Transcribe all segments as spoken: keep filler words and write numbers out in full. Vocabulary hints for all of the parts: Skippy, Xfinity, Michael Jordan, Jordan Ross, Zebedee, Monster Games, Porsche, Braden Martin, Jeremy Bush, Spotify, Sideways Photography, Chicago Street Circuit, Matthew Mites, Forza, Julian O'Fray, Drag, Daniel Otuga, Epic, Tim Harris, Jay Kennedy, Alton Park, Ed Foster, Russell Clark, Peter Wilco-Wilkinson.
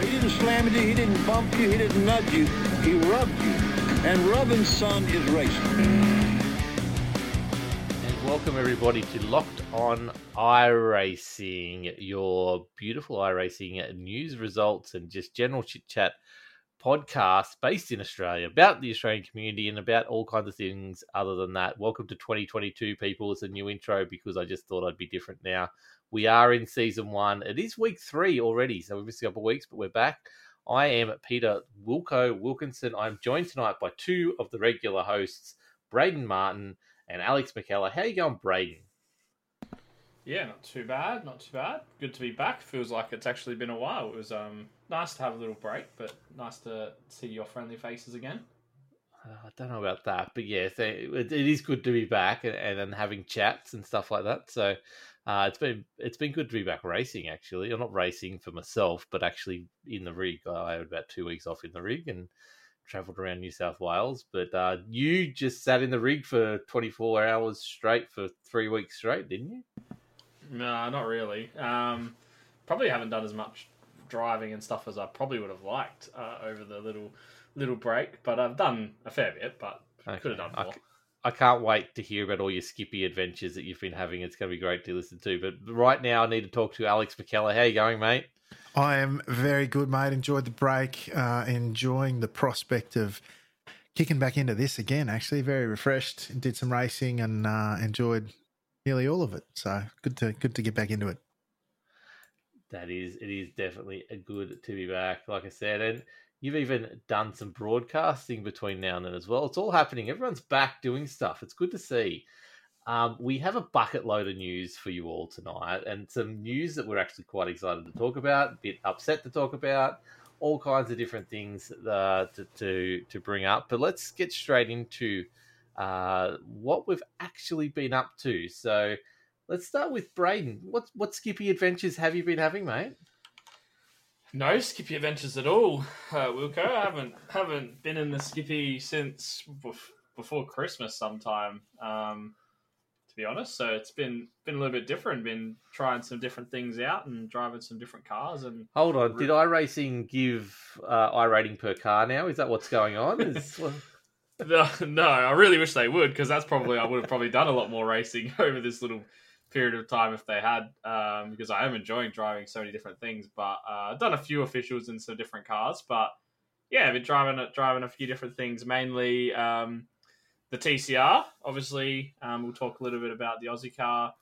He didn't slam into you, he didn't bump you, he didn't nudge you, he rubbed you. And rubbing son is racing. And welcome everybody to Locked On iRacing, your beautiful iRacing news results and just general chit-chat podcast based in Australia about the Australian community and about all kinds of things other than that. Welcome to twenty twenty-two, people. It's a new intro because I just thought I'd be different now. We are in season one. It is week three already, so we've missed a couple of weeks, but we're back. I am Peter Wilco-Wilkinson. I'm joined tonight by two of the regular hosts, Braden Martin and Alex McKellar. How are you going, Braden? Yeah, not too bad, not too bad. Good to be back. Feels like it's actually been a while. It was um, nice to have a little break, but nice to see your friendly faces again. Uh, I don't know about that, but yeah, so it, it is good to be back and, and, and having chats and stuff like that. So uh, it's been it's been good to be back racing, actually. I'm not racing for myself, but actually in the rig. I had about two weeks off in the rig and travelled around New South Wales. But uh, you just sat in the rig for twenty-four hours straight for three weeks straight, didn't you? No, not really. Um, probably haven't done as much driving and stuff as I probably would have liked uh, over the little little break, but I've done a fair bit, but okay. Could have done more. I, I can't wait to hear about all your Skippy adventures that you've been having. It's going to be great to listen to. But right now I need to talk to Alex McKellar. How are you going, mate? I am very good, mate. Enjoyed the break. Uh, enjoying the prospect of kicking back into this again, actually. Very refreshed. Did some racing and uh, enjoyed nearly all of it. So good to good to get back into it. That is, it is definitely a good to be back, like I said. And you've even done some broadcasting between now and then as well. It's all happening. Everyone's back doing stuff. It's good to see. Um, we have a bucket load of news for you all tonight and some news that we're actually quite excited to talk about, a bit upset to talk about, all kinds of different things uh, to, to, to bring up. But let's get straight into Uh, what we've actually been up to. So let's start with Braden. What what Skippy adventures have you been having, mate? No Skippy adventures at all, uh, Wilco. I haven't haven't been in the Skippy since before Christmas sometime, um, to be honest. So it's been been a little bit different. Been trying some different things out and driving some different cars. And hold on, did iRacing give uh, iRating per car now? Is that what's going on? Is No, no, I really wish they would, because that's probably I would have probably done a lot more racing over this little period of time if they had, um, because I am enjoying driving so many different things. But uh, I've done a few officials in some different cars, but yeah, I've been driving driving a few different things, mainly um, the T C R. Obviously, um, we'll talk a little bit about the Aussie car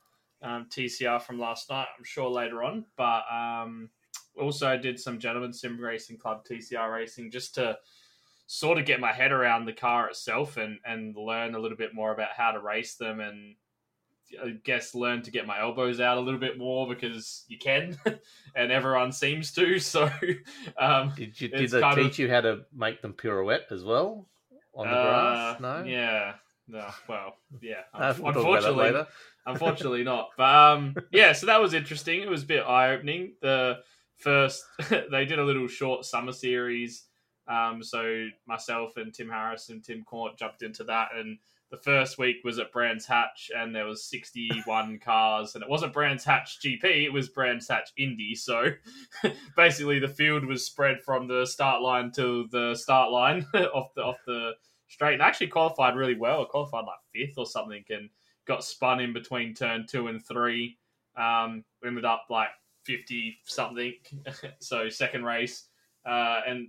um, T C R from last night, I'm sure, later on. But um, also did some Gentleman Sim Racing Club T C R racing just to sort of get my head around the car itself and, and learn a little bit more about how to race them, and I guess learn to get my elbows out a little bit more, because you can and everyone seems to. So um, did you did they teach of, you how to make them pirouette as well on the grass? Uh, no, yeah, no, well, yeah, no, we'll unfortunately, unfortunately not. But um, yeah, so that was interesting. It was a bit eye opening. The first they did a little short summer series. Um, so myself and Tim Harris and Tim Court jumped into that, and the first week was at Brands Hatch, and there was sixty-one cars, and it wasn't Brands Hatch G P, it was Brands Hatch Indy. So basically the field was spread from the start line to the start line off the off the straight, and actually qualified really well. I qualified like fifth or something, and got spun in between turn two and three. Um, ended up like fifty something, so second race, uh, and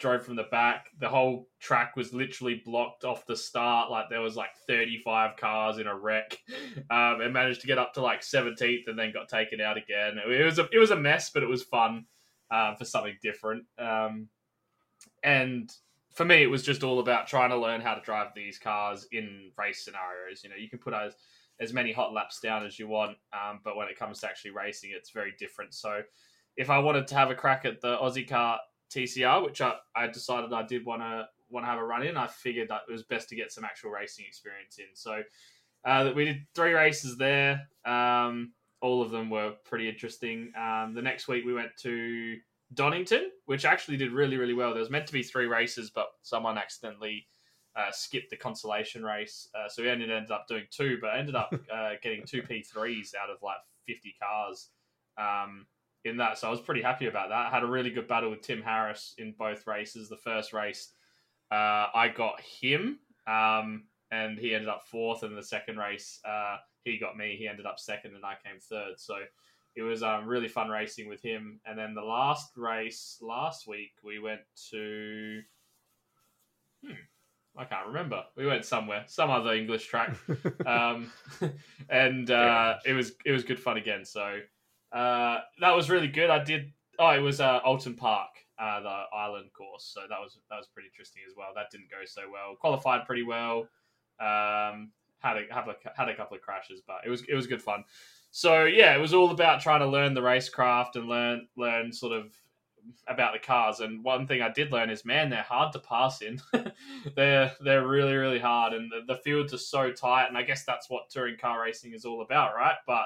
drove from the back. The whole track was literally blocked off the start. Like there was like thirty-five cars in a wreck, um, and managed to get up to like seventeenth and then got taken out again. It was a, it was a mess, but it was fun uh, for something different. Um, and for me, it was just all about trying to learn how to drive these cars in race scenarios. You know, you can put as, as many hot laps down as you want. Um, but when it comes to actually racing, it's very different. So if I wanted to have a crack at the Aussie car T C R, which I, I decided I did want to want to have a run in, I figured that it was best to get some actual racing experience in. So uh, we did three races there. Um, all of them were pretty interesting. Um, the next week we went to Donington, which actually did really, really well. There was meant to be three races, but someone accidentally uh, skipped the consolation race. Uh, so we only ended up doing two, but ended up uh, getting two P threes out of like fifty cars. Um, in that. So I was pretty happy about that. I had a really good battle with Tim Harris in both races. The first race, uh, I got him, um, and he ended up fourth. And the second race, uh, he got me. He ended up second, and I came third. So it was um, really fun racing with him. And then the last race last week, we went to... Hmm. I can't remember. We went somewhere, some other English track, um, and uh, yeah. it was it was good fun again. So uh, that was really good. I did. Oh, it was uh, Alton Park, uh, the island course. So that was that was pretty interesting as well. That didn't go so well. Qualified pretty well. Um, had a had a had a couple of crashes, but it was it was good fun. So yeah, it was all about trying to learn the racecraft and learn learn sort of. about the cars. And one thing I did learn is, man, they're hard to pass in. they're they're really, really hard, and the, the fields are so tight, and I guess that's what touring car racing is all about, right? But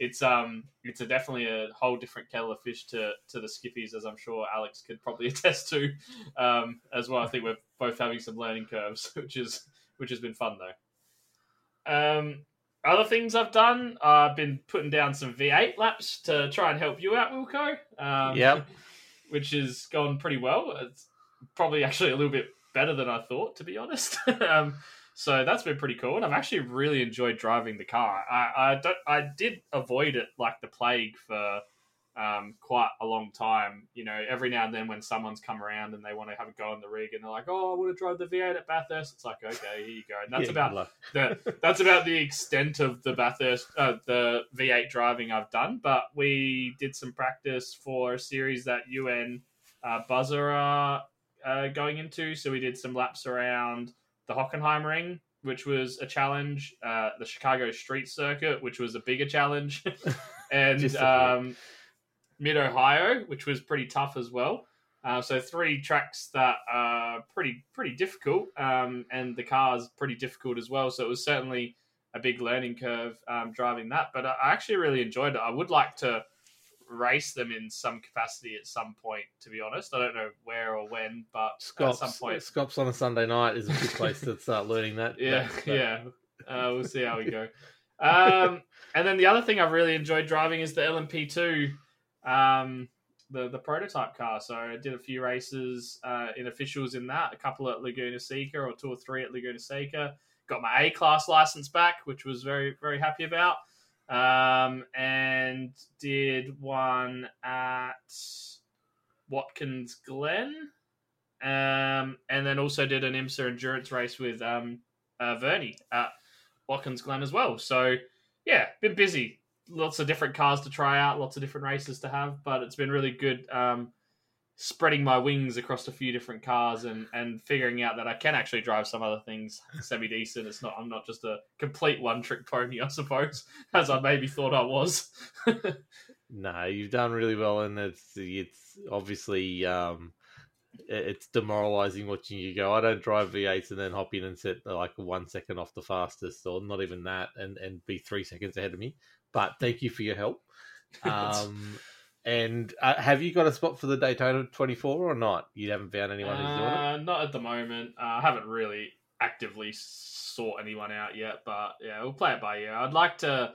it's um it's a definitely a whole different kettle of fish to to the skippies, as I'm sure Alex could probably attest to um as well. I think we're both having some learning curves, which is which has been fun though. Um other things I've done, I've been putting down some V eight laps to try and help you out, Wilco. Um yep. Which has gone pretty well. It's probably actually a little bit better than I thought, to be honest. um, so that's been pretty cool. And I've actually really enjoyed driving the car. I I, don't, I did avoid it like the plague for um, quite a long time. You know, every now and then when someone's come around and they want to have a go on the rig and they're like, oh, I want to drive the V eight at Bathurst. It's like, okay, here you go. And that's, yeah, about, the, that's about the extent of the Bathurst, uh, the V eight driving I've done. But we did some practice for a series that you and uh, Buzzer are uh, going into. So we did some laps around the Hockenheim Ring, which was a challenge, uh, the Chicago street circuit, which was a bigger challenge. and... um Mid-Ohio, which was pretty tough as well. Uh, so three tracks that are pretty pretty difficult, um, and the car's pretty difficult as well. So it was certainly a big learning curve um, driving that. But I actually really enjoyed it. I would like to race them in some capacity at some point, to be honest. I don't know where or when, but Scops, at some point... Scops on a Sunday night is a good place to start learning that. Yeah, that, that. yeah. Uh, we'll see how we go. Um, and then the other thing I've really enjoyed driving is the L M P two... um the the prototype car. So I did a few races uh in officials in that, a couple at Laguna Seca, or two or three at Laguna Seca. Got my A-class license back, which was very very happy about, um and did one at Watkins Glen, um and then also did an IMSA endurance race with um uh Vernie at Watkins Glen as well. So yeah, been busy. Lots of different cars to try out, lots of different races to have, but it's been really good um, spreading my wings across a few different cars and, and figuring out that I can actually drive some other things semi-decent. It's not I'm not just a complete one-trick pony, I suppose, as I maybe thought I was. No, you've done really well, and it's, it's obviously... Um... it's demoralizing watching you go, I don't drive V eights, and then hop in and sit like one second off the fastest, or not even that, and, and be three seconds ahead of me. But thank you for your help. Um, and uh, have you got a spot for the Daytona twenty-four or not? You haven't found anyone who's doing uh, it? Not at the moment. Uh, I haven't really actively sought anyone out yet, but yeah, we'll play it by ear. I'd like to...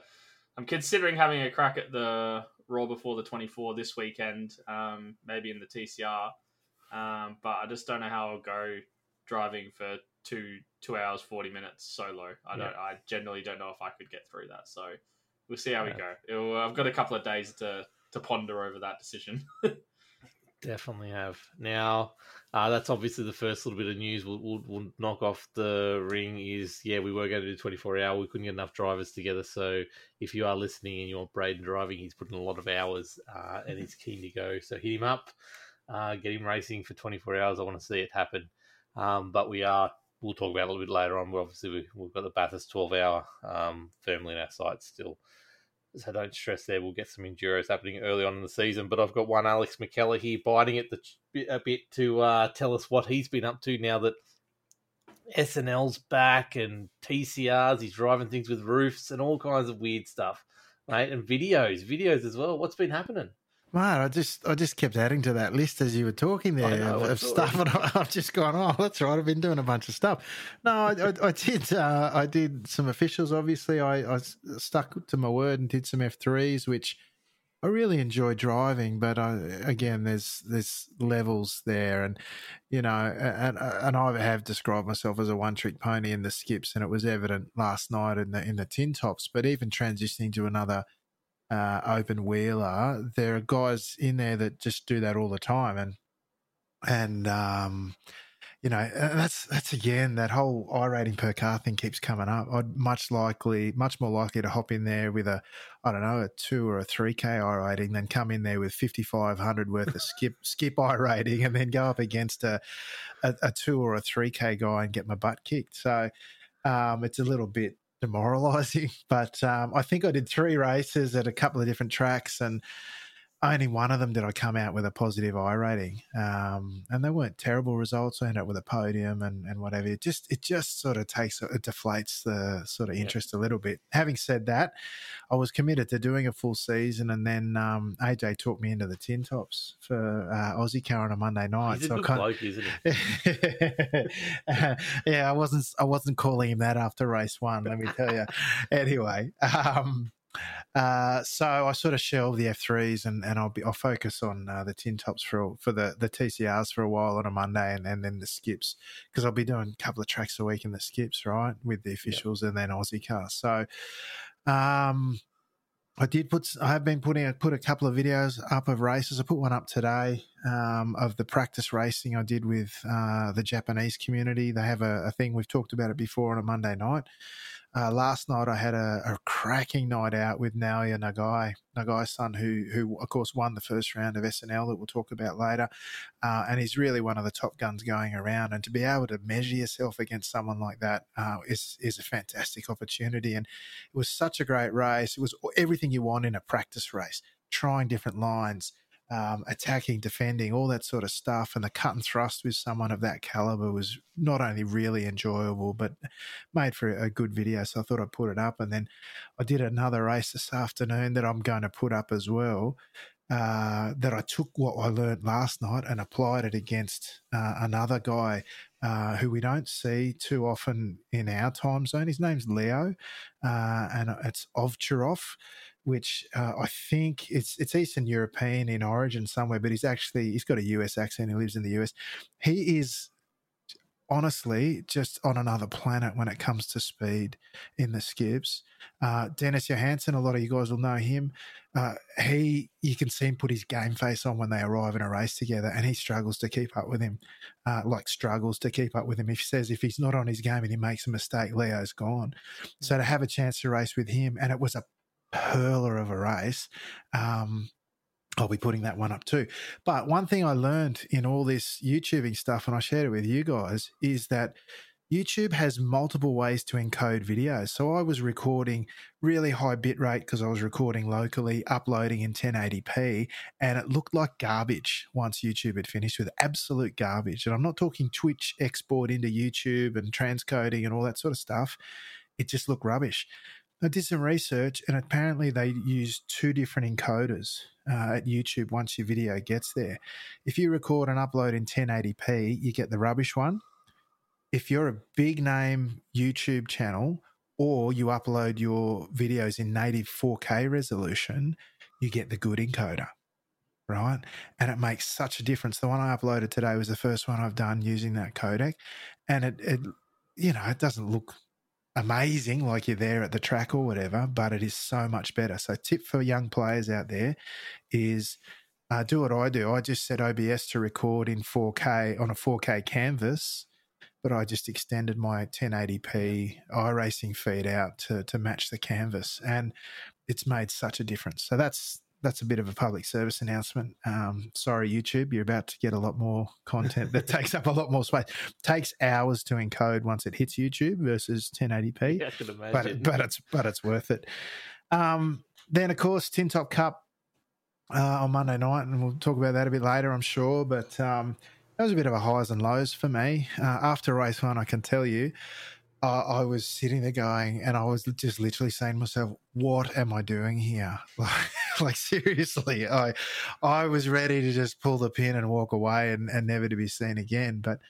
I'm considering having a crack at the Raw Before the twenty-four this weekend, um, maybe in the T C R. Um, but I just don't know how I'll go driving for two two hours forty minutes solo. I don't. Yeah. I generally don't know if I could get through that. So we'll see how yeah. we go. It'll, I've got a couple of days to, to ponder over that decision. Definitely have. Now uh, that's obviously the first little bit of news. We'll, we'll, we'll knock off the ring. Is yeah, we were going to do twenty four hour. We couldn't get enough drivers together. So if you are listening and you want Braden driving, he's putting a lot of hours uh, and he's keen to go. So hit him up. Uh, get him racing for twenty-four hours. I want to see it happen. Um, but we are, we'll talk about it a little bit later on. We're obviously, we, we've got the Bathurst twelve hour um, firmly in our sights still. So don't stress there. We'll get some enduros happening early on in the season. But I've got one Alex McKellar here biting it the, a bit to uh, tell us what he's been up to now that S N L's back and T C Rs. He's driving things with roofs and all kinds of weird stuff, right? And videos, videos as well. What's been happening? Man, I just I just kept adding to that list as you were talking there know, of, of stuff, and I've just gone, oh, that's right, I've been doing a bunch of stuff. No, I, I, I did uh, I did some officials, obviously. I, I stuck to my word and did some F threes, which I really enjoy driving, but I, again, there's there's levels there, and you know, and, and I have described myself as a one-trick pony in the skips, and it was evident last night in the in the tin tops. But even transitioning to another uh, open wheeler, there are guys in there that just do that all the time, and and um, you know, that's that's again that whole iRating per car thing keeps coming up. I'd much likely, much more likely to hop in there with a, I don't know, a two or a three K iRating than come in there with fifty five hundred worth of skip skip iRating and then go up against a a, a two or a three K guy and get my butt kicked. So um, it's a little bit demoralising. But um, I think I did three races at a couple of different tracks, and only one of them did I come out with a positive I rating, um, and they weren't terrible results. I ended up with a podium and, and whatever. It just it just sort of takes it deflates the sort of interest yeah. a little bit. Having said that, I was committed to doing a full season, and then um, A J talked me into the tin tops for uh, Aussie Car on a Monday night. He's a so good I bloke, isn't he? yeah, I wasn't I wasn't calling him that after race one. Let me tell you. Anyway. Um, Uh, so I sort of shelved the F threes and, and I'll be I'll focus on uh, the tin tops for for the, the T C Rs for a while on a Monday, and, and then the skips, because I'll be doing a couple of tracks a week in the skips, right, with the officials yeah. and then Aussie Car. So um, I did put I have been putting I put a couple of videos up of races. I put one up today um, of the practice racing I did with uh, the Japanese community. They have a, a thing, we've talked about it before, on a Monday night. Uh, last night I had a, a cracking night out with Naoya Nagai, Nagai's son, who, who of course won the first round of S N L that we'll talk about later, uh, and he's really one of the top guns going around. And to be able to measure yourself against someone like that uh, is is a fantastic opportunity. And it was such a great race. It was everything you want in a practice race: trying different lines, um, attacking, defending, all that sort of stuff. And the cut and thrust with someone of that caliber was not only really enjoyable, but made for a good video. So I thought I'd put it up. And then I did another race this afternoon that I'm going to put up as well, uh, that I took what I learned last night and applied it against uh, another guy uh, who we don't see too often in our time zone. His name's Leo, uh, and it's Ovcharov, which uh, I think it's it's Eastern European in origin somewhere, but he's actually, he's got a U S accent, he lives in the U S. He is honestly just on another planet when it comes to speed in the skips. Uh, Dennis Johansson, a lot of you guys will know him. Uh, he, you can see him put his game face on when they arrive in a race together, and he struggles to keep up with him, uh, like struggles to keep up with him. He says if he's not on his game and he makes a mistake, Leo's gone. So to have a chance to race with him, and it was a hurler of a race. Um, I'll be putting that one up too. But one thing I learned in all this YouTubing stuff, and I shared it with you guys, is that YouTube has multiple ways to encode videos. So I was recording really high bitrate because I was recording locally, uploading in ten eighty p, and it looked like garbage once YouTube had finished with absolute garbage. And I'm not talking Twitch export into YouTube and transcoding and all that sort of stuff. It just looked rubbish. I did some research, and apparently they use two different encoders uh, at YouTube once your video gets there. If you record and upload in ten eighty p, you get the rubbish one. If you're a big-name YouTube channel or you upload your videos in native four K resolution, you get the good encoder, right? And it makes such a difference. The one I uploaded today was the first one I've done using that codec, and it, it you know, it doesn't look amazing like you're there at the track or whatever, but it is so much better. So tip for young players out there is uh, do what I do. I just set O B S to record in four K on a four K canvas, but I just extended my ten eighty p iRacing feed out to, to match the canvas, and it's made such a difference. So that's that's a bit of a public service announcement. Um, sorry, YouTube, you're about to get a lot more content that takes up a lot more space. Takes hours to encode once it hits YouTube versus ten eighty p. Yeah, I can imagine. But, it, but it's but it's worth it. Um, then, of course, Tin Top Cup uh, on Monday night, and we'll talk about that a bit later, I'm sure. But um, that was a bit of a highs and lows for me. Uh, after race one, I can tell you, I was sitting there going, and I was just literally saying to myself, what am I doing here? Like, like seriously, I I was ready to just pull the pin and walk away and, and never to be seen again. But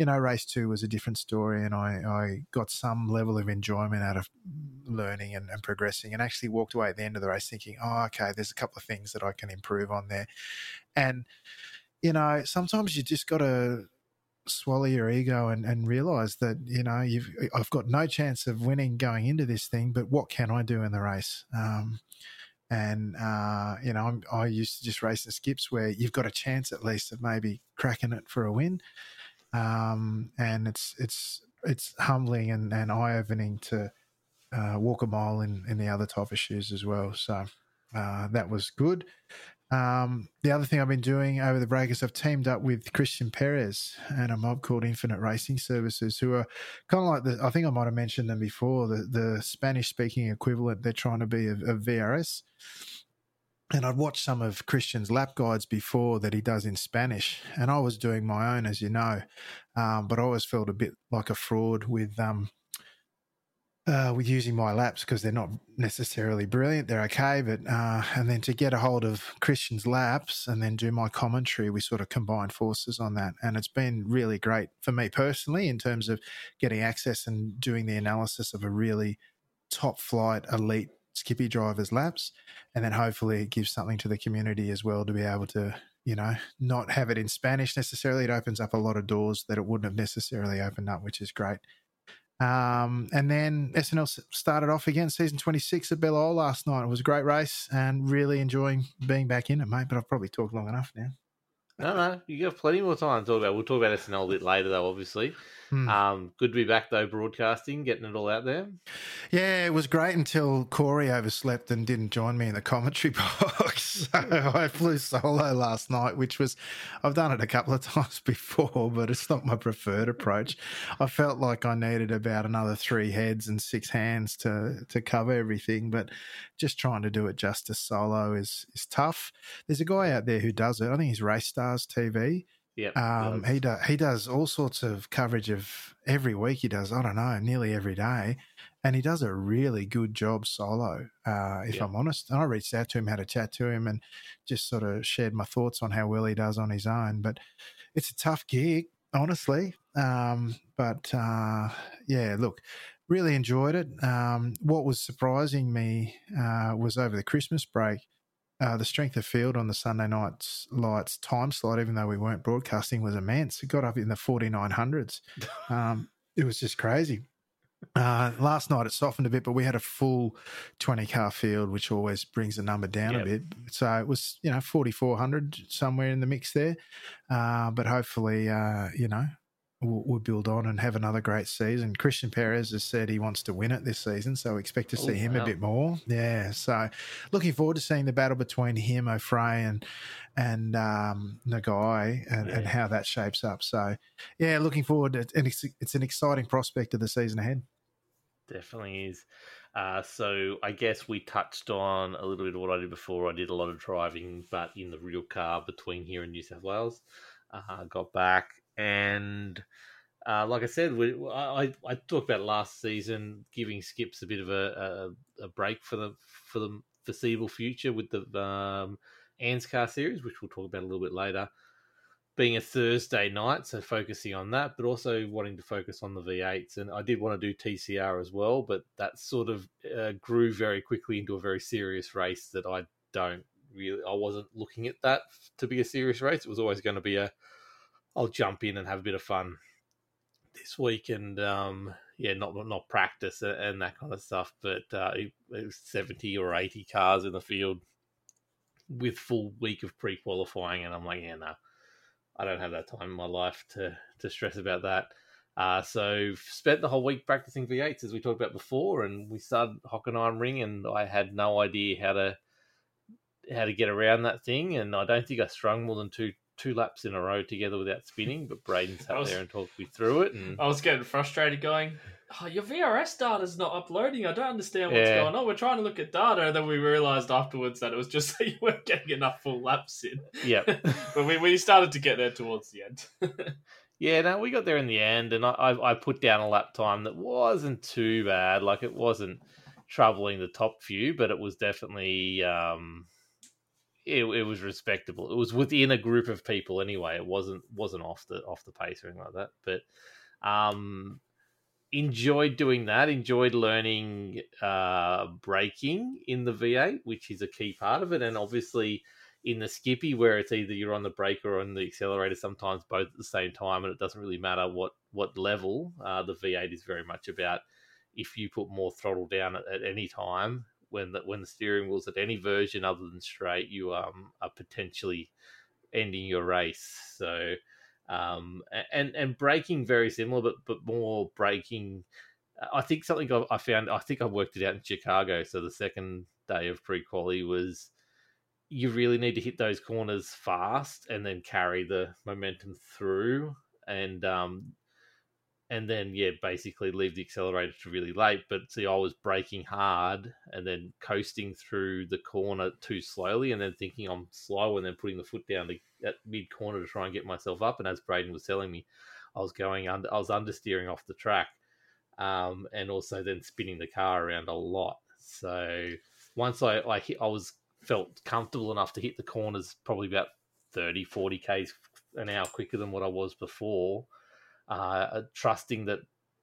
you know, race two was a different story, and I, I got some level of enjoyment out of learning and, and progressing, and actually walked away at the end of the race thinking, oh, okay, there's a couple of things that I can improve on there. And, you know, sometimes you just got to swallow your ego and, and realise that, you know, you've I've got no chance of winning going into this thing, but what can I do in the race? Um And, uh, you know, I'm, I used to just race in skips where you've got a chance at least of maybe cracking it for a win. Um, and it's it's it's humbling and, and eye-opening to uh, walk a mile in, in the other type of shoes as well. So uh, that was good. Um, the other thing I've been doing over the break is I've teamed up with Christian Perez and a mob called Infinite Racing Services, who are kind of like the, I think I might have mentioned them before, the, the Spanish-speaking equivalent. They're trying to be a, a V R S. And I'd watched some of Christian's lap guides before that he does in Spanish, and I was doing my own, as you know, um, but I always felt a bit like a fraud with um, Uh, with using my laps because they're not necessarily brilliant. They're okay, but uh, and then to get a hold of Christian's laps and then do my commentary, we sort of combined forces on that. And it's been really great for me personally in terms of getting access and doing the analysis of a really top flight elite skippy driver's laps. And then hopefully it gives something to the community as well to be able to, you know, not have it in Spanish necessarily. It opens up a lot of doors that it wouldn't have necessarily opened up, which is great. Um, and then S N L started off again, season twenty-six at Belleau last night. It was a great race and really enjoying being back in it, mate, but I've probably talked long enough now. No, no, you have plenty more time to talk about. We'll talk about S N L a bit later, though, obviously. Mm. Um, good to be back, though, broadcasting, getting it all out there. Yeah, it was great until Corey overslept and didn't join me in the commentary box. So I flew solo last night, which was, I've done it a couple of times before, but it's not my preferred approach. I felt like I needed about another three heads and six hands to, to cover everything, but just trying to do it justice solo is, is tough. There's a guy out there who does it. I think he's Race Stars T V. Yep, um, he does. He does all sorts of coverage of every week. He does, I don't know, nearly every day, and he does a really good job solo. Uh, if yep. I'm honest, and I reached out to him, had a chat to him, and just sort of shared my thoughts on how well he does on his own. But it's a tough gig, honestly. Um, but uh, yeah, look, really enjoyed it. Um, what was surprising me uh, was over the Christmas break. Uh, the strength of field on the Sunday night's lights time slot, even though we weren't broadcasting, was immense. It got up in the forty-nine hundreds. Um, it was just crazy. Uh, last night it softened a bit, but we had a full twenty-car field, which always brings the number down yep. a bit. So it was, you know, forty-four hundred somewhere in the mix there. Uh, but hopefully, uh, you know, we'll, we'll build on and have another great season. Christian Perez has said he wants to win it this season, so we expect to see oh, him wow. a bit more. Yeah, so looking forward to seeing the battle between him, O'Fray, and and um, Nagai, and, yeah. and how that shapes up. So, yeah, looking forward. To, and it's, it's an exciting prospect of the season ahead. Definitely is. Uh, so I guess we touched on a little bit of what I did before. I did a lot of driving, but in the real car between here and New South Wales. Uh, got back. And uh, like I said, we, I, I talked about last season giving skips a bit of a, a, a break for the for the foreseeable future with the um, ANSCAR series, which we'll talk about a little bit later, being a Thursday night, so focusing on that, but also wanting to focus on the V eights. And I did want to do T C R as well, but that sort of uh, grew very quickly into a very serious race that I don't really, I wasn't looking at that to be a serious race. It was always going to be a I'll jump in and have a bit of fun this week and, um, yeah, not not practice and that kind of stuff. But uh, it was seventy or eighty cars in the field with full week of pre-qualifying. And I'm like, yeah, no, I don't have that time in my life to, to stress about that. Uh, so spent the whole week practicing V eights, as we talked about before, and we started Hockenheim Ring, and I had no idea how to how to get around that thing. And I don't think I strung more than two two laps in a row together without spinning, but Braden sat was, there and talked me through it. And I was getting frustrated going, oh, your V R S data's not uploading. I don't understand what's yeah. going on. We're trying to look at data. And then we realised afterwards that it was just that you weren't getting enough full laps in. Yeah. But we, we started to get there towards the end. yeah, no, we got there in the end, and I, I, I put down a lap time that wasn't too bad. Like, it wasn't troubling the top few, but it was definitely... Um, it, it was respectable. It was within a group of people anyway. It wasn't wasn't off the off the pace or anything like that. But um, enjoyed doing that. Enjoyed learning uh, braking in the V eight, which is a key part of it, and obviously in the Skippy, where it's either you're on the brake or on the accelerator, sometimes both at the same time, and it doesn't really matter what what level. Uh, the V eight is very much about if you put more throttle down at, at any time when the when the steering wheel's at any version other than straight, you um are potentially ending your race. So um and and braking very similar, but but more braking. I think something I found. I think I worked it out in Chicago. So the second day of pre-quali was, you really need to hit those corners fast and then carry the momentum through, and um, and then, yeah, basically leave the accelerator to really late. But see, I was braking hard and then coasting through the corner too slowly and then thinking I'm slow and then putting the foot down to, at mid-corner to try and get myself up. And as Braden was telling me, I was going under, I was understeering off the track, um, and also then spinning the car around a lot. So once I, I hit, I was... felt comfortable enough to hit the corners probably about thirty, forty Ks an hour quicker than what I was before, uh, trusting that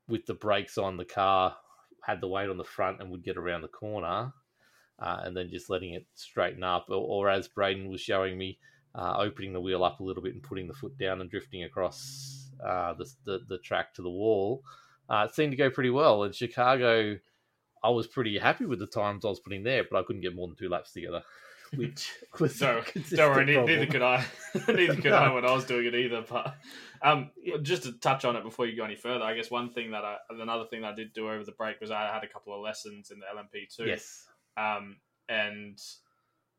with the brakes on, the car had the weight on the front and would get around the corner, uh, and then just letting it straighten up. Or, or as Braden was showing me, uh, opening the wheel up a little bit and putting the foot down and drifting across uh, the, the, the track to the wall. Uh, it seemed to go pretty well. In Chicago, I was pretty happy with the times I was putting there, but I couldn't get more than two laps together, which was don't, don't worry, problem. neither could I. neither could no. I when I was doing it either. But um, yeah. Just to touch on it before you go any further, I guess one thing that I, another thing that I did do over the break was I had a couple of lessons in the L M P two. Yes. Um, and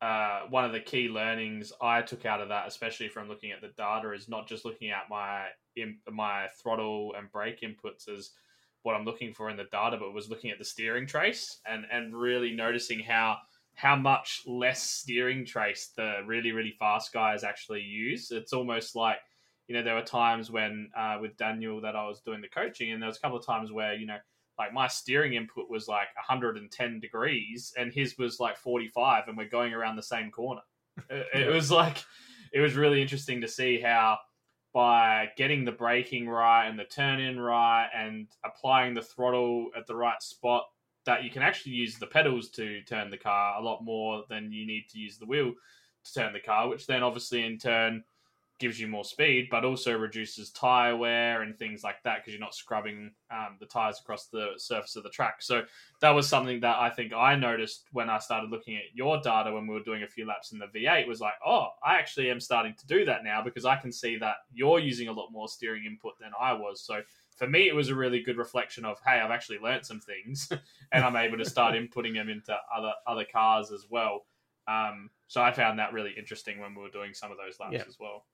uh, one of the key learnings I took out of that, especially from looking at the data, is not just looking at my my throttle and brake inputs as what I'm looking for in the data, but was looking at the steering trace and, and really noticing how how much less steering trace the really, really fast guys actually use. It's almost like, you know, there were times when uh, with Daniel that I was doing the coaching, and there was a couple of times where, you know, like my steering input was like one hundred ten degrees and his was like forty-five, and we're going around the same corner. It, yeah. it was like, it was really interesting to see how, by getting the braking right and the turn in right and applying the throttle at the right spot, that you can actually use the pedals to turn the car a lot more than you need to use the wheel to turn the car, which then obviously in turn gives you more speed, but also reduces tire wear and things like that, because you're not scrubbing um, the tires across the surface of the track. So that was something that I think I noticed when I started looking at your data when we were doing a few laps in the V eight, was like, oh, I actually am starting to do that now, because I can see that you're using a lot more steering input than I was. So for me, it was a really good reflection of, hey, I've actually learned some things and I'm able to start inputting them into other, other cars as well. Um, so I found that really interesting when we were doing some of those laps yeah. as well.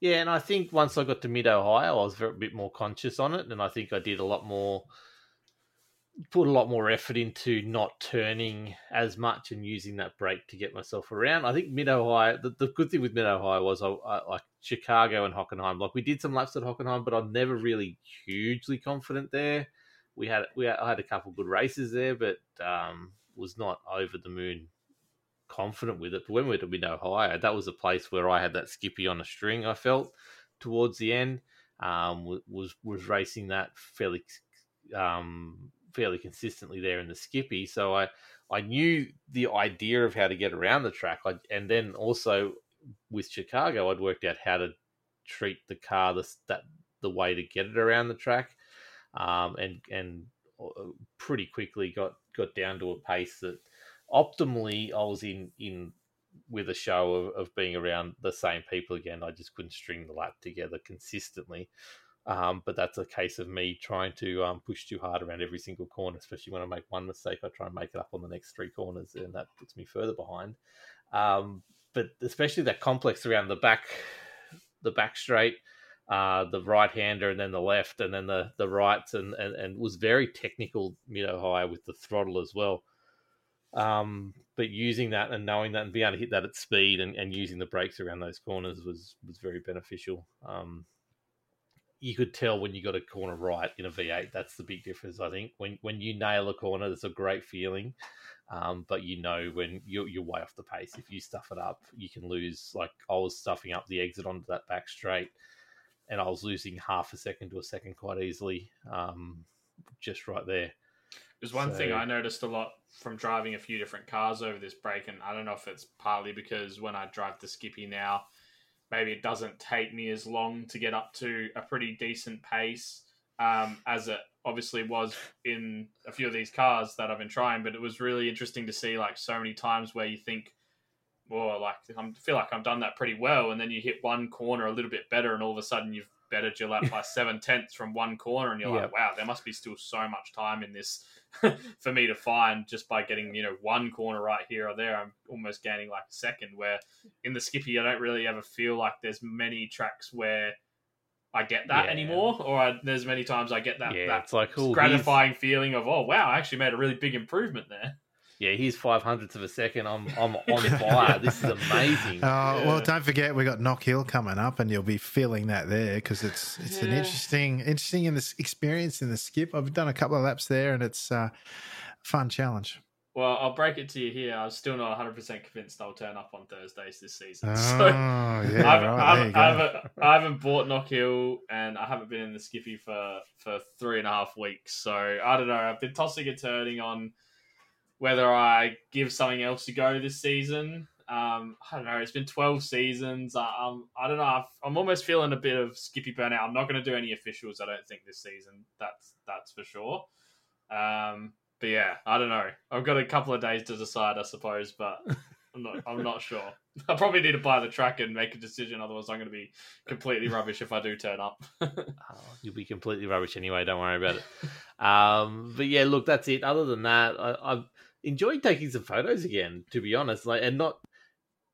Yeah, and I think once I got to mid-Ohio, I was a bit more conscious on it, and I think I did a lot more, put a lot more effort into not turning as much and using that brake to get myself around. I think mid-Ohio, the, the good thing with mid-Ohio was I, I, like Chicago and Hockenheim. Like, we did some laps at Hockenheim, but I'm never really hugely confident there. We had, we had, I had a couple good races there, but um, was not over the moon confident with it. But when we were to mid-Ohio, that was a place where I had that Skippy on a string, I felt, towards the end. Um, was was racing that fairly um, fairly consistently there in the Skippy. So I, I knew the idea of how to get around the track. I, and then also with Chicago, I'd worked out how to treat the car the, that, the way to get it around the track, um, and and pretty quickly got, got down to a pace that optimally, I was in, in with a show of, of being around the same people again. I just couldn't string the lap together consistently. Um, but that's a case of me trying to um, push too hard around every single corner, especially when I make one mistake. I try and make it up on the next three corners, and that puts me further behind. Um, but especially that complex around the back, the back straight, uh, the right-hander, and then the left, and then the, the rights, and, and, and was very technical, you know, high with the throttle as well. Um, but using that and knowing that and being able to hit that at speed and, and using the brakes around those corners was, was very beneficial. Um, you could tell when you got a corner right in a V eight. That's the big difference, I think. When when you nail a corner, that's a great feeling. Um, but you know when you're, you're way off the pace. If you stuff it up, you can lose. Like I was stuffing up the exit onto that back straight, and I was losing half a second to a second quite easily, um, just right there. There's one so, thing I noticed a lot from driving a few different cars over this break, and I don't know if it's partly because when I drive the Skippy now, maybe it doesn't take me as long to get up to a pretty decent pace um, as it obviously was in a few of these cars that I've been trying. But it was really interesting to see like so many times where you think, well, like I feel like I've done that pretty well, and then you hit one corner a little bit better, and all of a sudden you've bettered your lap by seven tenths from one corner, and you're yeah. like, wow, there must be still so much time in this for me to find just by getting, you know, one corner right here or there. I'm almost gaining like a second, where in the Skippy I don't really ever feel like there's many tracks where I get that yeah. anymore, or I, there's many times I get that, yeah, that it's like, cool, gratifying feeling of, oh wow, I actually made a really big improvement there. Yeah, here's five hundredths of a second. I'm I'm on fire. This is amazing. Oh yeah. Well, don't forget we got Knock Hill coming up, and you'll be feeling that there because it's it's yeah. an interesting interesting in this experience in the Skip. I've done a couple of laps there, and it's a fun challenge. Well, I'll break it to you here. I'm still not one hundred percent convinced I'll turn up on Thursdays this season. Oh, so yeah, I've, right, I've, I've, I've, I haven't bought Knock Hill, and I haven't been in the Skippy for for three and a half weeks. So I don't know. I've been tossing and turning on whether I give something else a go this season. Um, I don't know. It's been twelve seasons. I, I'm, I don't know. I've, I'm almost feeling a bit of Skippy burnout. I'm not going to do any officials, I don't think, this season. That's that's for sure. Um, but yeah, I don't know. I've got a couple of days to decide, I suppose, but I'm not I'm not sure. I probably need to buy the track and make a decision. Otherwise, I'm going to be completely rubbish if I do turn up. Oh, you'll be completely rubbish anyway. Don't worry about it. Um, but yeah, look, that's it. Other than that, I, I've enjoyed taking some photos again, to be honest, like, and not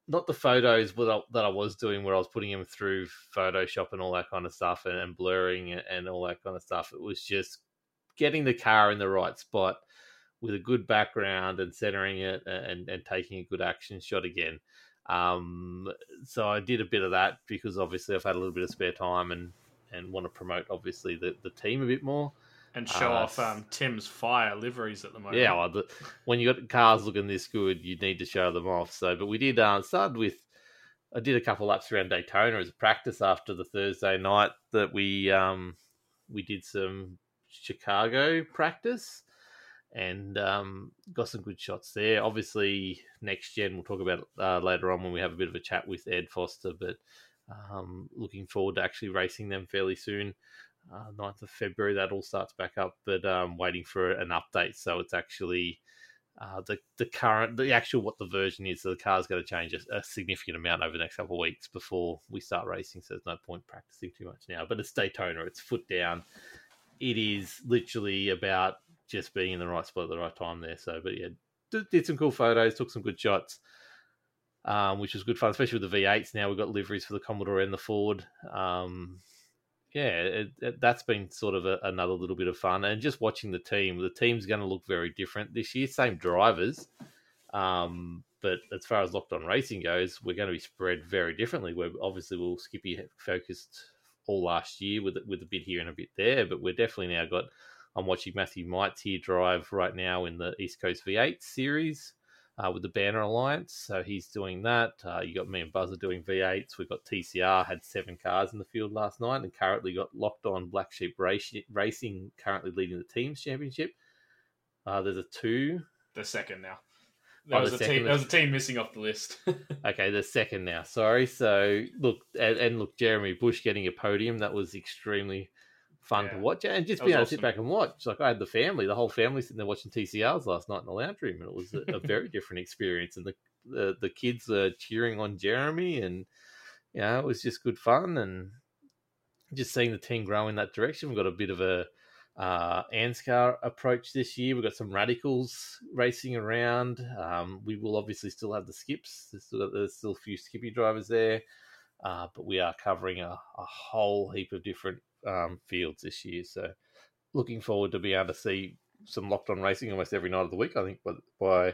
not the photos that I, that I was doing where I was putting them through Photoshop and all that kind of stuff, and, and blurring and, and all that kind of stuff. It was just getting the car in the right spot with a good background and centering it and, and taking a good action shot again. Um, so I did a bit of that because obviously I've had a little bit of spare time and, and want to promote obviously the, the team a bit more. And show uh, off um, Tim's fire liveries at the moment. Yeah, well, the, when you got cars looking this good, you need to show them off. So, but we did uh, start with, I did a couple laps around Daytona as a practice after the Thursday night that we um, we did some Chicago practice and um, got some good shots there. Obviously, next gen we'll talk about it, uh, later on when we have a bit of a chat with Ed Foster. But um, looking forward to actually racing them fairly soon. Uh, ninth of February, that all starts back up, but um, waiting for an update. So it's actually uh, the the current, the actual what the version is. So the car's going to change a, a significant amount over the next couple of weeks before we start racing. So there's no point practicing too much now. But it's Daytona. It's foot down. It is literally about just being in the right spot at the right time there. So, but yeah, did, did some cool photos, took some good shots. Um, which was good fun, especially with the V eights. Now we've got liveries for the Commodore and the Ford. Um, yeah, it, it, that's been sort of a, another little bit of fun. And just watching the team, the team's going to look very different this year. Same drivers. Um, but as far as Locked On Racing goes, we're going to be spread very differently. We're obviously we'll Skippy focused all last year with, with a bit here and a bit there, but we're definitely now got, I'm watching Matthew Mites here drive right now in the East Coast V eight series. Uh, with the Banner Alliance, so he's doing that. Uh, you got me and Buzz are doing V eights. We've got T C R, had seven cars in the field last night, and currently got Locked On Black Sheep race, Racing currently leading the team's championship. Uh, there's a two. They're second now. There, oh, was, the a second. Team, there was a team missing off the list. Okay, they're second now, sorry. So, look, and, and look, Jeremy Bush getting a podium, that was extremely fun yeah. to watch, and just being able to awesome. sit back and watch. Like I had the family, the whole family sitting there watching T C Rs last night in the lounge room, and it was a, a very different experience. And the, the the kids are cheering on Jeremy, and you know, it was just good fun, and just seeing the team grow in that direction. We've got a bit of a uh, ANSCAR approach this year. We've got some radicals racing around. Um, we will obviously still have the Skips. There's still, there's still a few Skippy drivers there, uh, but we are covering a, a whole heap of different Um, fields this year, so looking forward to being able to see some Locked On Racing almost every night of the week. I think by, by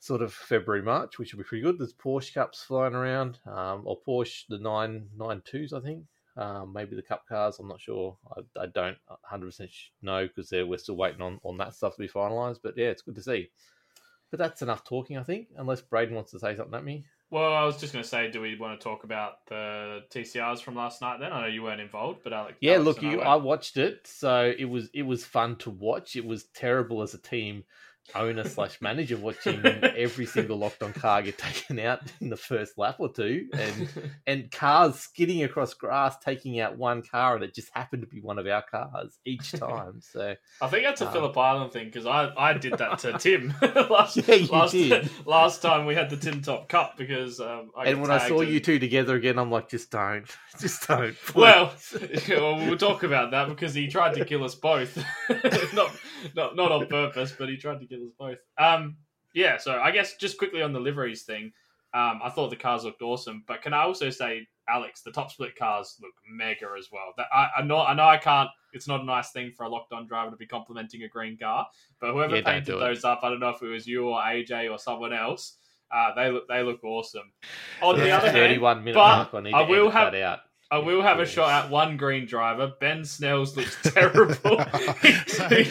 sort of February, March, which will be pretty good. There's Porsche Cups flying around, um, or Porsche the nine nine twos, I think. Um, maybe the Cup cars. I'm not sure. I, I don't one hundred percent know because we're still waiting on on that stuff to be finalised. But yeah, it's good to see. But that's enough talking, I think, unless Braden wants to say something at me. Well, I was just going to say, do we want to talk about the T C Rs from last night then? I know you weren't involved, but Alex... Yeah, Alex look, you, I, I watched it, so it was it was fun to watch. It was terrible as a team owner slash manager watching every single locked-on car get taken out in the first lap or two, and and cars skidding across grass, taking out one car, and it just happened to be one of our cars each time. So I think that's a um, Phillip Island thing, because I, I did that to Tim last yeah, you last, did. last time we had the Tim Top Cup, because um, I and when I saw and... you two together again, I'm like, just don't, just don't. Well, well, we'll talk about that because he tried to kill us both, not not not on purpose, but he tried to kill. Both. Um, yeah, so I guess just quickly on the liveries thing, um, I thought the cars looked awesome, but can I also say, Alex, the top split cars look mega as well. That I, I know, I know, I can't. It's not a nice thing for a locked-on driver to be complimenting a green car, but whoever yeah, painted those up, I don't know if it was you or A J or someone else. Uh, they look, they look awesome. On yeah, the other hand, thirty-one minute mark, I need to I will have, that out. I will have a shot at one green driver. Ben Snells looks terrible. so,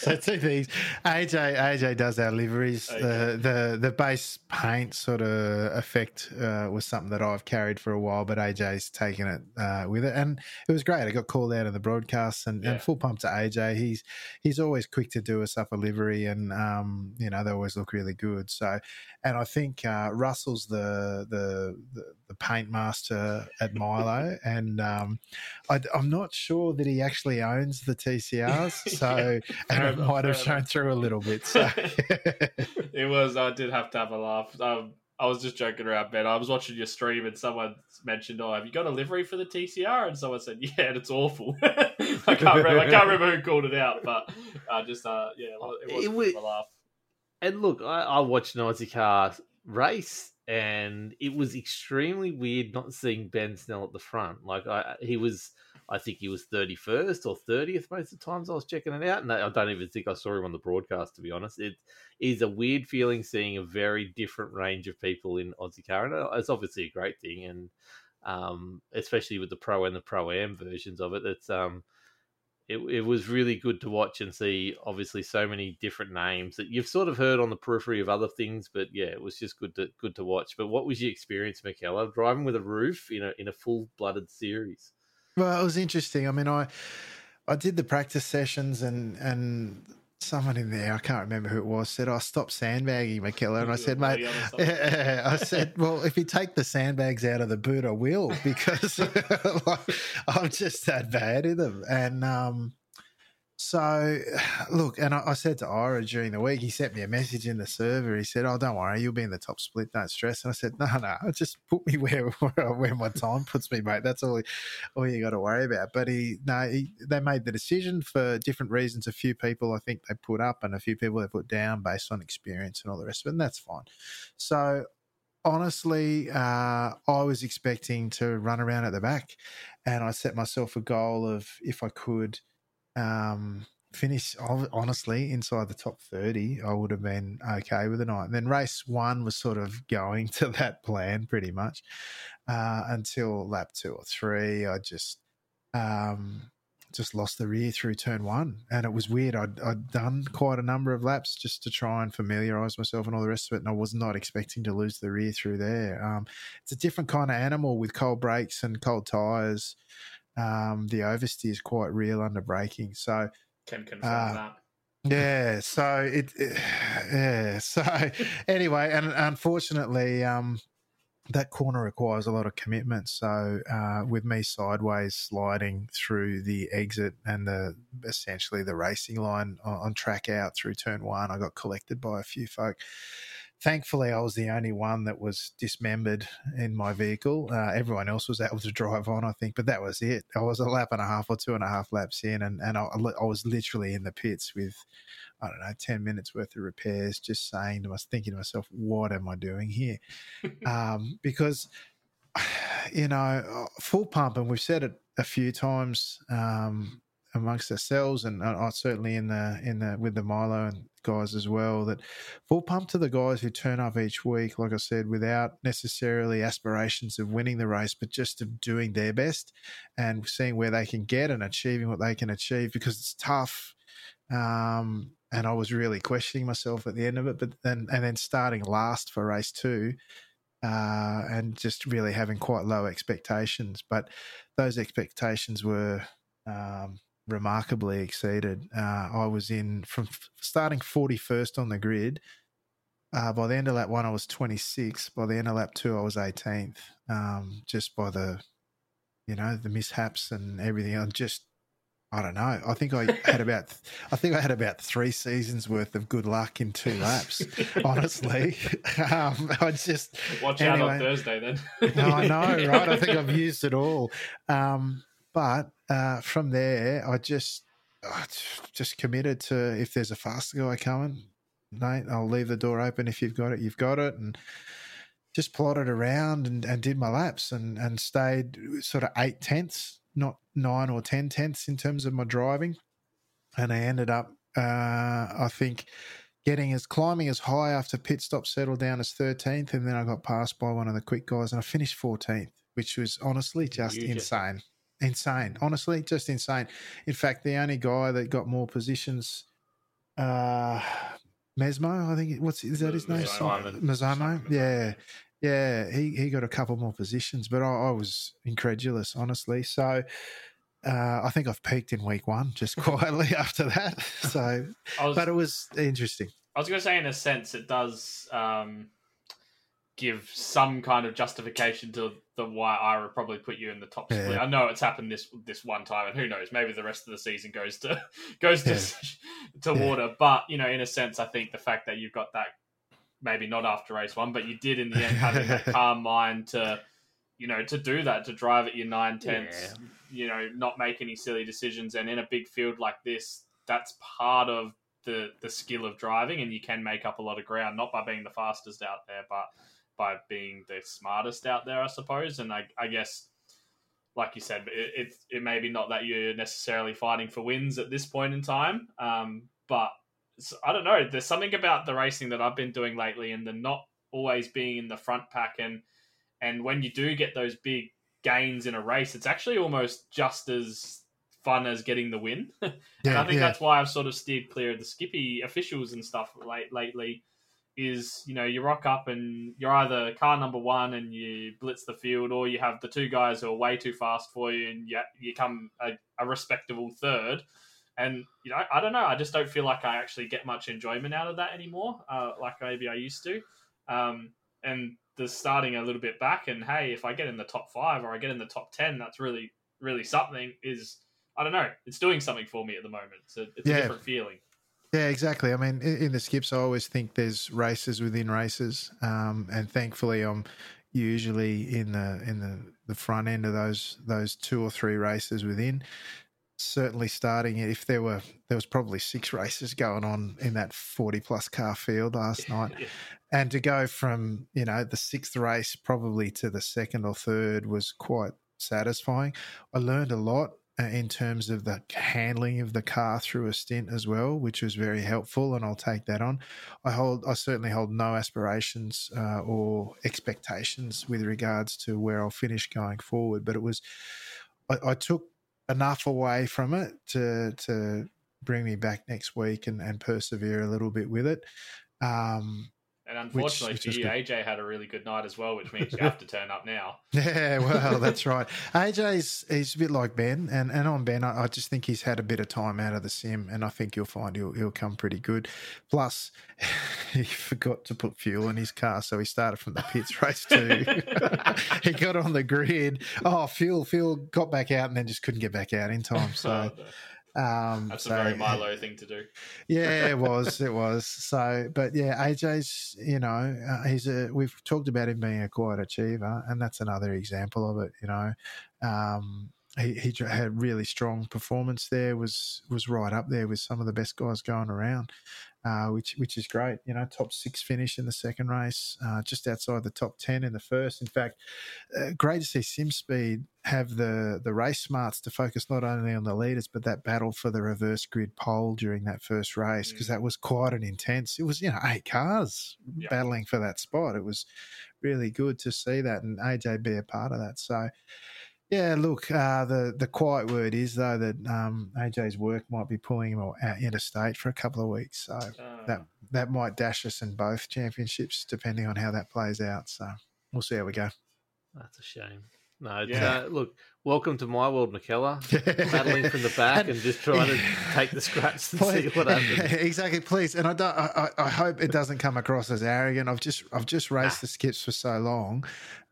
so two things. A J A J does our liveries. Okay. The, the the base paint sort of effect uh, was something that I've carried for a while, but A J's taken it uh, with it. And it was great. I got called out in the broadcast and, yeah. and full pump to A J. He's he's always quick to do us up a livery and, um, you know, they always look really good. So, and I think uh, Russell's the, the, the, the paint master at Milo, and um, I, I'm not sure that he actually owns the T C Rs, so yeah, and it might have shown through a little bit. So it was. I did have to have a laugh. Um, I was just joking around, Ben. I was watching your stream, and someone mentioned, "Oh, have you got a livery for the T C R?" And someone said, "Yeah, and it's awful." I can't remember. I can't remember who called it out, but I uh, just uh, yeah, it was, it was a laugh. And look, I, I watched an Aussie car race. And it was extremely weird not seeing Ben Snell at the front. Like I, he was, I think he was thirty-first or thirtieth most of the times I was checking it out. And I don't even think I saw him on the broadcast, to be honest. It is a weird feeling seeing a very different range of people in Aussie car. And it's obviously a great thing. And um, especially with the Pro and the Pro-Am versions of it, it's, um, it, it was really good to watch and see, obviously, so many different names that you've sort of heard on the periphery of other things. But yeah, it was just good to good to watch. But what was your experience, McKellar, driving with a roof in a in a full blooded series? Well, it was interesting. I mean, I I did the practice sessions and and. Someone in there, I can't remember who it was, said, "Oh, stop sandbagging, McKellar." And I said, "Mate," I said, "well, if you take the sandbags out of the boot, I will, because like, I'm just that bad in them." And um, so, look, and I, I said to Ira during the week, he sent me a message in the server. He said, "Oh, don't worry, you'll be in the top split. Don't stress." And I said, "No, no, just put me where where my time puts me, mate. That's all, all you got to worry about." But he, no, he, they made the decision for different reasons. A few people, I think, they put up, and a few people they put down based on experience and all the rest of it, and that's fine. So, honestly, uh, I was expecting to run around at the back, and I set myself a goal of, if I could, Um, finish honestly inside the top thirty, I would have been okay with the night. And then race one was sort of going to that plan pretty much uh, until lap two or three. I just um, just lost the rear through turn one, and it was weird. I'd, I'd done quite a number of laps just to try and familiarise myself and all the rest of it, and I was not expecting to lose the rear through there. Um, it's a different kind of animal with cold brakes and cold tyres. Um, the oversteer is quite real under braking, so can confirm uh, that. Yeah, so it, it, yeah, so anyway, and unfortunately, um, that corner requires a lot of commitment. So uh, with me sideways sliding through the exit and the essentially the racing line on, on track out through turn one, I got collected by a few folk. Thankfully, I was the only one that was dismembered in my vehicle. Uh, everyone else was able to drive on, I think, but that was it. I was a lap and a half or two and a half laps in, and, and I, I was literally in the pits with, I don't know, ten minutes worth of repairs, just saying to myself, thinking to myself, what am I doing here? um, because, you know, full pump, and we've said it a few times um, amongst ourselves, and uh, certainly in the in the with the Milo and guys as well, that full pump to the guys who turn up each week, like I said, without necessarily aspirations of winning the race, but just of doing their best and seeing where they can get and achieving what they can achieve, because it's tough. Um, and I was really questioning myself at the end of it. But then, and then starting last for race two, uh, and just really having quite low expectations. But those expectations were um, remarkably exceeded. Uh, I was in from f- starting forty-first on the grid. Uh, by the end of lap one, I was twenty-sixth. By the end of lap two, I was eighteenth. Um, just by the, you know, the mishaps and everything. I'm just, I don't know. I think I had about, I think I had about three seasons worth of good luck in two laps. Honestly, um, I just watch anyway, out on Thursday then. No, I know, right? I think I've used it all. Um, but uh, from there, I just, I just committed to if there's a faster guy coming, mate, I'll leave the door open. If you've got it, you've got it, and just plotted around and, and did my laps and and stayed sort of eight tenths. Not nine or ten tenths in terms of my driving, and I ended up, uh, I think, getting as climbing as high after pit stop, settled down as thirteenth, and then I got passed by one of the quick guys, and I finished fourteenth, which was honestly just Huge. insane, insane. Honestly, just insane. In fact, the only guy that got more positions, uh, Mesmo, I think. What's is that his name? Mesmo. Yeah. Yeah, he, he got a couple more positions, but I, I was incredulous, honestly. So uh, I think I've peaked in week one just quietly after that. So, was, but it was interesting. I was going to say, in a sense, it does um, give some kind of justification to the why Ira probably put you in the top yeah. split. I know it's happened this this one time, and who knows, maybe the rest of the season goes to goes yeah. to, to yeah. water. But you know, in a sense, I think the fact that you've got that. Maybe not after race one, but you did in the end having that calm mind to, you know, to do that, to drive at your nine tenths, yeah. you know, not make any silly decisions. And in a big field like this, that's part of the, the skill of driving, and you can make up a lot of ground, not by being the fastest out there, but by being the smartest out there, I suppose. And I, I guess, like you said, it, it, it may be not that you're necessarily fighting for wins at this point in time, um, but I don't know. There's something about the racing that I've been doing lately and the not always being in the front pack. And, and when you do get those big gains in a race, it's actually almost just as fun as getting the win. Yeah, and I think yeah. that's why I've sort of steered clear of the Skippy officials and stuff late, lately is, you know, you rock up and you're either car number one and you blitz the field, or you have the two guys who are way too fast for you and you, you come a, a respectable third. And, you know, I don't know. I just don't feel like I actually get much enjoyment out of that anymore, uh, like maybe I used to. Um, and the starting a little bit back and, hey, if I get in the top five or I get in the top ten, that's really, really something is, I don't know. It's doing something for me at the moment. So it's yeah. a different feeling. Yeah, exactly. I mean, in the Skips, I always think there's races within races. Um, and thankfully, I'm usually in the in the, the front end of those those two or three races within. Certainly starting if there were there was probably six races going on in that forty plus car field last night, yeah. and to go from, you know, the sixth race probably to the second or third was quite satisfying. I learned a lot in terms of the handling of the car through a stint as well, which was very helpful, and I'll take that on. I hold I certainly hold no aspirations uh, or expectations with regards to where I'll finish going forward, but it was I, I took enough away from it to to bring me back next week and, and persevere a little bit with it. Um, and unfortunately which, which for you, A J had a really good night as well, which means you have to turn up now. Yeah, well, that's right. A J's he's a bit like Ben, and, and on Ben, I, I just think he's had a bit of time out of the sim, and I think you'll find he'll he'll come pretty good. Plus, he forgot to put fuel in his car, so he started from the pits race two. He got on the grid. Oh, fuel, fuel, got back out, and then just couldn't get back out in time. So. Um, That's so, a very Milo thing to do. Yeah, it was. It was. So, but yeah, A J's, you know, uh, he's a, we've talked about him being a quiet achiever, and that's another example of it, you know. Um, he, he had a really strong performance there, was was right up there with some of the best guys going around, uh, which which is great. You know, top six finish in the second race, uh, just outside the top ten in the first. In fact, uh, great to see SimSpeed have the, the race smarts to focus not only on the leaders, but that battle for the reverse grid pole during that first race, because mm. that was quite an intense, it was, you know, eight cars yeah. battling for that spot. It was really good to see that and A J be a part of that. So, Yeah, look, uh, the, the quiet word is, though, that um, A J's work might be pulling him out interstate for a couple of weeks. So uh, that that might dash us in both championships, depending on how that plays out. So we'll see how we go. That's a shame. No, yeah. uh, look, welcome to my world, McKellar. Battling from the back and, and just trying to take the scraps and please, see what happens. Exactly, please. And I, don't, I, I hope it doesn't come across as arrogant. I've just I've just raced ah. the skips for so long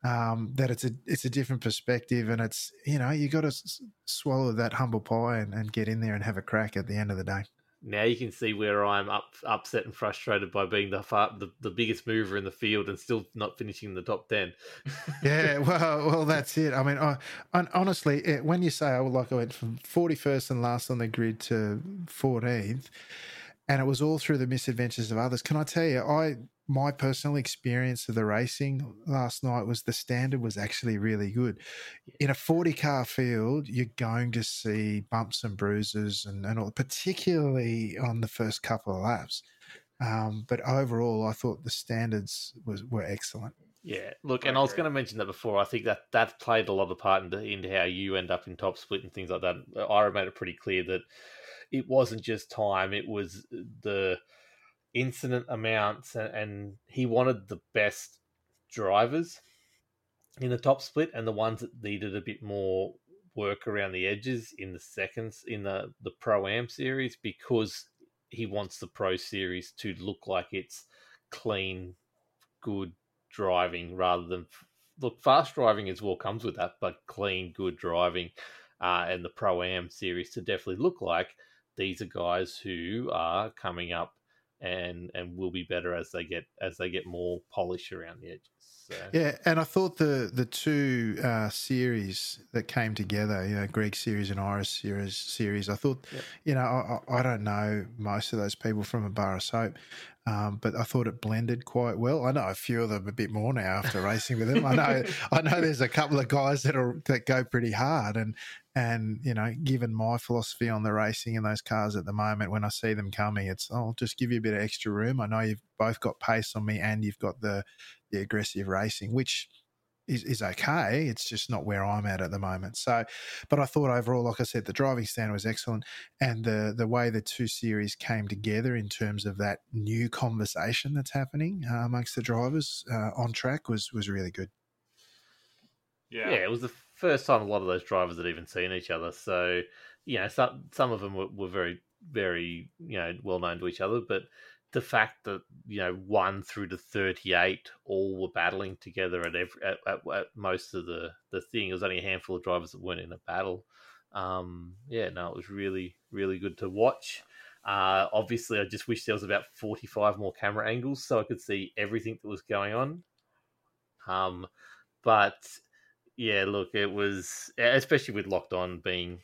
um, that it's a it's a different perspective, and it's you know you got to s- swallow that humble pie and, and get in there and have a crack at the end of the day. Now you can see where I'm up, upset and frustrated by being the, far, the the biggest mover in the field and still not finishing in the top ten. yeah, well, well, that's it. I mean, I, I, honestly, it, when you say, oh, like I went from forty-first and last on the grid to fourteenth, and it was all through the misadventures of others, can I tell you, I my personal experience of the racing last night was the standard was actually really good. In a forty-car field, you're going to see bumps and bruises and, and all, particularly on the first couple of laps. Um, but overall, I thought the standards was, were excellent. Yeah, look, and I was going to mention that before. I think that that played a lot of a part into, into how you end up in top split and things like that. Ira made it pretty clear that it wasn't just time, it was the incident amounts, and, and he wanted the best drivers in the top split and the ones that needed a bit more work around the edges in the seconds in the, the Pro-Am series, because he wants the Pro series to look like it's clean, good driving rather than... Look, fast driving as well comes with that, but clean, good driving uh, and the Pro-Am series to definitely look like these are guys who are coming up and and will be better as they get as they get more polish around the edges. So. Yeah, and I thought the the two uh, series that came together, you know, Greg series and Iris series, series I thought, yep. you know, I, I don't know most of those people from a bar of soap, um, but I thought it blended quite well. I know a few of them a bit more now after racing with them. I know I know there's a couple of guys that are that go pretty hard, and and you know, given my philosophy on the racing in those cars at the moment, when I see them coming, it's oh, I'll just give you a bit of extra room. I know you've both got pace on me, and you've got the the aggressive racing, which is, is okay. It's just not where I'm at at the moment. So, but I thought overall, like I said, the driving standard was excellent, and the the way the two series came together in terms of that new conversation that's happening uh, amongst the drivers uh, on track was was really good. Yeah, yeah, it was the first time a lot of those drivers had even seen each other. So, you know, some some of them were, were very, very, you know, well known to each other, but the fact that, you know, one through to thirty-eight all were battling together at every, at, at, at most of the, the thing. It was only a handful of drivers that weren't in a battle. Um, yeah, no, it was really, really good to watch. Uh, obviously, I just wish there was about forty-five more camera angles so I could see everything that was going on. Um, but yeah, look, it was, especially with Locked On being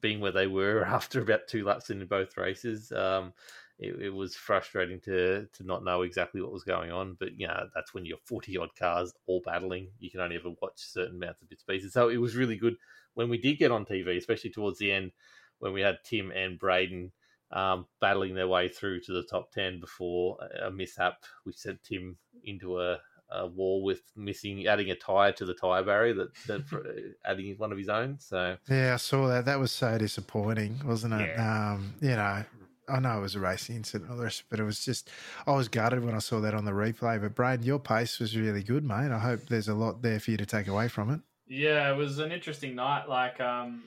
being where they were after about two laps in both races. Um, It, it was frustrating to to not know exactly what was going on, but you know, that's when you're forty-odd cars all battling. You can only ever watch certain amounts of bits and pieces. So it was really good when we did get on T V, especially towards the end when we had Tim and Braden um, battling their way through to the top ten before a mishap, which sent Tim into a, a wall with missing, adding a tyre to the tyre barrier, that, that adding one of his own. So yeah, I saw that. That was so disappointing, wasn't it? Yeah. Um, you know... I know it was a racing incident, but it was just, I was gutted when I saw that on the replay. But Braden, your pace was really good, mate. I hope there's a lot there for you to take away from it. Yeah, it was an interesting night. Like, um,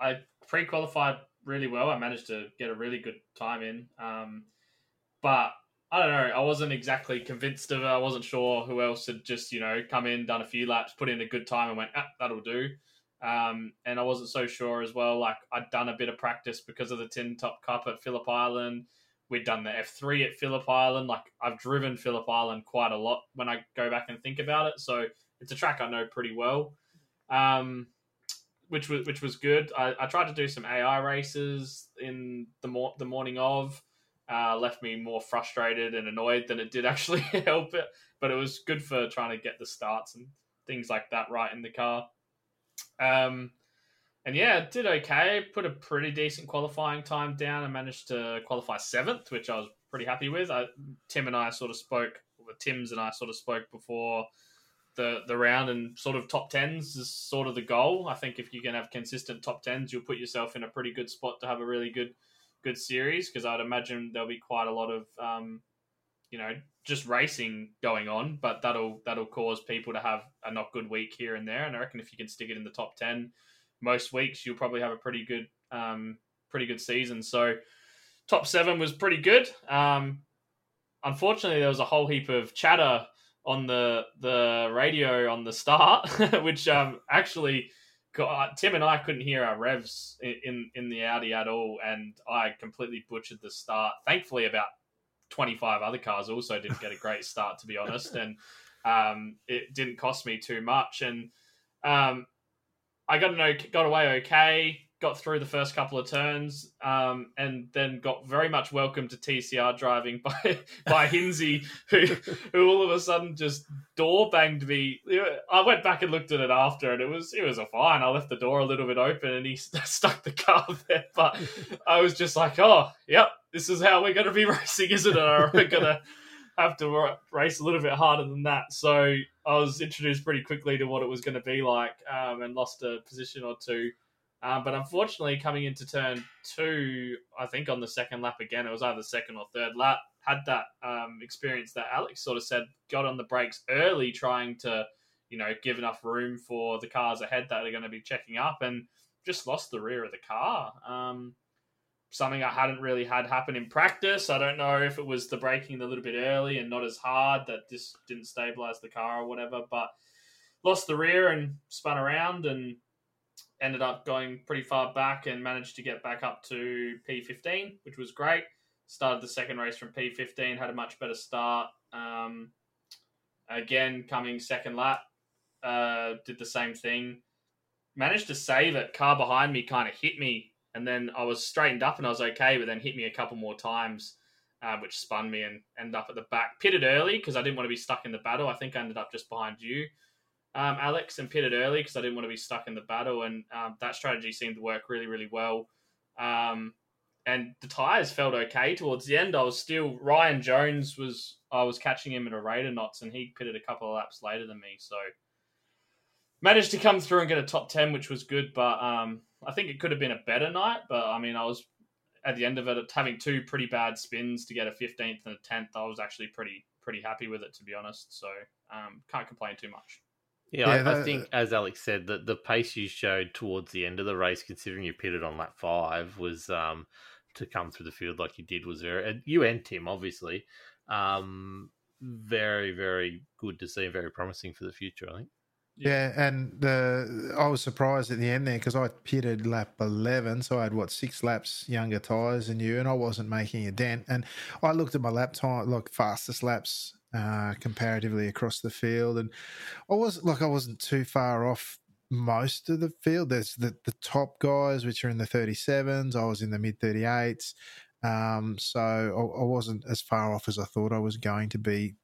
I pre-qualified really well. I managed to get a really good time in. Um, but I don't know, I wasn't exactly convinced of it. I wasn't sure who else had just, you know, come in, done a few laps, put in a good time and went, ah, that'll do. Um, and I wasn't so sure as well. Like, I'd done a bit of practice because of the Tin Top Cup at Phillip Island. We'd done the F three at Phillip Island. Like, I've driven Phillip Island quite a lot when I go back and think about it. So it's a track I know pretty well, um, which was which was good. I, I tried to do some A I races in the mor- the morning of. Uh, left me more frustrated and annoyed than it did actually help it. But it was good for trying to get the starts and things like that right in the car. Um, and yeah, did okay, put a pretty decent qualifying time down and managed to qualify seventh, which I was pretty happy with. I, Tim and I sort of spoke, well, Tim's and I sort of spoke before the, the round, and sort of top tens is sort of the goal. I think if you can have consistent top tens, you'll put yourself in a pretty good spot to have a really good good series, because I'd imagine there'll be quite a lot of, um, you know, just racing going on, but that'll that'll cause people to have a not good week here and there. And I reckon if you can stick it in the top ten most weeks, you'll probably have a pretty good um, pretty good season. So top seven was pretty good. Um, unfortunately, there was a whole heap of chatter on the the radio on the start, which um, actually got, Tim and I couldn't hear our revs in, in the Audi at all, and I completely butchered the start. Thankfully, about twenty-five other cars also didn't get a great start, to be honest, and um, it didn't cost me too much. And um, I got an, got away okay, got through the first couple of turns, um, and then got very much welcomed to T C R driving by by Hinsey, who who all of a sudden just door banged me. I went back and looked at it after, and it was it was a fine. I left the door a little bit open, and he st- stuck the car there. But I was just like, oh, yep, this is how we're going to be racing, isn't it? We're going to have to race a little bit harder than that. So I was introduced pretty quickly to what it was going to be like, um, and lost a position or two. Uh, but unfortunately, coming into turn two, I think on the second lap again, it was either second or third lap, had that um, experience that Alex sort of said, got on the brakes early, trying to, you know, give enough room for the cars ahead that are going to be checking up, and just lost the rear of the car. Um, something I hadn't really had happen in practice. I don't know if it was the braking a little bit early and not as hard that this didn't stabilize the car or whatever, but lost the rear and spun around and ended up going pretty far back and managed to get back up to P fifteen, which was great. Started the second race from P fifteen, had a much better start. Um, again, coming second lap, uh, did the same thing. Managed to save it. Car behind me kind of hit me, and then I was straightened up and I was okay, but then hit me a couple more times, uh, which spun me and ended up at the back. Pitted early because I didn't want to be stuck in the battle. I think I ended up just behind you, Um, Alex, and pitted early because I didn't want to be stuck in the battle, and um, that strategy seemed to work really, really well. Um, and the tyres felt okay towards the end. I was still Ryan Jones was I was catching him at a rate of knots, and he pitted a couple of laps later than me, so managed to come through and get a top ten, which was good. But um, I think it could have been a better night. But I mean, I was at the end of it having two pretty bad spins to get a fifteenth and a tenth. I was actually pretty pretty happy with it, to be honest. So um, can't complain too much. Yeah, yeah I, that, I think, as Alex said, that the pace you showed towards the end of the race, considering you pitted on lap five, was um, to come through the field like you did was very, and you and Tim, obviously, um, very, very good to see, very promising for the future, I think. Yeah, yeah and the I was surprised at the end there because I pitted lap eleven, so I had, what, six laps younger tyres than you, and I wasn't making a dent. And I looked at my lap time, like fastest laps, Uh, comparatively across the field, and I was like I wasn't too far off most of the field. There's the, the top guys, which are in the thirty-sevens. I was in the mid thirty-eights, um, so I, I wasn't as far off as I thought I was going to be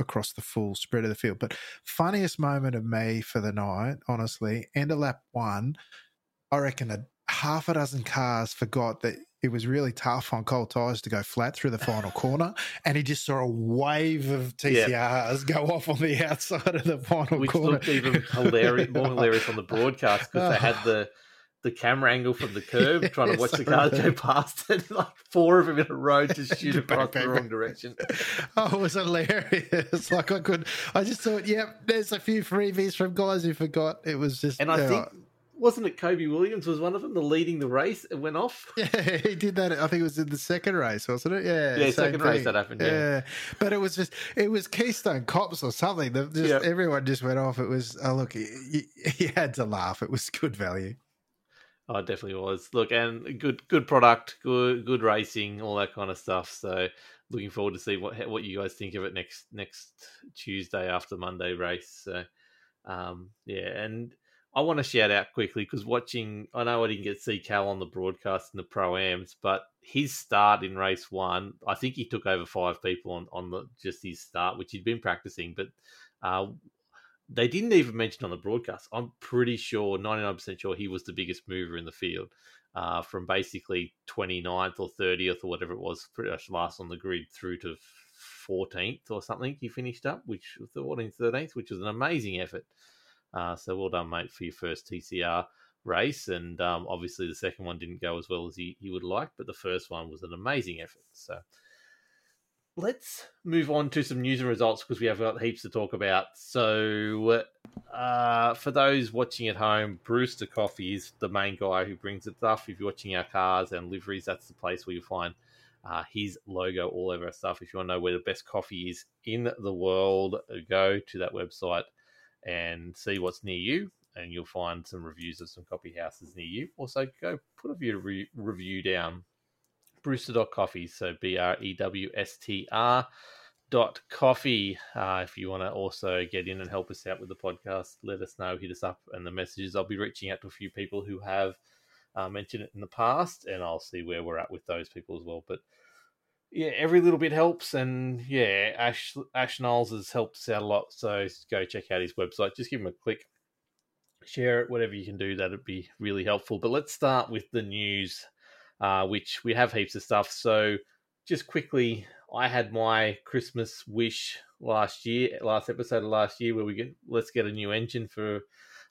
across the full spread of the field. But funniest moment of me for the night, honestly, end of lap one, I reckon a half a dozen cars forgot that it was really tough on cold tyres to go flat through the final corner, and he just saw a wave of T C Rs yep. go off on the outside of the final Which corner. Which looked even hilarious, more hilarious on the broadcast because they had the the camera angle from the curb yeah, trying to watch so the cars go past it, like four of them in a row just shoot across the wrong direction. Oh, it was hilarious. Like I could, I just thought, yeah, there's a few freebies from guys who forgot. It was just... And I uh, think... Wasn't it Kobe Williams was one of them, the leading the race? It went off? Yeah, he did that. I think it was in the second race, wasn't it? Yeah, yeah second thing. race that happened, yeah. yeah. But it was just, it was Keystone Cops or something. Just, yep. Everyone just went off. It was, oh, look, you, you had to laugh. It was good value. Oh, it definitely was. Look, and good good product, good good racing, all that kind of stuff. So looking forward to see what what you guys think of it next next Tuesday after Monday race. So, um, yeah, and... I want to shout out quickly because watching, I know I didn't get to see Cal on the broadcast in the Pro-Ams, but his start in race one, I think he took over five people on, on the, just his start, which he'd been practicing, but uh, they didn't even mention on the broadcast. I'm pretty sure, ninety-nine percent sure he was the biggest mover in the field uh, from basically twenty-ninth or thirtieth or whatever it was, pretty much last on the grid through to fourteenth or something you finished up, which was fourteenth, thirteenth, which was an amazing effort. Uh, so well done, mate, for your first T C R race. And um, obviously the second one didn't go as well as he, he would like, but the first one was an amazing effort. So let's move on to some news and results because we have got heaps to talk about. So uh, for those watching at home, Brewster Coffee is the main guy who brings the stuff. If you're watching our cars and liveries, that's the place where you find uh, his logo all over our stuff. If you want to know where the best coffee is in the world, go to that website and see what's near you, and you'll find some reviews of some coffee houses near you. Also, go put a view, re- review down, brewster dot coffee, so B R E W S T R dot coffee. Uh, if you want to also get in and help us out with the podcast, let us know, hit us up, and the messages. I'll be reaching out to a few people who have uh, mentioned it in the past, and I'll see where we're at with those people as well. But yeah, every little bit helps, and yeah, Ash, Ash Knowles has helped us out a lot, so go check out his website. Just give him a click, share it, whatever you can do, that would be really helpful. But let's start with the news, uh, which we have heaps of stuff. So just quickly, I had my Christmas wish last year, last episode of last year, where we get, let's get a new engine for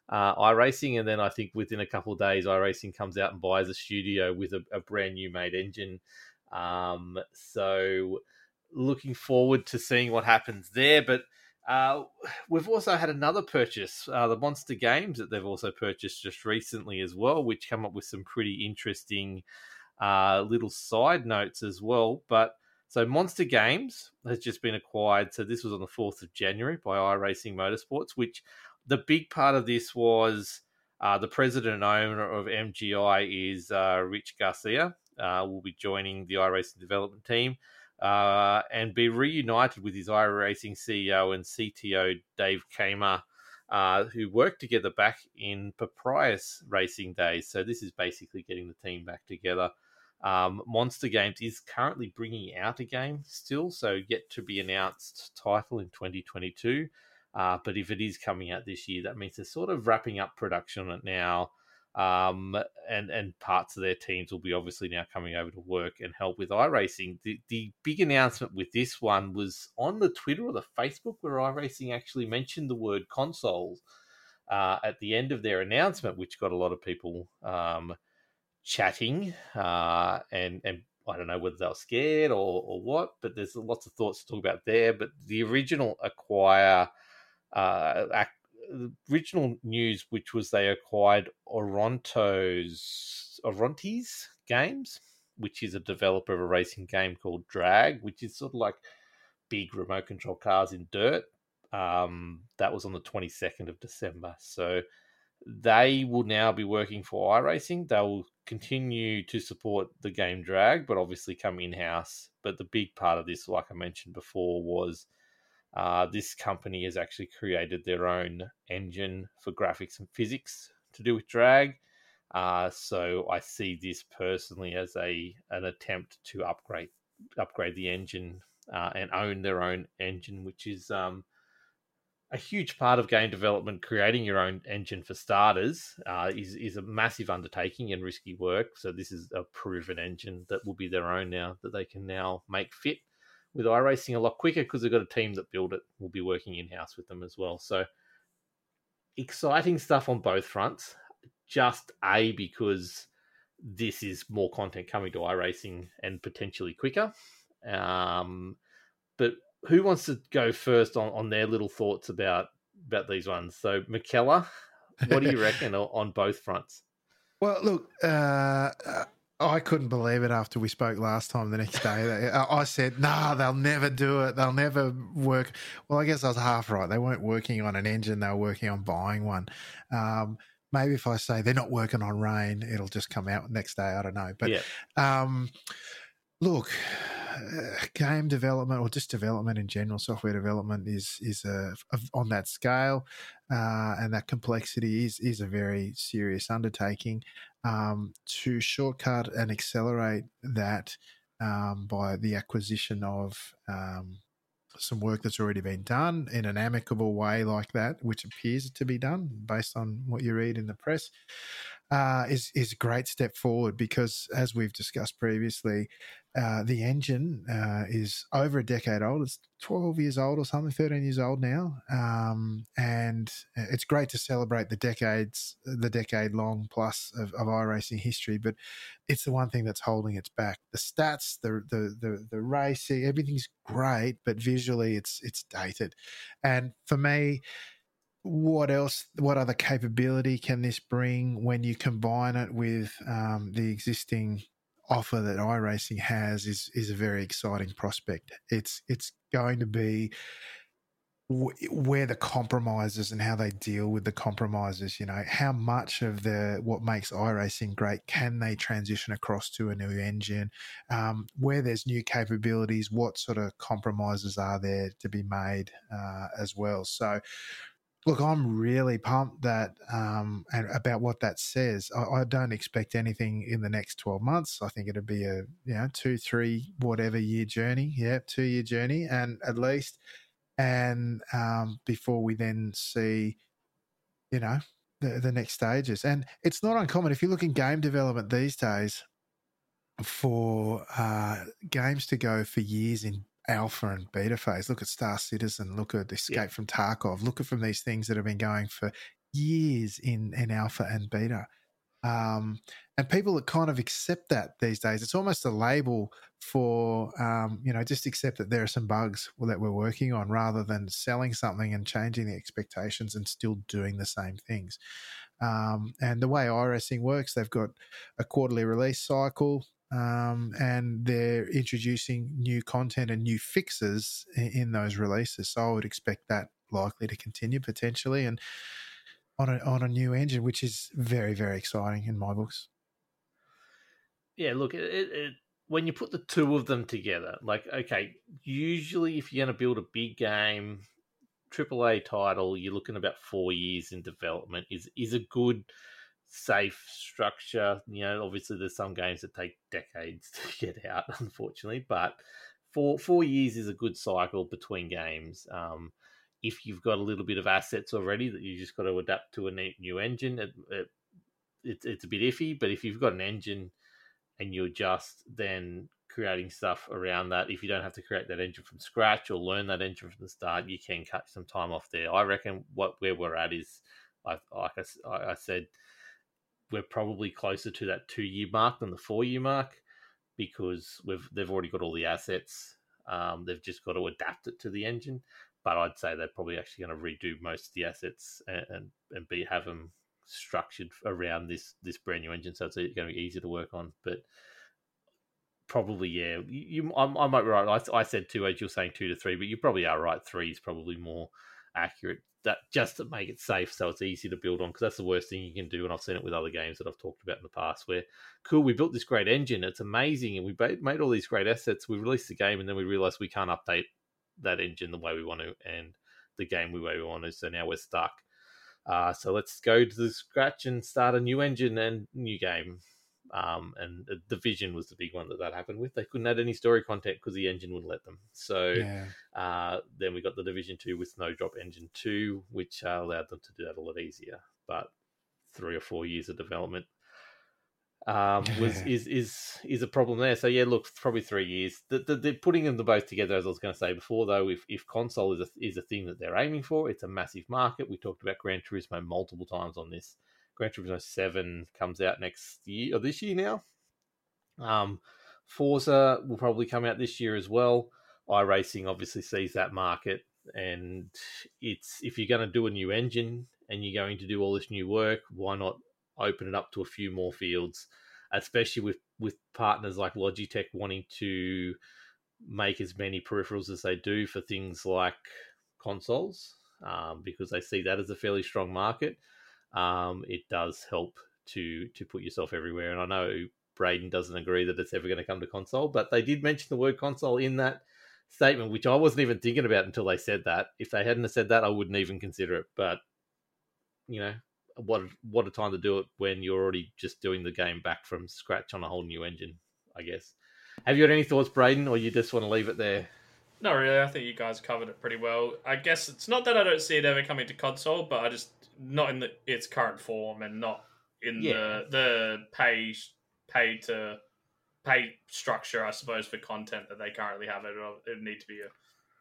uh, iRacing, and then I think within a couple of days, iRacing comes out and buys a studio with a, a brand new made engine. Um, so looking forward to seeing what happens there, but, uh, we've also had another purchase, uh, the Monster Games that they've also purchased just recently as well, which come up with some pretty interesting, uh, little side notes as well. But so Monster Games has just been acquired. So this was on the fourth of January by iRacing Motorsports, which the big part of this was, uh, the president and owner of M G I is, uh, Rich Garcia. Uh, will be joining the iRacing development team uh, and be reunited with his iRacing C E O and C T O, Dave Kamer, uh, who worked together back in Paprias racing days. So this is basically getting the team back together. Um, Monster Games is currently bringing out a game still, so yet to be announced title in twenty twenty-two. Uh, but if it is coming out this year, that means they're sort of wrapping up production on it now. Um, and, and parts of their teams will be obviously now coming over to work and help with iRacing. The, the big announcement with this one was on the Twitter or the Facebook, where iRacing actually mentioned the word consoles uh, at the end of their announcement, which got a lot of people um, chatting. Uh, and, and I don't know whether they were scared or, or what, but there's lots of thoughts to talk about there. But the original acquire uh, act, the original news, which was they acquired Oronto's Orontes Games, which is a developer of a racing game called Drag, which is sort of like big remote control cars in dirt. Um, that was on the twenty-second of December. So they will now be working for iRacing. They will continue to support the game Drag, but obviously come in-house. But the big part of this, like I mentioned before, was Uh, this company has actually created their own engine for graphics and physics to do with drag. Uh, so I see this personally as a an attempt to upgrade upgrade the engine uh, and own their own engine, which is um, a huge part of game development. Creating your own engine for starters uh, is, is a massive undertaking and risky work. So this is a proven engine that will be their own now, that they can now make fit with iRacing a lot quicker because they've got a team that build it. We'll be working in-house with them as well. So exciting stuff on both fronts. Just A, because this is more content coming to iRacing and potentially quicker. Um, but who wants to go first on, on their little thoughts about, about these ones? So McKellar, what do you reckon on both fronts? Well, look, uh, uh... I couldn't believe it after we spoke last time. The next day, I said, nah, they'll never do it. They'll never work. Well, I guess I was half right. They weren't working on an engine. They were working on buying one. Um, maybe if I say they're not working on rain, it'll just come out next day. I don't know. But yeah. um, look, uh, game development or just development in general, software development is is a, a, on that scale uh, and that complexity is is a very serious undertaking. Um, to shortcut and accelerate that um, by the acquisition of um, some work that's already been done in an amicable way like that, which appears to be done based on what you read in the press, uh, is is a great step forward because, as we've discussed previously, uh, the engine uh, is over a decade old. It's twelve years old or something, thirteen years old now, um, and it's great to celebrate the decades, the decade-long plus of, of iRacing history. But it's the one thing that's holding it back. The stats, the the the, the racing, everything's great, but visually, it's it's dated. And for me, what else, what other capability can this bring when you combine it with um, the existing offer that iRacing has is is a very exciting prospect. It's it's going to be w- where the compromises and how they deal with the compromises, you know, how much of the what makes iRacing great can they transition across to a new engine, um, where there's new capabilities, what sort of compromises are there to be made uh, as well. So, look, I'm really pumped that um, and about what that says. I, I don't expect anything in the next twelve months. I think it'll be a you know two, three, whatever year journey. Yeah, two year journey, and at least, and um, before we then see, you know, the, the next stages. And it's not uncommon if you look in game development these days for uh, games to go for years in alpha and beta phase. Look at Star Citizen, look at Escape yeah. from Tarkov, look at from these things that have been going for years in, in alpha and beta. Um, and people that kind of accept that these days, it's almost a label for, um, you know, just accept that there are some bugs that we're working on rather than selling something and changing the expectations and still doing the same things. Um, and the way iRacing works, they've got a quarterly release cycle. Um, and they're introducing new content and new fixes in, in those releases. So I would expect that likely to continue potentially and on a, on a new engine, which is very, very exciting in my books. Yeah, look, it, it, when you put the two of them together, like, okay, usually if you're going to build a big game, triple A title, you're looking about four years in development is is a good safe structure. You know, obviously there's some games that take decades to get out, unfortunately, but four four years is a good cycle between games. Um, if you've got a little bit of assets already that you just got to adapt to a new engine, it, it, it's it's a bit iffy, but if you've got an engine and you adjust, then creating stuff around that, if you don't have to create that engine from scratch or learn that engine from the start, you can cut some time off there. I reckon what where we're at is, like I, I said, we're probably closer to that two-year mark than the four-year mark because we've they've already got all the assets. Um, they've just got to adapt it to the engine. But I'd say they're probably actually going to redo most of the assets and and, and be have them structured around this this brand new engine, so it's going to be easier to work on. But probably, yeah, you I, I might be right. I, I said two, as you're saying two to three, but you probably are right. Three is probably more accurate. That just to make it safe so it's easy to build on, because that's the worst thing you can do, and I've seen it with other games that I've talked about in the past where, cool, we built this great engine, it's amazing, and we made all these great assets, we released the game, and then we realized we can't update that engine the way we want to and the game the way we want to, so now we're stuck. Uh, so let's go to the scratch and start a new engine and new game. Um, and the Vision was the big one that that happened with. They couldn't add any story content because the engine wouldn't let them. So yeah. uh, then we got the Division two with No Drop Engine two, which uh, allowed them to do that a lot easier. But three or four years of development um, was yeah. is is is a problem there. So yeah, look, probably three years. The, the, the putting them both together, as I was going to say before, though, if if console is a, is a thing that they're aiming for, it's a massive market. We talked about Gran Turismo multiple times on this. Gran Turismo seven comes out next year, or this year now. Um, Forza will probably come out this year as well. iRacing obviously sees that market, and it's if you're going to do a new engine and you're going to do all this new work, why not open it up to a few more fields, especially with, with partners like Logitech wanting to make as many peripherals as they do for things like consoles, um, because they see that as a fairly strong market. Um, it does help to to put yourself everywhere. And I know Braden doesn't agree that it's ever going to come to console, but they did mention the word console in that statement, which I wasn't even thinking about until they said that. If they hadn't have said that, I wouldn't even consider it. But, you know, what, what a time to do it when you're already just doing the game back from scratch on a whole new engine, I guess. Have you had any thoughts, Braden, or you just want to leave it there? Not really. I think you guys covered it pretty well. I guess it's not that I don't see it ever coming to console, but I just... not in the, its current form and not in yeah. the the pay pay to pay structure, I suppose, for content that they currently have. It would need to be a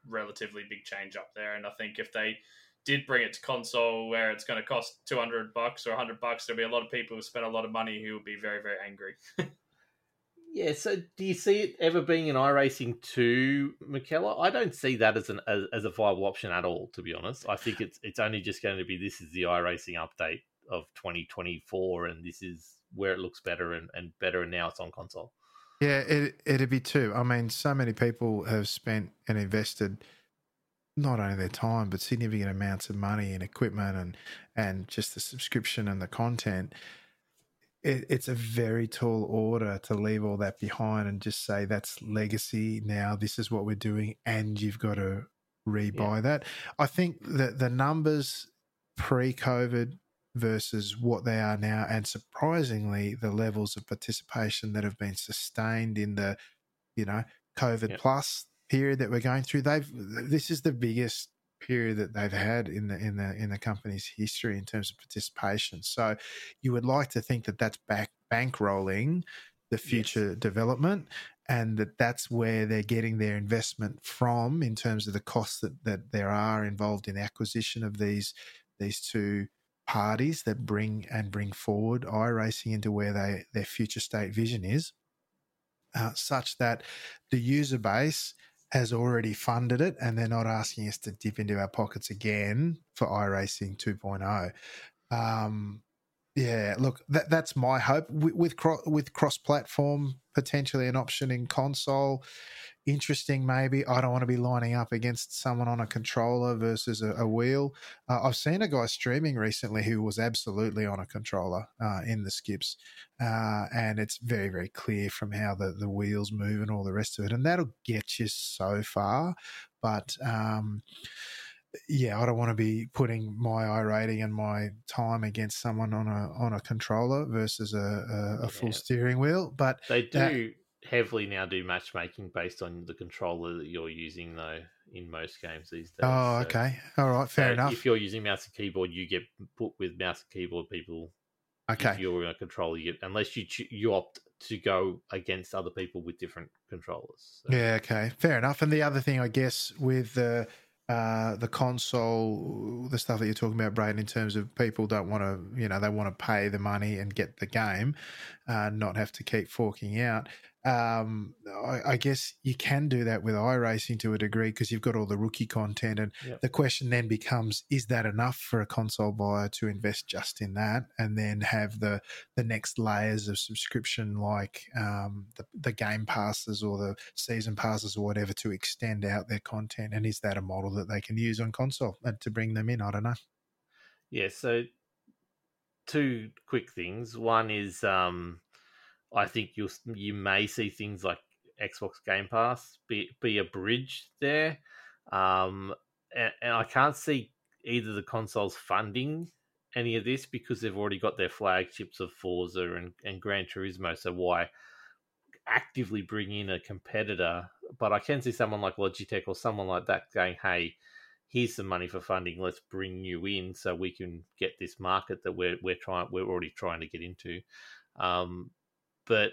relatively big change up there, and I think if they did bring it to console where it's going to cost two hundred bucks or one hundred bucks, there'll be a lot of people who spend a lot of money who will be very, very angry. Yeah, so do you see it ever being an iRacing two, McKellar? I don't see that as an as, as a viable option at all, to be honest. I think it's it's only just going to be, this is the iRacing update of twenty twenty-four, and this is where it looks better and, and better, and now it's on console. Yeah, it, it'd be too. I mean, so many people have spent and invested not only their time, but significant amounts of money and equipment and, and just the subscription and the content. It, it's a very tall order to leave all that behind and just say that's legacy now, this is what we're doing, and you've got to rebuy yeah. that. I think that the numbers pre-COVID versus what they are now, and surprisingly the levels of participation that have been sustained in the, you know, COVID yeah. plus period that we're going through, they've this is the biggest period that they've had in the in the in the company's history in terms of participation. So you would like to think that that's back bankrolling the future yes. development, and that that's where they're getting their investment from in terms of the costs that, that there are involved in acquisition of these these two parties that bring and bring forward iRacing into where they their future state vision is, uh, such that the user base has already funded it, and they're not asking us to dip into our pockets again for iRacing two point oh. Um, yeah, look, that, that's my hope. With, with, cro- with cross-platform, potentially an option in console, interesting maybe. I don't want to be lining up against someone on a controller versus a, a wheel. Uh, I've seen a guy streaming recently who was absolutely on a controller uh, in the skips, uh, and it's very, very clear from how the, the wheels move and all the rest of it, and that'll get you so far. But, um, yeah, I don't want to be putting my iRating and my time against someone on a on a controller versus a, a, a full yeah. steering wheel. But they do... Uh, heavily now do matchmaking based on the controller that you're using, though, in most games these days. Oh, so, okay. All right, fair so enough. If you're using mouse and keyboard, you get put with mouse and keyboard people. Okay. If you're on a controller, you get, unless you you opt to go against other people with different controllers. So. Yeah, okay. Fair enough. And the other thing, I guess, with the... Uh, the console, the stuff that you're talking about, Braden, in terms of people don't want to, you know, they want to pay the money and get the game, uh, not have to keep forking out. Um, I, I guess you can do that with iRacing to a degree because you've got all the rookie content, and yep. the question then becomes, is that enough for a console buyer to invest just in that, and then have the the next layers of subscription like um, the, the game passes or the season passes or whatever to extend out their content, and is that a model that they can use on console and to bring them in? I don't know. Yeah, so two quick things. One is... Um... I think you you may see things like Xbox Game Pass be be a bridge there, um, and, and I can't see either the consoles funding any of this because they've already got their flagships of Forza and, and Gran Turismo. So why actively bring in a competitor? But I can see someone like Logitech or someone like that going, "Hey, here's some money for funding. Let's bring you in so we can get this market that we're we're trying we're already trying to get into." Um, But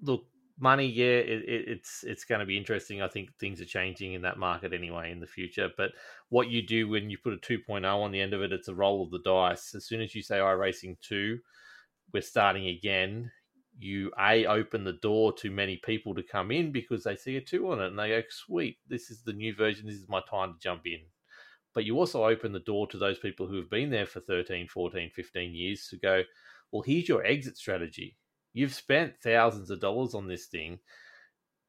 look, money, yeah, it, it, it's it's going to be interesting. I think things are changing in that market anyway in the future. But what you do when you put a two point oh on the end of it, it's a roll of the dice. As soon as you say iRacing two, we're starting again, you, A, open the door to many people to come in because they see a two on it and they go, sweet, this is the new version, this is my time to jump in. But you also open the door to those people who have been there for thirteen, fourteen, fifteen years to go, well, here's your exit strategy. You've spent thousands of dollars on this thing.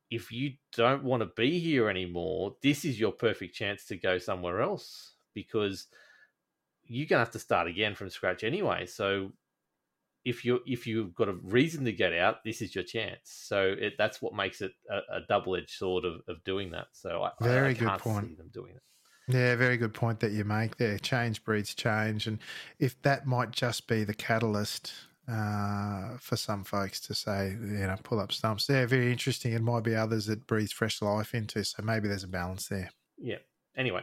If you don't want to be here anymore, this is your perfect chance to go somewhere else because you're going to have to start again from scratch anyway. So if, you're, if you've got a reason to get out, this is your chance. So it, that's what makes it a, a double-edged sword of, of doing that. So I, Very I, I good can't point. see them doing it. Yeah, very good point that you make there. Change breeds change. And if that might just be the catalyst uh, for some folks to say, you know, pull up stumps, yeah, very interesting. It might be others that breathe fresh life into. So maybe there's a balance there. Yeah. Anyway,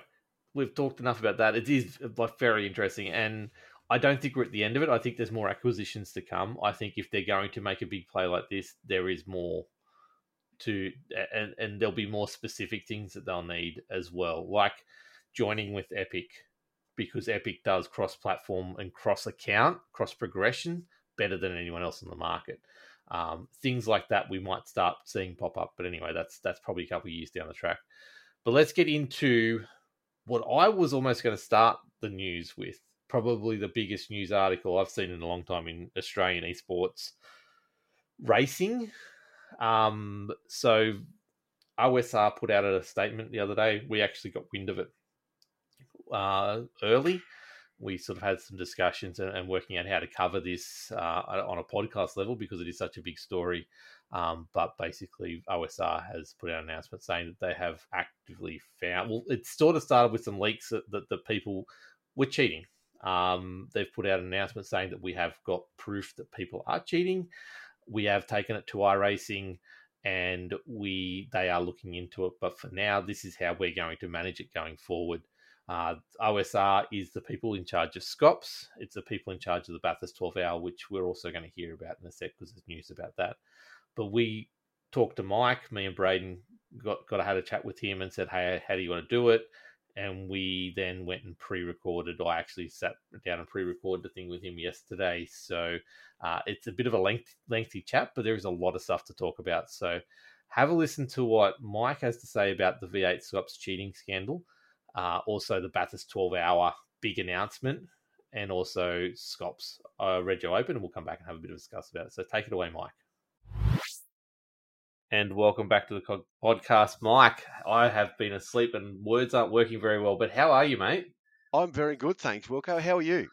we've talked enough about that. It is like very interesting. And I don't think we're at the end of it. I think there's more acquisitions to come. I think if they're going to make a big play like this, there is more to, and, and there'll be more specific things that they'll need as well, like joining with Epic, because Epic does cross-platform and cross-account, cross-progression better than anyone else on the market. Um, things like that we might start seeing pop up. But anyway, that's that's probably a couple of years down the track. But let's get into what I was almost going to start the news with, probably the biggest news article I've seen in a long time in Australian esports racing. Um, so O S R put out a statement the other day. We actually got wind of it uh, early. We sort of had some discussions and, and working out how to cover this uh, on a podcast level because it is such a big story. Um, but basically, O S R has put out an announcement saying that they have actively found... Well, it sort of started with some leaks that, that the people were cheating. Um, they've put out an announcement saying that we have got proof that people are cheating. We have taken it to iRacing and we they are looking into it. But for now, this is how we're going to manage it going forward. Uh, O S R is the people in charge of SCOPS. It's the people in charge of the Bathurst twelve hour, which we're also going to hear about in a sec because there's news about that. But we talked to Mike, me and Braden, got, got had a chat with him and said, hey, how do you want to do it? And we then went and pre-recorded. I actually sat down and pre-recorded the thing with him yesterday. So uh, it's a bit of a length, lengthy chat, but there is a lot of stuff to talk about. So have a listen to what Mike has to say about the V eight SCOPS cheating scandal. Uh, also, the Bathurst twelve hour big announcement, and also SCOPS uh, Rego Open, and we'll come back and have a bit of a discuss about it. So take it away, Mike. And welcome back to the podcast, Mike. I have been asleep and words aren't working very well, but how are you, mate? I'm very good, thanks, Wilco. How are you?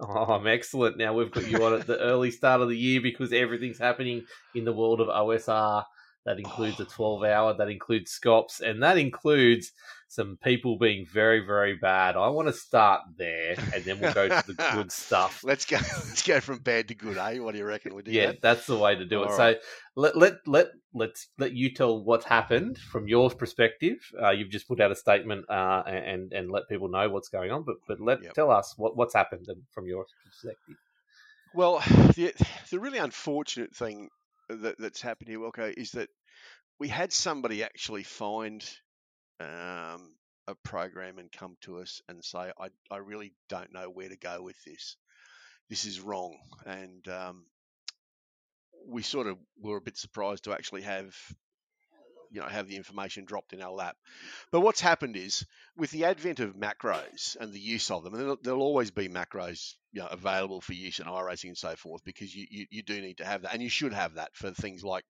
Oh, I'm excellent. Now, we've got you on at the early start of the year because everything's happening in the world of O S R. That includes oh. a twelve hour, that includes SCOPS, and that includes some people being very, very bad. I want to start there, and then we'll go to the good stuff. Let's go Let's go from bad to good, eh? What do you reckon we do? Yeah, that? that's the way to do All it. Right. So let, let, let, let's, let you tell what's happened from your perspective. Uh, you've just put out a statement uh, and, and let people know what's going on, but, but let yep. tell us what, what's happened from your perspective. Well, the, the really unfortunate thing That, that's happened here, Wilco, is that we had somebody actually find um, a program and come to us and say, I, I really don't know where to go with this. This is wrong. And um, we sort of were a bit surprised to actually have, you know, have the information dropped in our lap. But what's happened is with the advent of macros and the use of them, and there'll, there'll always be macros, you know, available for use in iRacing and so forth, because you, you, you do need to have that, and you should have that for things like,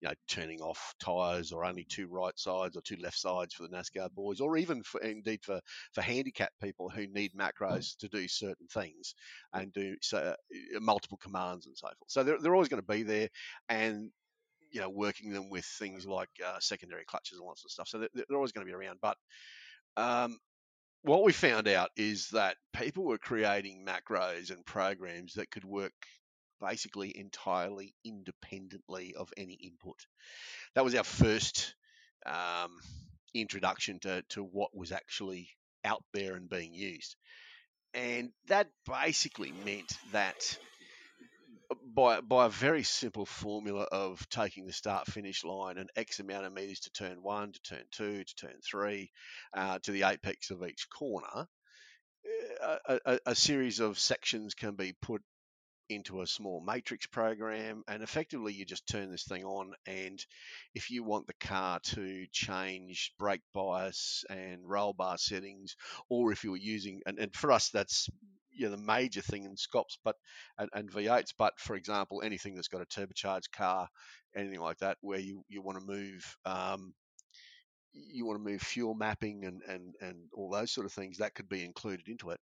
you know, turning off tyres or only two right sides or two left sides for the NASCAR boys, or even for, indeed for, for handicapped people who need macros to do certain things and do so, multiple commands and so forth. So they're, they're always going to be there, and you know, working them with things like uh, secondary clutches and lots of stuff. So they're, they're always going to be around. But um, what we found out is that people were creating macros and programs that could work basically entirely independently of any input. That was our first um, introduction to, to what was actually out there and being used. And that basically meant that By by a very simple formula of taking the start-finish line and X amount of metres to turn one, to turn two, to turn three, uh, to the apex of each corner, a, a, a series of sections can be put into a small matrix program, and effectively you just turn this thing on, and if you want the car to change brake bias and roll bar settings, or if you were using, and, and for us that's you know, the major thing in SCOPS but and, and V eights, but for example, anything that's got a turbocharged car, anything like that, where you, you want to move um, you want to move fuel mapping and, and, and all those sort of things, that could be included into it.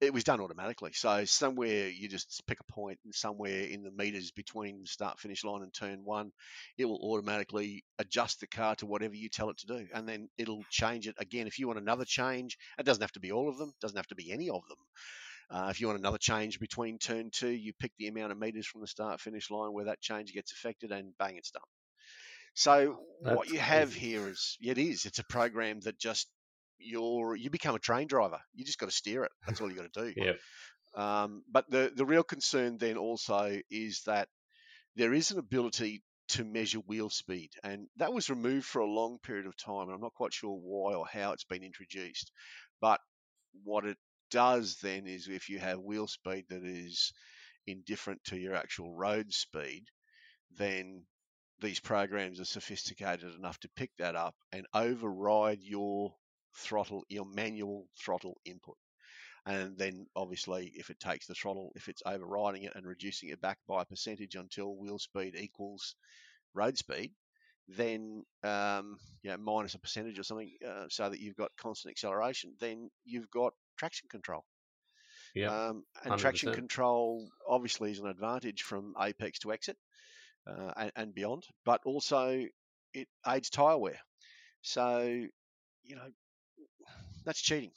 It was done automatically. So somewhere you just pick a point, and somewhere in the meters between start-finish line and turn one, it will automatically adjust the car to whatever you tell it to do, and then it'll change it again. If you want another change, it doesn't have to be all of them, it doesn't have to be any of them. Uh, if you want another change between turn two, you pick the amount of meters from the start-finish line where that change gets affected, and bang, it's done. So That's what you have crazy. Here is, it is, it's a program that just, you're you become a train driver. You just got to steer it. That's all you got to do. Yep. Um, but the, the real concern then also is that there is an ability to measure wheel speed, and that was removed for a long period of time. And I'm not quite sure why or how it's been introduced, but what it does then is if you have wheel speed that is indifferent to your actual road speed, then these programs are sophisticated enough to pick that up and override your throttle, your manual throttle input. And then obviously if it takes the throttle, if it's overriding it and reducing it back by a percentage until wheel speed equals road speed, then um, you know, minus a percentage or something, uh, so that you've got constant acceleration, then you've got traction control. Yeah, um, and one hundred percent. Traction control obviously is an advantage from apex to exit uh, and, and beyond, but also it aids tyre wear. So, you know, that's cheating.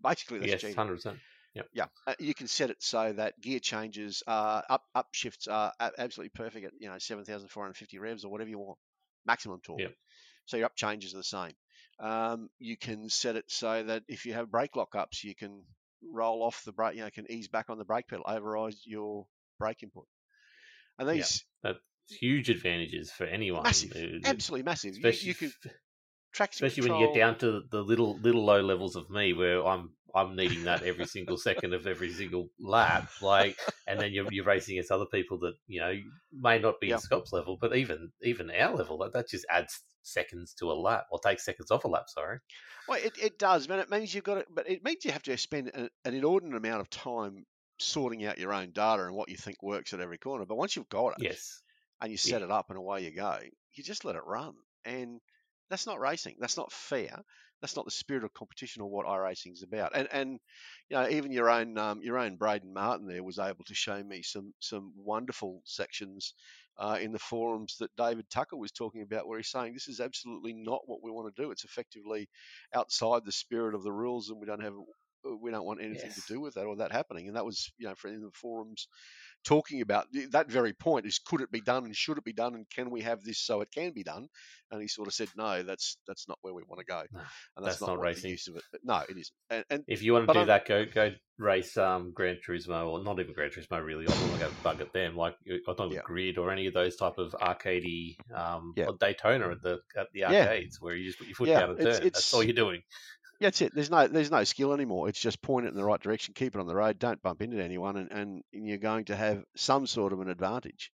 Basically, that's yes, cheating. one hundred percent. Yep. Yeah, you can set it so that gear changes, uh, up up shifts are absolutely perfect at, you know, seven thousand four hundred fifty revs or whatever you want, maximum torque. Yep. So your up changes are the same. Um, you can set it so that if you have brake lockups, you can roll off the brake, you know, can ease back on the brake pedal, override your brake input. And these yep. That's huge advantages for anyone. Massive, it, absolutely massive. You, you could. Traction Especially control. When you get down to the little little low levels of me, where I'm I'm needing that every single second of every single lap, like, and then you're you're racing against other people that, you know, may not be yeah. in SCOPS level, but even even our level, that, that just adds seconds to a lap, or takes seconds off a lap. Sorry. Well, it, it does, man. It means you've got to, but it means you have to spend an, an inordinate amount of time sorting out your own data and what you think works at every corner. But once you've got it, yes, and you set yeah. it up and away you go, you just let it run. And that's not racing. That's not fair. That's not the spirit of competition or what iRacing is about. And and you know, even your own um, your own Braden Martin there was able to show me some some wonderful sections uh, in the forums that David Tucker was talking about, where he's saying this is absolutely not what we want to do. It's effectively outside the spirit of the rules, and we don't have we don't want anything yes. to do with that or that happening. And that was, you know, for in the forums talking about that very point is, could it be done and should it be done and can we have this so it can be done? And he sort of said, no, that's that's not where we want to go. No, and that's, that's not, not racing. The use of it. No, it isn't. And, and if you want to do I'm, that, go go race um, Gran Turismo, or not even Gran Turismo really. I don't want to go bug at them. Like, I don't yeah. Grid or any of those type of arcadey um, yeah. or Daytona at the at the arcades yeah. where you just put your foot yeah, down and turn. It's, it's, that's all you're doing. Yeah, that's it. There's no there's no skill anymore. It's just point it in the right direction, keep it on the road, don't bump into anyone, and, and you're going to have some sort of an advantage.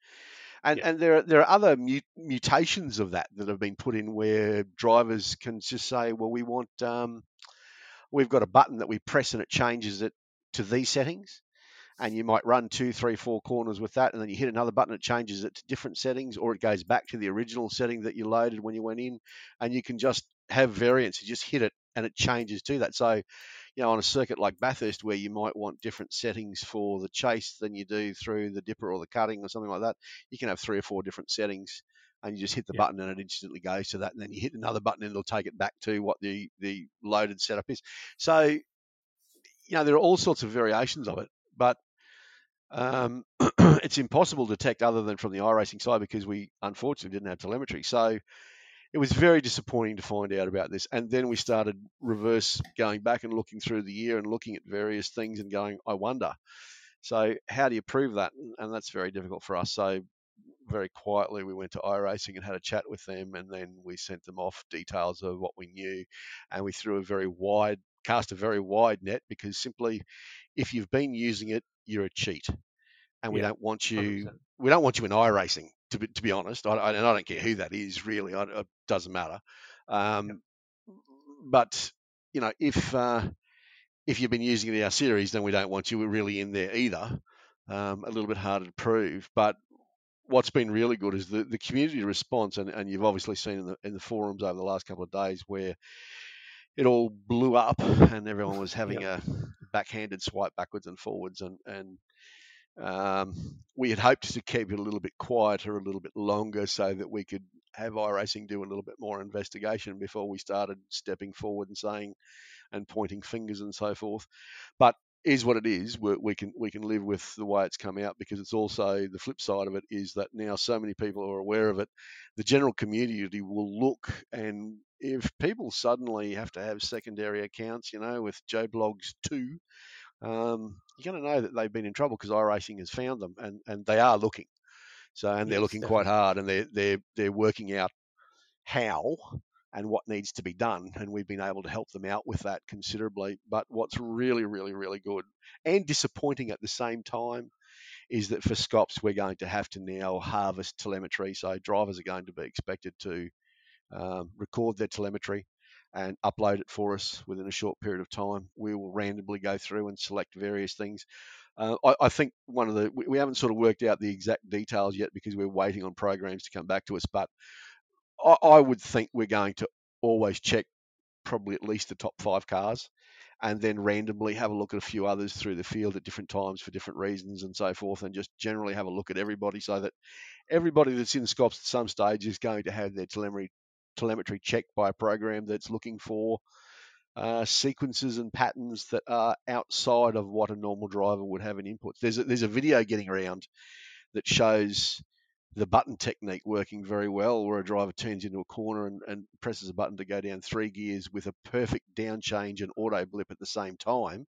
And yeah. and there are, there are other mutations of that that have been put in where drivers can just say, well, we want um, we've got a button that we press and it changes it to these settings. And you might run two, three, four corners with that, and then you hit another button, it changes it to different settings, or it goes back to the original setting that you loaded when you went in, and you can just have variance. You just hit it, and it changes to that. So, you know, on a circuit like Bathurst, where you might want different settings for the chase than you do through the dipper or the cutting or something like that, you can have three or four different settings, and you just hit the yeah. button, and it instantly goes to that, and then you hit another button, and it'll take it back to what the, the loaded setup is. So, you know, there are all sorts of variations of it, but um, it's impossible to detect other than from the iRacing side, because we unfortunately didn't have telemetry. So it was very disappointing to find out about this. And then we started reverse going back and looking through the year and looking at various things and going, I wonder. So how do you prove that? And that's very difficult for us. So very quietly, we went to iRacing and had a chat with them. And then we sent them off details of what we knew. And we threw a very wide, cast a very wide net, because simply if you've been using it, you're a cheat. And we yeah, don't want you, one hundred percent. We don't want you in iRacing. To be, to be honest, I, I, and I don't care who that is, really. I, it doesn't matter. Um, yep. But, you know, if uh, if you've been using it in our series, then we don't want you really in there either. Um, a little bit harder to prove. But what's been really good is the, the community response, and, and you've obviously seen in the, in the forums over the last couple of days where it all blew up and everyone was having yep. a backhanded swipe backwards and forwards, and, and Um, we had hoped to keep it a little bit quieter, a little bit longer, so that we could have iRacing do a little bit more investigation before we started stepping forward and saying and pointing fingers and so forth. But is what it is. We're, we can we can live with the way it's come out, because it's also the flip side of it is that now so many people are aware of it. The general community will look, and if people suddenly have to have secondary accounts, you know, with JBlogs two. um, you're going to know that they've been in trouble because iRacing has found them, and, and they are looking. So and they're yes, looking definitely. quite hard, and they're they're they're working out how and what needs to be done, and we've been able to help them out with that considerably. But what's really, really, really good and disappointing at the same time is that for SCOPS, we're going to have to now harvest telemetry. So drivers are going to be expected to um, record their telemetry and upload it for us within a short period of time. We will randomly go through and select various things. Uh, I, I think one of the, we, we haven't sort of worked out the exact details yet because we're waiting on programs to come back to us, but I, I would think we're going to always check probably at least the top five cars and then randomly have a look at a few others through the field at different times for different reasons and so forth, and just generally have a look at everybody so that everybody that's in SCOPS at some stage is going to have their telemetry, telemetry checked by a program that's looking for uh, sequences and patterns that are outside of what a normal driver would have in inputs. There's a, there's a video getting around that shows the button technique working very well, where a driver turns into a corner and, and presses a button to go down three gears with a perfect down change and auto blip at the same time,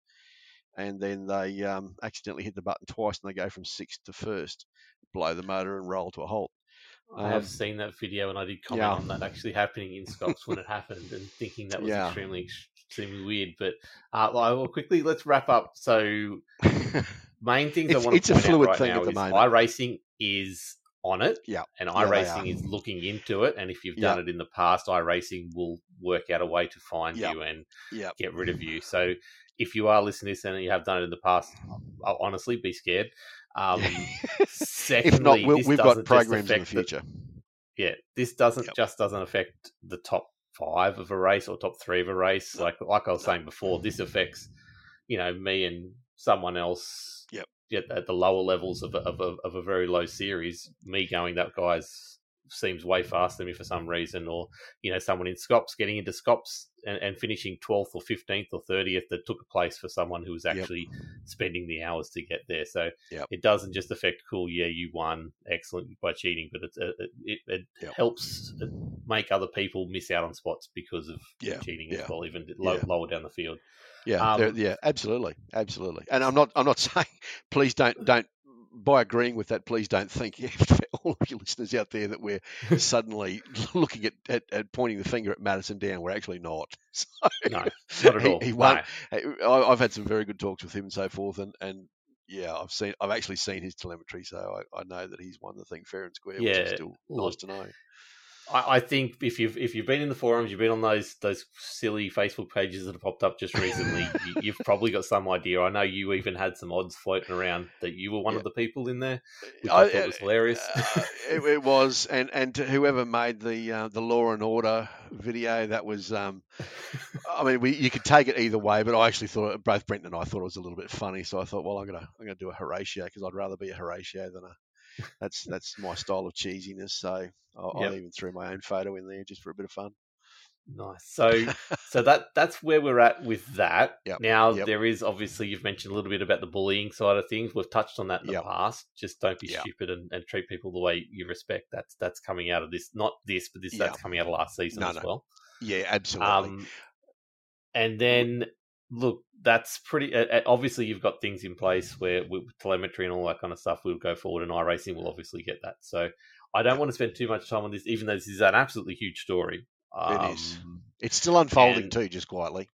and then they um, accidentally hit the button twice and they go from sixth to first, blow the motor and roll to a halt. Um, I have seen that video, and I did comment yeah. on that actually happening in SCOPS when it happened, and thinking that was yeah. extremely, extremely weird. But uh, well, quickly, let's wrap up. So main things I want to point out right now is it's a fluid thing at the moment. iRacing is on it, yeah, and iRacing yeah, is looking into it. And if you've done yeah. it in the past, iRacing will work out a way to find yeah. you and yeah. get rid of you. So if you are listening to this and you have done it in the past, I'll honestly be scared. Um, secondly, if not, we'll, this we've got programs in the future. The, yeah, this doesn't yep. just doesn't affect the top five of a race or top three of a race. Like like I was saying before, this affects, you know, me and someone else. Yep. At the lower levels of a, of, a, of a very low series, me going, that guy seems way faster than me for some reason, or you know, someone in SCOPS getting into SCOPS and, and finishing twelfth or fifteenth or thirtieth that took a place for someone who was actually yep. spending the hours to get there. So yep. it doesn't just affect cool, yeah, you won, excellent by cheating, but it's, it it, it yep. helps make other people miss out on spots because of yeah. cheating yeah. as well, even low, yeah. lower down the field. Yeah, um, yeah, absolutely, absolutely. And I'm not, I'm not saying, please don't, don't. By agreeing with that, please don't think yeah, for all of you listeners out there that we're suddenly looking at, at, at pointing the finger at Madison Down. We're actually not. So, no, not at all. He, he won. No. I've had some very good talks with him and so forth, and, and yeah, I've seen, I've actually seen his telemetry, so I, I know that he's won the thing fair and square, yeah. which is still Look, nice to know. I think if you've if you've been in the forums, you've been on those those silly Facebook pages that have popped up just recently, you, you've probably got some idea. I know you even had some odds floating around that you were one yeah. of the people in there, which I, I thought was hilarious. Uh, it, it was, and and to whoever made the uh, the Law and Order video, that was, um, I mean, we, you could take it either way, but I actually thought both Brenton and I thought it was a little bit funny, so I thought, well, I'm gonna I'm gonna do a Horatio because I'd rather be a Horatio than a. That's that's my style of cheesiness, so I yep. even threw my own photo in there just for a bit of fun. Nice. So so that that's where we're at with that. Yep. Now, yep. there is obviously, you've mentioned a little bit about the bullying side of things. We've touched on that in yep. the past. Just don't be yep. stupid and, and treat people the way you respect. That's that's coming out of this. Not this, but this. Yep. That's coming out of last season no, as no. well. Yeah, absolutely. Um, and then... Look, that's pretty... Uh, obviously, you've got things in place where with telemetry and all that kind of stuff, we'll go forward, and iRacing will obviously get that. So I don't want to spend too much time on this, even though this is an absolutely huge story. Um, it is. It's still unfolding too, just quietly.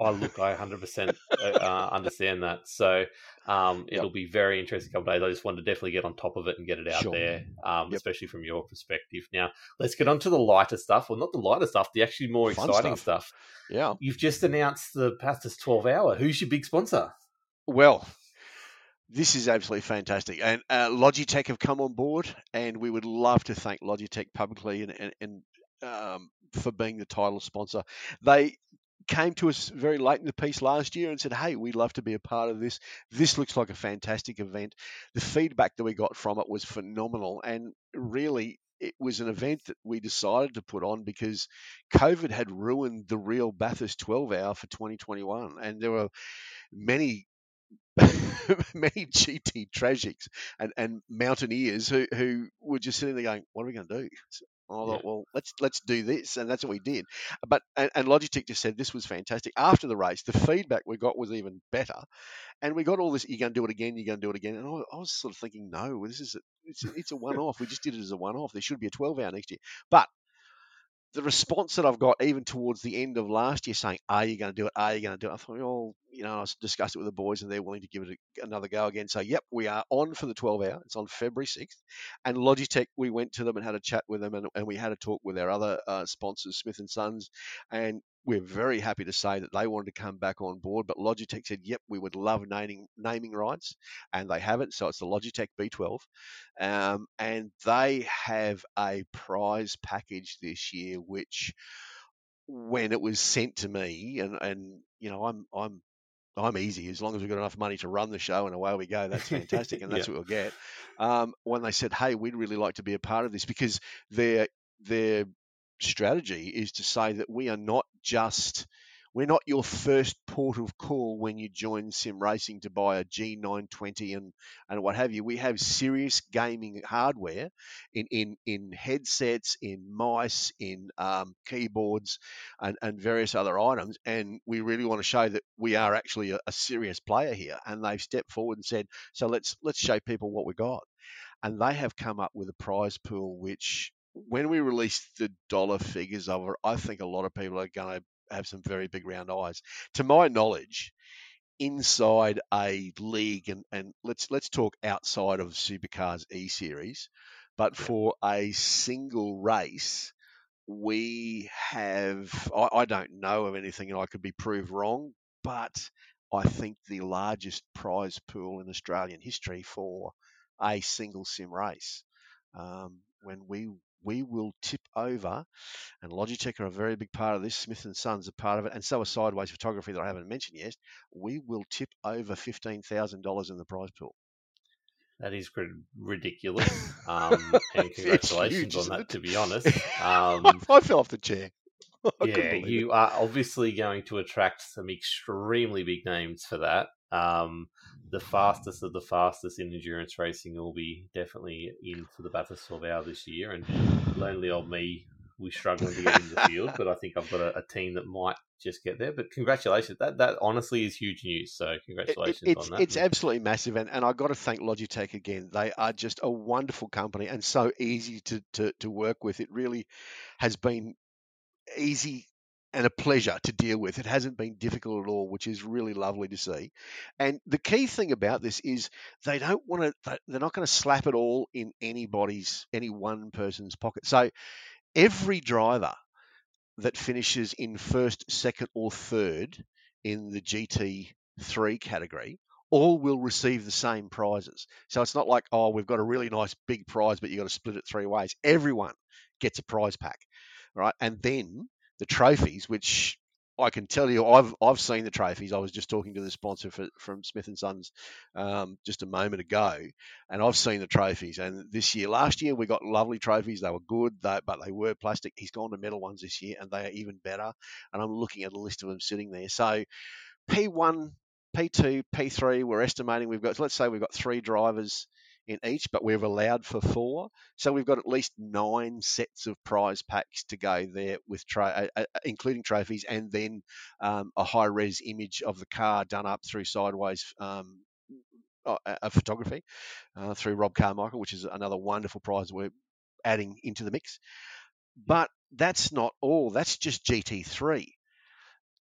Oh, look, I one hundred percent uh, understand that. So um, it'll yep. be very interesting couple of days. I just wanted to definitely get on top of it and get it out sure. there, um, yep. especially from your perspective. Now, let's get on to the lighter stuff. Well, not the lighter stuff, the actually more Fun exciting stuff. stuff. Yeah. You've just announced the Bathurst twelve Hour. Who's your big sponsor? Well, this is absolutely fantastic. And uh, Logitech have come on board, and we would love to thank Logitech publicly and, and, and um, for being the title sponsor. They... came to us very late in the piece last year and said, hey, we'd love to be a part of this. This looks like a fantastic event. The feedback that we got from it was phenomenal. And really, it was an event that we decided to put on because COVID had ruined the real Bathurst twelve Hour for twenty twenty-one. And there were many, many G T tragics and, and mountaineers who, who were just sitting there going, what are we going to do? And I yeah. thought, well, let's let's do this, and that's what we did. But and, and Logitech just said this was fantastic. After the race, the feedback we got was even better, and we got all this. You're going to do it again. You're going to do it again. And I, I was sort of thinking, no, this is a, it's it's a one-off. We just did it as a one-off. There should be a twelve-hour next year. But the response that I've got even towards the end of last year, saying, "Are you going to do it? Are you going to do it?" I thought, well, you know, I discussed it with the boys, and they're willing to give it a, another go again. So, yep, we are on for the twelve hour. It's on February sixth. And Logitech, we went to them and had a chat with them, and, and we had a talk with our other uh, sponsors, Smith and Sons, and we're very happy to say that they wanted to come back on board. But Logitech said, "Yep, we would love naming naming rights," and they have it. So it's the Logitech B twelve, um, and they have a prize package this year, which, when it was sent to me, and, and you know, I'm I'm I'm easy as long as we've got enough money to run the show, and away we go. That's fantastic, and that's yeah. what we'll get. Um, when they said, "Hey, we'd really like to be a part of this," because they're they're strategy is to say that we are not just we're not your first port of call when you join sim racing to buy a G nine twenty and and what have you. We have serious gaming hardware in in in headsets, in mice, in um keyboards and and various other items, and we really want to show that we are actually a, a serious player here. And they've stepped forward and said, so let's let's show people what we got. And they have come up with a prize pool which, when we release the dollar figures of it, I think a lot of people are going to have some very big round eyes. To my knowledge, inside a league, and, and let's let's talk outside of Supercars E-Series, but for a single race, we have, I, I don't know of anything, and I could be proved wrong, but I think the largest prize pool in Australian history for a single sim race. Um, when we... We will tip over, and Logitech are a very big part of this. Smith and Sons are part of it, and so is Sideways Photography that I haven't mentioned yet. We will tip over fifteen thousand dollars in the prize pool. That is ridiculous, um, and congratulations huge, on that. It? To be honest, um, I, I fell off the chair. I yeah, you it. Are obviously going to attract some extremely big names for that. Um, the fastest of the fastest in endurance racing will be definitely in for the Bathurst twelve Hour this year, and lonely old me, we're struggling to get in the field, but I think I've got a, a team that might just get there. But congratulations, that that honestly is huge news, so congratulations it, it, on that. It's absolutely massive, and, and I've got to thank Logitech again. They are just a wonderful company and so easy to, to, to work with. It really has been easy and a pleasure to deal with. It hasn't been difficult at all, which is really lovely to see. And the key thing about this is they don't want to, they're not going to slap it all in anybody's, any one person's pocket. So every driver that finishes in first, second or third in the G T three category, all will receive the same prizes. So it's not like, oh, we've got a really nice big prize, but you've got to split it three ways. Everyone gets a prize pack, right? And then the trophies, which I can tell you, I've I've seen the trophies. I was just talking to the sponsor for, from Smith and Sons um, just a moment ago, and I've seen the trophies. And this year, last year, we got lovely trophies. They were good, they, but they were plastic. He's gone to metal ones this year, and they are even better. And I'm looking at a list of them sitting there. So P one, P two, P three, we're estimating we've got, so let's say we've got three drivers in each, but we've allowed for four. So we've got at least nine sets of prize packs to go there, with tra- uh, including trophies, and then um, a high-res image of the car done up through Sideways um, uh, uh, Photography uh, through Rob Carmichael, which is another wonderful prize we're adding into the mix. But that's not all. That's just G T three.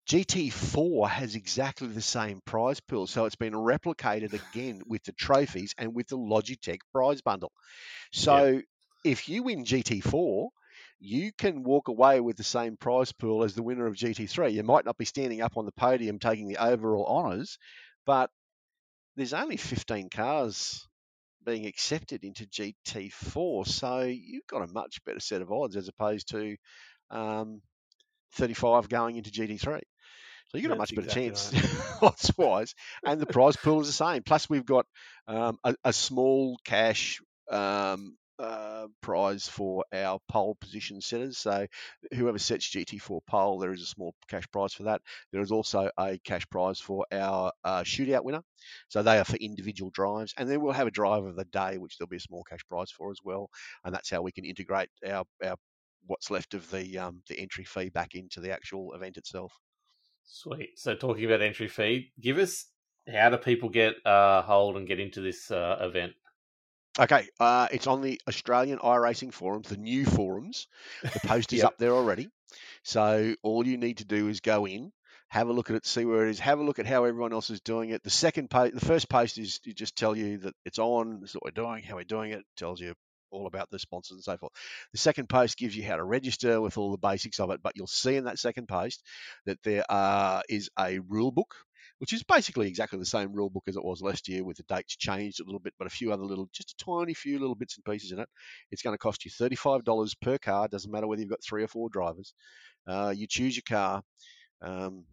G T four has exactly the same prize pool, so it's been replicated again with the trophies and with the Logitech prize bundle. So yep. If you win G T four, you can walk away with the same prize pool as the winner of G T three. You might not be standing up on the podium taking the overall honours, but there's only fifteen cars being accepted into G T four, so you've got a much better set of odds as opposed to um, thirty-five going into G T three. So you've got That's a much better exactly chance right. odds-wise. And the prize pool is the same. Plus, we've got um, a, a small cash um, uh, prize for our pole position setters. So whoever sets G T four pole, there is a small cash prize for that. There is also a cash prize for our uh, shootout winner. So they are for individual drives. And then we'll have a drive of the day, which there'll be a small cash prize for as well. And that's how we can integrate our, our what's left of the um, the entry fee back into the actual event itself. Sweet. So talking about entry fee, give us, how do people get uh, hold and get into this uh, event? Okay, uh, it's on the Australian iRacing forums, the new forums. The post is yep. up there already. So all you need to do is go in, have a look at it, see where it is, have a look at how everyone else is doing it. The second post, the first post is to just tell you that it's on, this is what we're doing, how we're doing it, tells you all about the sponsors and so forth. The second post gives you how to register with all the basics of it, but you'll see in that second post that there uh, is a rule book, which is basically exactly the same rule book as it was last year, with the dates changed a little bit, but a few other little, just a tiny few little bits and pieces in it. It's going to cost you thirty-five dollars per car. Doesn't matter whether you've got three or four drivers. Uh, you choose your car, um,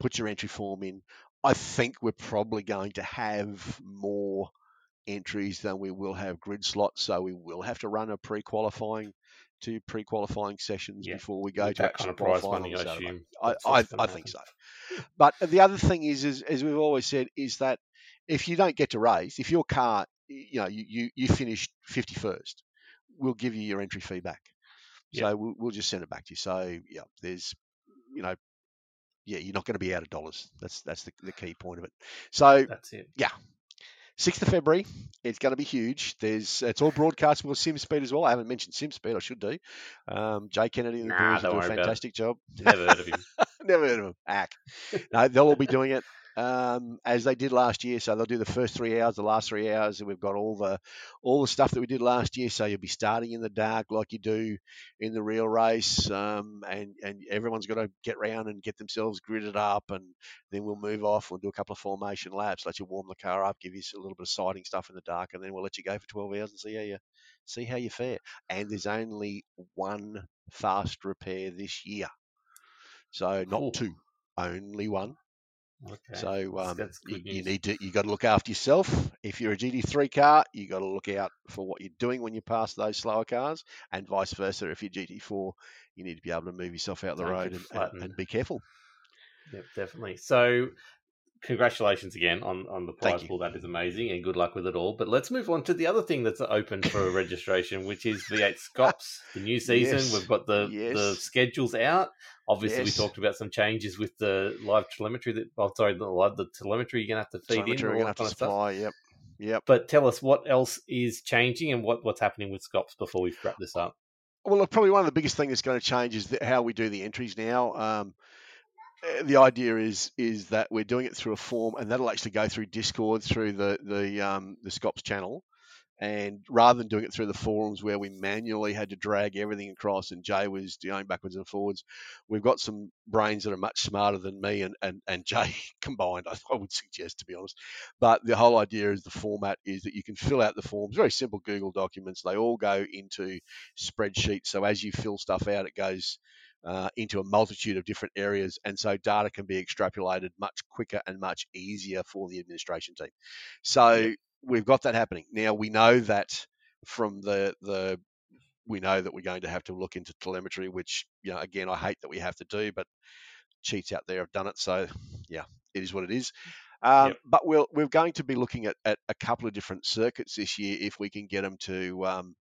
put your entry form in. I think we're probably going to have more entries than we will have grid slots, so we will have to run a pre-qualifying two pre-qualifying sessions yeah. before we go with to actual prize money. I, I, I, I think so. But the other thing is, is, as we've always said, is that if you don't get to race, if your car, you know, you, you, you finish fifty-first, we'll give you your entry fee back. Yeah. So we'll, we'll just send it back to you. So yeah, there's, you know, yeah, you're not going to be out of dollars. That's that's the, the key point of it. So that's it. Yeah. sixth of February, it's going to be huge. There's, it's all broadcast with SimSpeed as well. I haven't mentioned SimSpeed. I should do. Um, Jay Kennedy and the nah, boys do a fantastic job. Never heard of him. Never heard of him. Ack. No, they'll all be doing it um, as they did last year. So they'll do the first three hours, the last three hours, and we've got all the all the stuff that we did last year. So you'll be starting in the dark like you do in the real race, um, and and everyone's got to get round and get themselves gridded up, and then we'll move off. We'll do a couple of formation laps, let you warm the car up, give you a little bit of sighting stuff in the dark, and then we'll let you go for twelve hours and see how you see how you fare. And there's only one fast repair this year. So not Ooh. two, only one. Okay. So um, that's, that's you, you need to you got to look after yourself. If you're a G T three car, you got to look out for what you're doing when you pass those slower cars, and vice versa. If you're G T four, you need to be able to move yourself out the Don't road and, and, and be careful. Yep, definitely. So congratulations again on, on the prize pool. That is amazing, and good luck with it all. But let's move on to the other thing that's open for registration, which is V eight SCOPS, the new season. Yes. We've got the, yes. the schedules out. Obviously, yes. we talked about some changes with the live telemetry. That oh, sorry, the, the telemetry you're going to have to feed telemetry in. Telemetry you're going to have to supply, yep. yep. But tell us what else is changing and what, what's happening with SCOPS before we wrap this up. Well, look, probably one of the biggest things that's going to change is how we do the entries now. Um, The idea is is that we're doing it through a form, and that'll actually go through Discord, through the the um, the SCOPS channel, and rather than doing it through the forums where we manually had to drag everything across and Jay was doing backwards and forwards, we've got some brains that are much smarter than me and, and, and Jay combined, I, I would suggest, to be honest. But the whole idea is the format is that you can fill out the forms, very simple Google documents. They all go into spreadsheets, so as you fill stuff out, it goes Uh, into a multitude of different areas, and so data can be extrapolated much quicker and much easier for the administration team. So we've got that happening. Now we know that from the the we know that we're going to have to look into telemetry, which, you know, again, I hate that we have to do, but cheats out there have done it. So yeah, it is what it is. Um, yep. But we'll, we're going to be looking at, at a couple of different circuits this year if we can get them to. Um,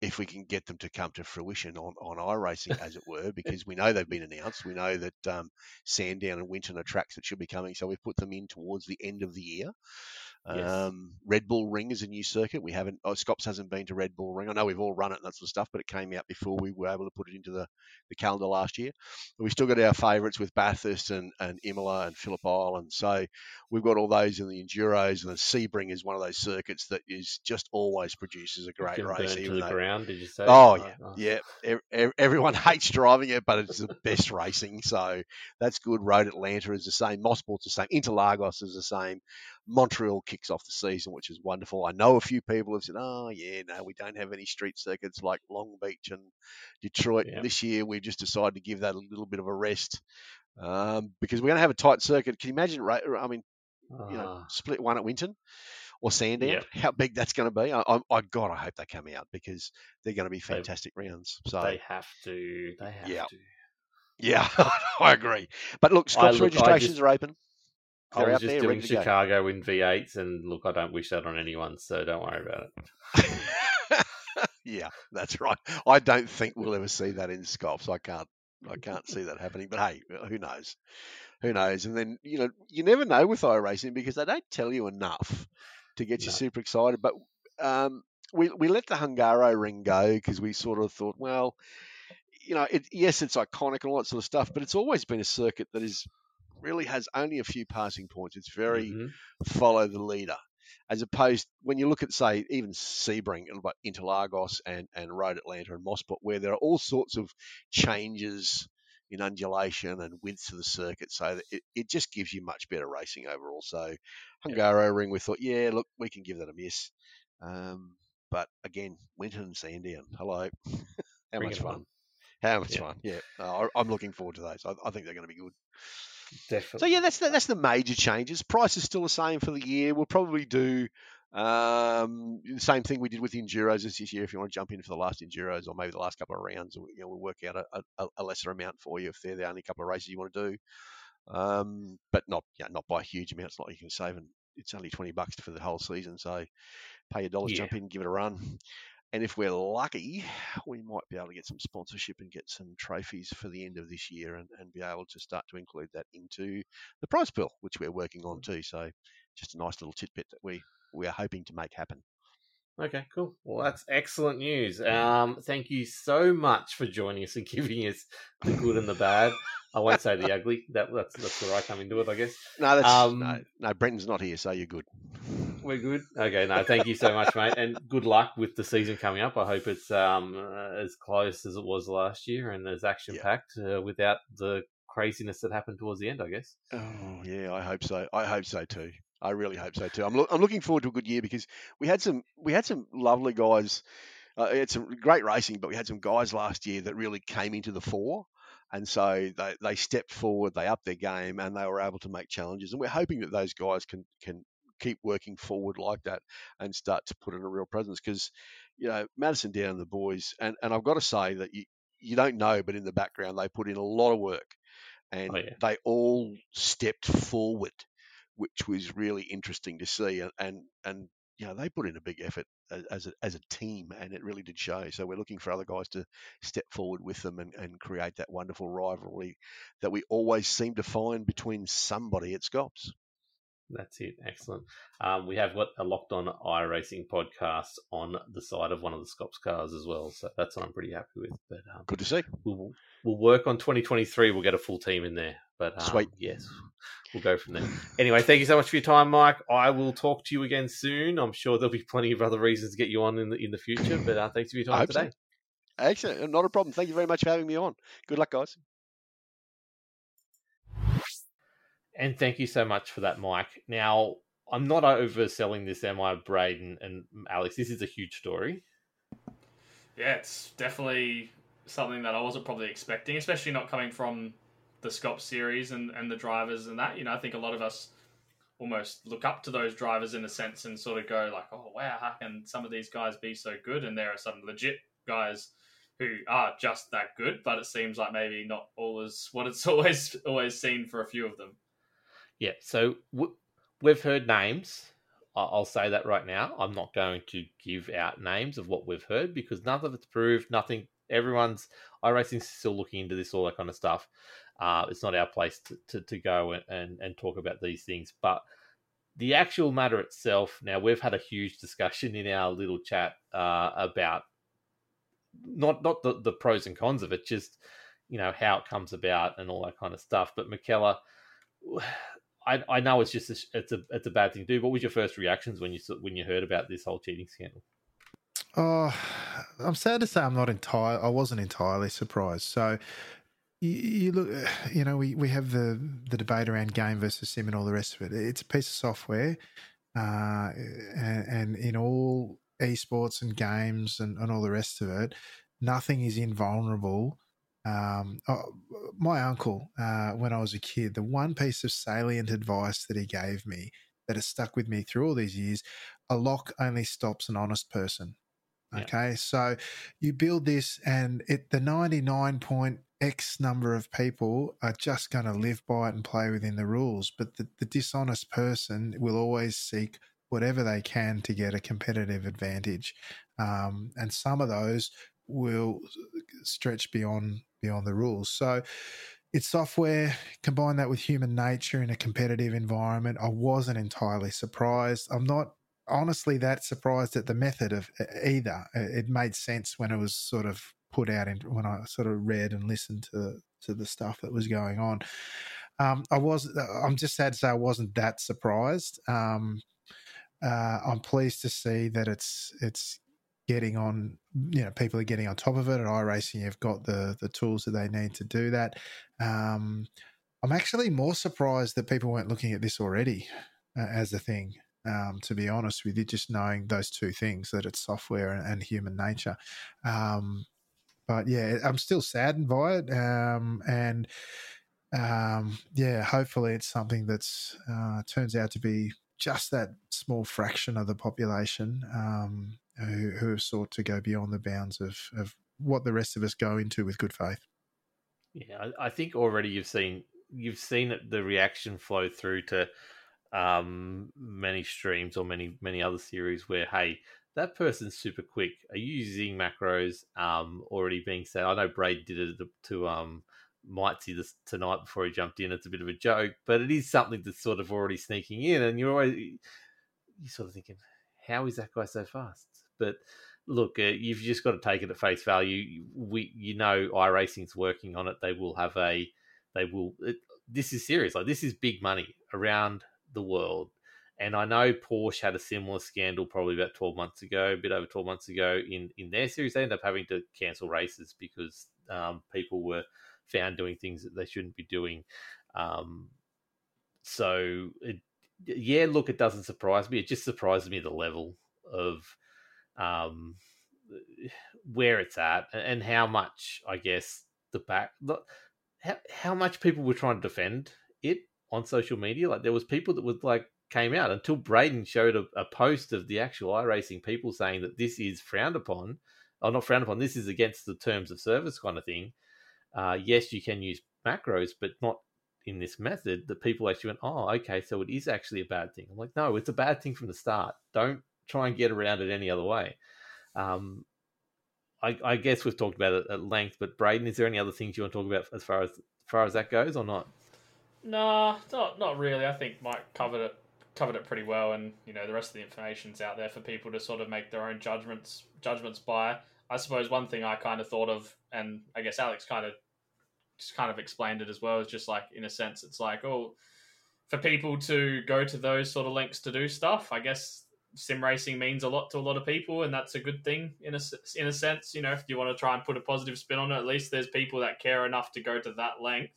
if we can get them to come to fruition on, on iRacing, as it were, because we know they've been announced. We know that um, Sandown and Winton are tracks that should be coming, so we've put them in towards the end of the year. Yes. Um, Red Bull Ring is a new circuit. We haven't, oh, SCOPS hasn't been to Red Bull Ring. I know we've all run it and that sort of stuff, but it came out before we were able to put it into the, the calendar last year. But we've still got our favourites with Bathurst and, and Imola and Phillip Island. So we've got all those in the Enduros, and the Sebring is one of those circuits that is just always produces a great race. Even though, ground, did you say? Oh, yeah. Oh, yeah. Everyone hates driving it, but it's the best racing. So that's good. Road Atlanta is the same. Mossport's the same. Interlagos is the same. Montreal kicks off the season, which is wonderful. I know a few people have said, oh, yeah, no, we don't have any street circuits like Long Beach and Detroit. Yeah. This year, we've just decided to give that a little bit of a rest um, because we're going to have a tight circuit. Can you imagine, I mean, uh. you know, split one at Winton or Sandown, yeah. how big that's going to be. I, I, I, God, I hope they come out because they're going to be fantastic they, rounds. So They have to. They have yeah. to. Yeah, I agree. But look, SCOPS registrations just... are open. They're I was just there, doing Chicago in V eights, and look, I don't wish that on anyone, so don't worry about it. Yeah, that's right. I don't think we'll ever see that in SCOPS. I can't I can't see that happening. But hey, who knows? Who knows? And then, you know, you never know with iRacing because they don't tell you enough to get no. you super excited. But um, we we let the Hungaro Ring go because we sort of thought, well, you know, it, yes, it's iconic and all that sort of stuff, but it's always been a circuit that is really has only a few passing points. It's very mm-hmm. follow the leader. As opposed, when you look at, say, even Sebring, like Interlagos and, and Road Atlanta and Mossport, where there are all sorts of changes in undulation and width of the circuit, so that it, it just gives you much better racing overall. So Hungaro yeah. Ring, we thought, yeah, look, we can give that a miss. Um, but again, Winton, Sandown, hello. How Bring much fun. On. How much yeah. fun. Yeah, no, I'm looking forward to those. I, I think they're going to be good. Definitely. So yeah, that's the, that's the major changes. Price is still the same for the year. We'll probably do um, the same thing we did with the Enduros this year. If you want to jump in for the last Enduros or maybe the last couple of rounds, you know, we'll work out a, a, a lesser amount for you if they're the only couple of races you want to do. Um, but not yeah, not by huge amounts. Not like you can save, and it's only twenty bucks for the whole season. So pay your dollars, yeah. jump in, give it a run. And if we're lucky, we might be able to get some sponsorship and get some trophies for the end of this year and, and be able to start to include that into the prize pool, which we're working on too. So just a nice little tidbit that we, we are hoping to make happen. Okay, cool. Well, that's excellent news. Um, thank you so much for joining us and giving us the good and the bad. I won't say the ugly. That, that's that's where I come into it, I guess. No, that's, um, no, no, Brenton's not here, so you're good. We're good. Okay, no, thank you so much, mate, and good luck with the season coming up. I hope it's um as close as it was last year and as action packed yeah. uh, without the craziness that happened towards the end, I guess. Oh yeah, I hope so. I hope so too. I really hope so too. I'm lo- I'm looking forward to a good year because we had some we had some lovely guys. Uh, it's some great racing, but we had some guys last year that really came into the fore. And so they, they stepped forward, they upped their game, and they were able to make challenges. And we're hoping that those guys can, can keep working forward like that and start to put in a real presence. Because, you know, Madison Down and the boys, and, and I've got to say that you, you don't know, but in the background they put in a lot of work. And oh, yeah. they all stepped forward, which was really interesting to see. And, and, and you know, they put in a big effort as a, as a team, and it really did show. So we're looking for other guys to step forward with them and, and create that wonderful rivalry that we always seem to find between somebody at SCOPS. That's it. Excellent. Um, we have got a Locked On iRacing podcast on the side of one of the SCOPS cars as well, so that's what I'm pretty happy with. But um, good to see. We'll, we'll work on twenty twenty-three. We'll get a full team in there. But um, sweet. Yes, we'll go from there. Anyway, thank you so much for your time, Mike. I will talk to you again soon. I'm sure there'll be plenty of other reasons to get you on in the, in the future. But uh, thanks for your time today. So. Excellent. Not a problem. Thank you very much for having me on. Good luck, guys. And thank you so much for that, Mike. Now, I'm not overselling this, am I, Braden and Alex? This is a huge story. Yeah, it's definitely something that I wasn't probably expecting, especially not coming from the SCOPS series and, and the drivers and that. You know, I think a lot of us almost look up to those drivers in a sense and sort of go like, oh, wow, how can some of these guys be so good? And there are some legit guys who are just that good, but it seems like maybe not all is what it's always always seemed for a few of them. Yeah, so we've heard names. I'll say that right now. I'm not going to give out names of what we've heard because none of it's proved, nothing. Everyone's iRacing's still looking into this, all that kind of stuff. Uh, it's not our place to, to, to go and, and talk about these things. But the actual matter itself, now we've had a huge discussion in our little chat uh, about not, not the, the pros and cons of it, just, you know, how it comes about and all that kind of stuff. But McKellar, I, I know it's just a, it's a it's a bad thing to do. But what was your first reactions when you when you heard about this whole cheating scandal? Oh, I'm sad to say I'm not entire. I wasn't entirely surprised. So you, you look, you know, we, we have the, the debate around game versus sim and all the rest of it. It's a piece of software, uh, and, and in all esports and games and, and all the rest of it, nothing is invulnerable. Um, oh, my uncle, uh, when I was a kid, the one piece of salient advice that he gave me that has stuck with me through all these years, a lock only stops an honest person. Okay. Yeah. So you build this and it, the ninety-nine point X number of people are just going to live by it and play within the rules. But the, the dishonest person will always seek whatever they can to get a competitive advantage. um, and some of those will stretch beyond beyond the rules. So it's software, combine that with human nature in a competitive environment. I wasn't entirely surprised. I'm not honestly that surprised at the method of either. It made sense when it was sort of put out in, when I sort of read and listened to to the stuff that was going on. Um, I was. I'm just sad to say I wasn't that surprised. Um, uh, I'm pleased to see that it's it's getting on. You know, people are getting on top of it. At iRacing, you've got the the tools that they need to do that. Um, I'm actually more surprised that people weren't looking at this already uh, as a thing. Um, to be honest with you, just knowing those two things, that it's software and, and human nature. Um, but yeah, I'm still saddened by it, um, and. Um, yeah, hopefully it's something that's uh, turns out to be just that small fraction of the population um, who, who have sought to go beyond the bounds of, of what the rest of us go into with good faith. Yeah, I, I think already you've seen you've seen the reaction flow through to um, many streams or many many other series where, hey, that person's super quick. Are you using macros? Um, already being said, I know Braid did it to. Um, might see this tonight before he jumped in. It's a bit of a joke, but it is something that's sort of already sneaking in, and you're always you're sort of thinking, how is that guy so fast? But look, uh, you've just got to take it at face value. We, you know, iRacing's working on it. They will have a, they will. It, this is serious. Like, this is big money around the world, and I know Porsche had a similar scandal probably about twelve months ago, a bit over twelve months ago. In in their series, they ended up having to cancel races because um, people were found doing things that they shouldn't be doing. Um, so, it, yeah, look, it doesn't surprise me. It just surprises me the level of um, where it's at and how much, I guess, the back... How, how much people were trying to defend it on social media. Like, there was people that would, like, came out until Braden showed a, a post of the actual iRacing people saying that this is frowned upon, or not frowned upon, this is against the terms of service kind of thing. Uh, yes, you can use macros, but not in this method. That people actually went, oh, okay, so it is actually a bad thing. I'm like, no, it's a bad thing from the start. Don't try and get around it any other way. Um, I, I guess we've talked about it at length, but Braden, is there any other things you want to talk about as far as, as far as that goes, or not? Nah, not not really. I think Mike covered it covered it pretty well, and you know the rest of the information's out there for people to sort of make their own judgments judgments by. I suppose one thing I kind of thought of, and I guess Alex kind of just kind of explained it as well, is just like, in a sense, it's like, oh, for people to go to those sort of links to do stuff, I guess sim racing means a lot to a lot of people, and that's a good thing in a, in a sense. You know, if you want to try and put a positive spin on it, at least there's people that care enough to go to that length.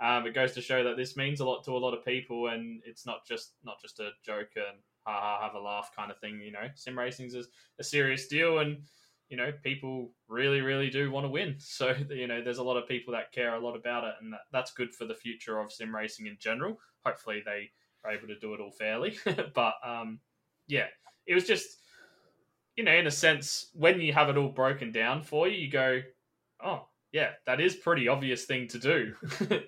Um, it goes to show that this means a lot to a lot of people, and it's not just not just a joke and ha ha have a laugh kind of thing. You know, sim racing's is a serious deal, and you know, people really, really do want to win. So, you know, there's a lot of people that care a lot about it, and that, that's good for the future of sim racing in general. Hopefully they are able to do it all fairly. But, um, yeah, it was just, you know, in a sense, when you have it all broken down for you, you go, oh, yeah, that is pretty obvious thing to do,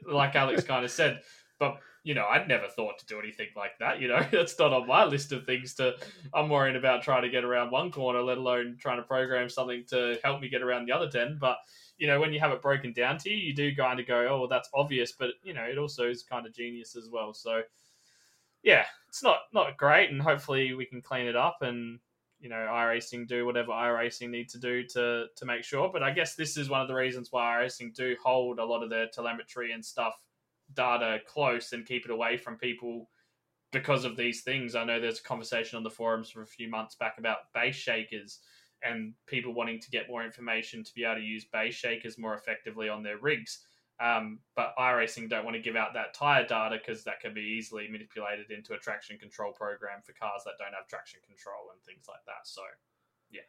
like Alex kind of said. But, you know, I'd never thought to do anything like that, you know. That's not on my list of things to... I'm worrying about trying to get around one corner, let alone trying to program something to help me get around the other ten. But, you know, when you have it broken down to you, you do kind of go, oh, well, that's obvious. But, you know, it also is kind of genius as well. So, yeah, it's not, not great, and hopefully we can clean it up and, you know, iRacing do whatever iRacing need to do to, to make sure. But I guess this is one of the reasons why iRacing do hold a lot of their telemetry and stuff data close and keep it away from people because of these things. I know there's a conversation on the forums for a few months back about base shakers and people wanting to get more information to be able to use base shakers more effectively on their rigs. Um, but iRacing don't want to give out that tire data because that can be easily manipulated into a traction control program for cars that don't have traction control and things like that. So, yeah.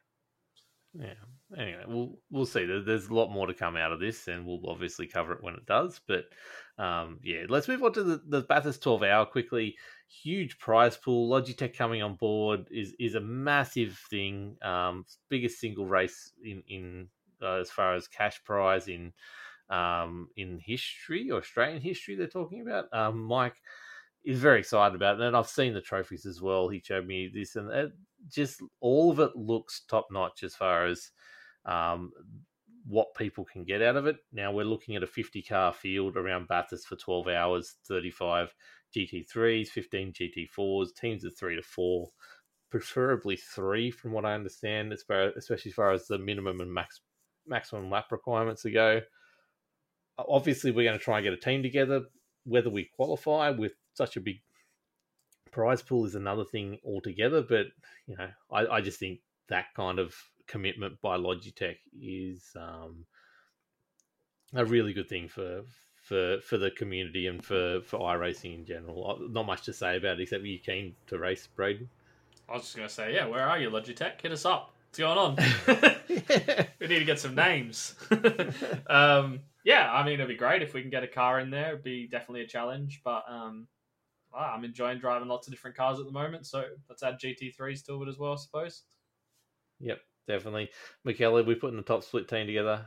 Yeah. Anyway, we'll we'll see. There's a lot more to come out of this, and we'll obviously cover it when it does. But um, yeah, let's move on to the, the Bathurst twelve Hour quickly. Huge prize pool. Logitech coming on board is is a massive thing. Um, biggest single race in in uh, as far as cash prize in um in history, or Australian history. They're talking about um, Mike. is very excited about it. And I've seen the trophies as well. He showed me this, and it just all of it looks top notch as far as um, what people can get out of it. Now we're looking at a fifty car field around Bathurst for twelve hours, thirty-five G T threes, fifteen G T fours, teams of three to four, preferably three from what I understand, especially as far as the minimum and max maximum lap requirements to go. Obviously, we're going to try and get a team together. Whether we qualify with such a big prize pool is another thing altogether. But, you know, I, I just think that kind of commitment by Logitech is um, a really good thing for for for the community and for, for iRacing in general. Not much to say about it, except you're keen to race, Braden. I was just going to say, yeah, where are you, Logitech? Hit us up. What's going on? We need to get some names. um, yeah, I mean, it'd be great if we can get a car in there. It'd be definitely a challenge, but um, wow, I'm enjoying driving lots of different cars at the moment, so let's add G T threes to it as well, I suppose. Yep, definitely. McKellar, we putting the top split team together?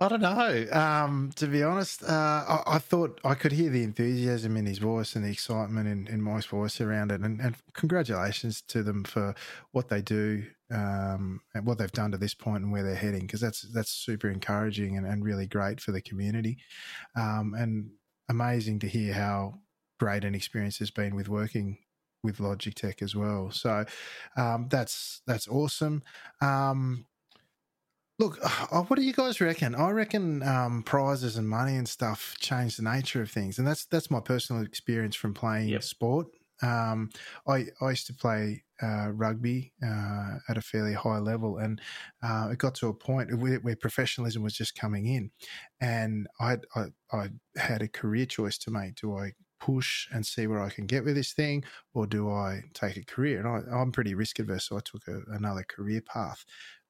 I don't know. Um, to be honest, uh, I, I thought I could hear the enthusiasm in his voice and the excitement in, in Mike's voice around it. And, and congratulations to them for what they do um, and what they've done to this point and where they're heading, because that's that's super encouraging and, and really great for the community. Um, and amazing to hear how great an experience has been with working with Logitech as well. So um, that's that's awesome. Um Look, what do you guys reckon? I reckon um, prizes and money and stuff change the nature of things, and that's that's my personal experience from playing yep. sport. Um, I I used to play uh, rugby uh, at a fairly high level, and uh, it got to a point where, where professionalism was just coming in, and I, I I had a career choice to make. Do I push and see where I can get with this thing, or do I take a career? And I, I'm pretty risk averse, so I took a, another career path.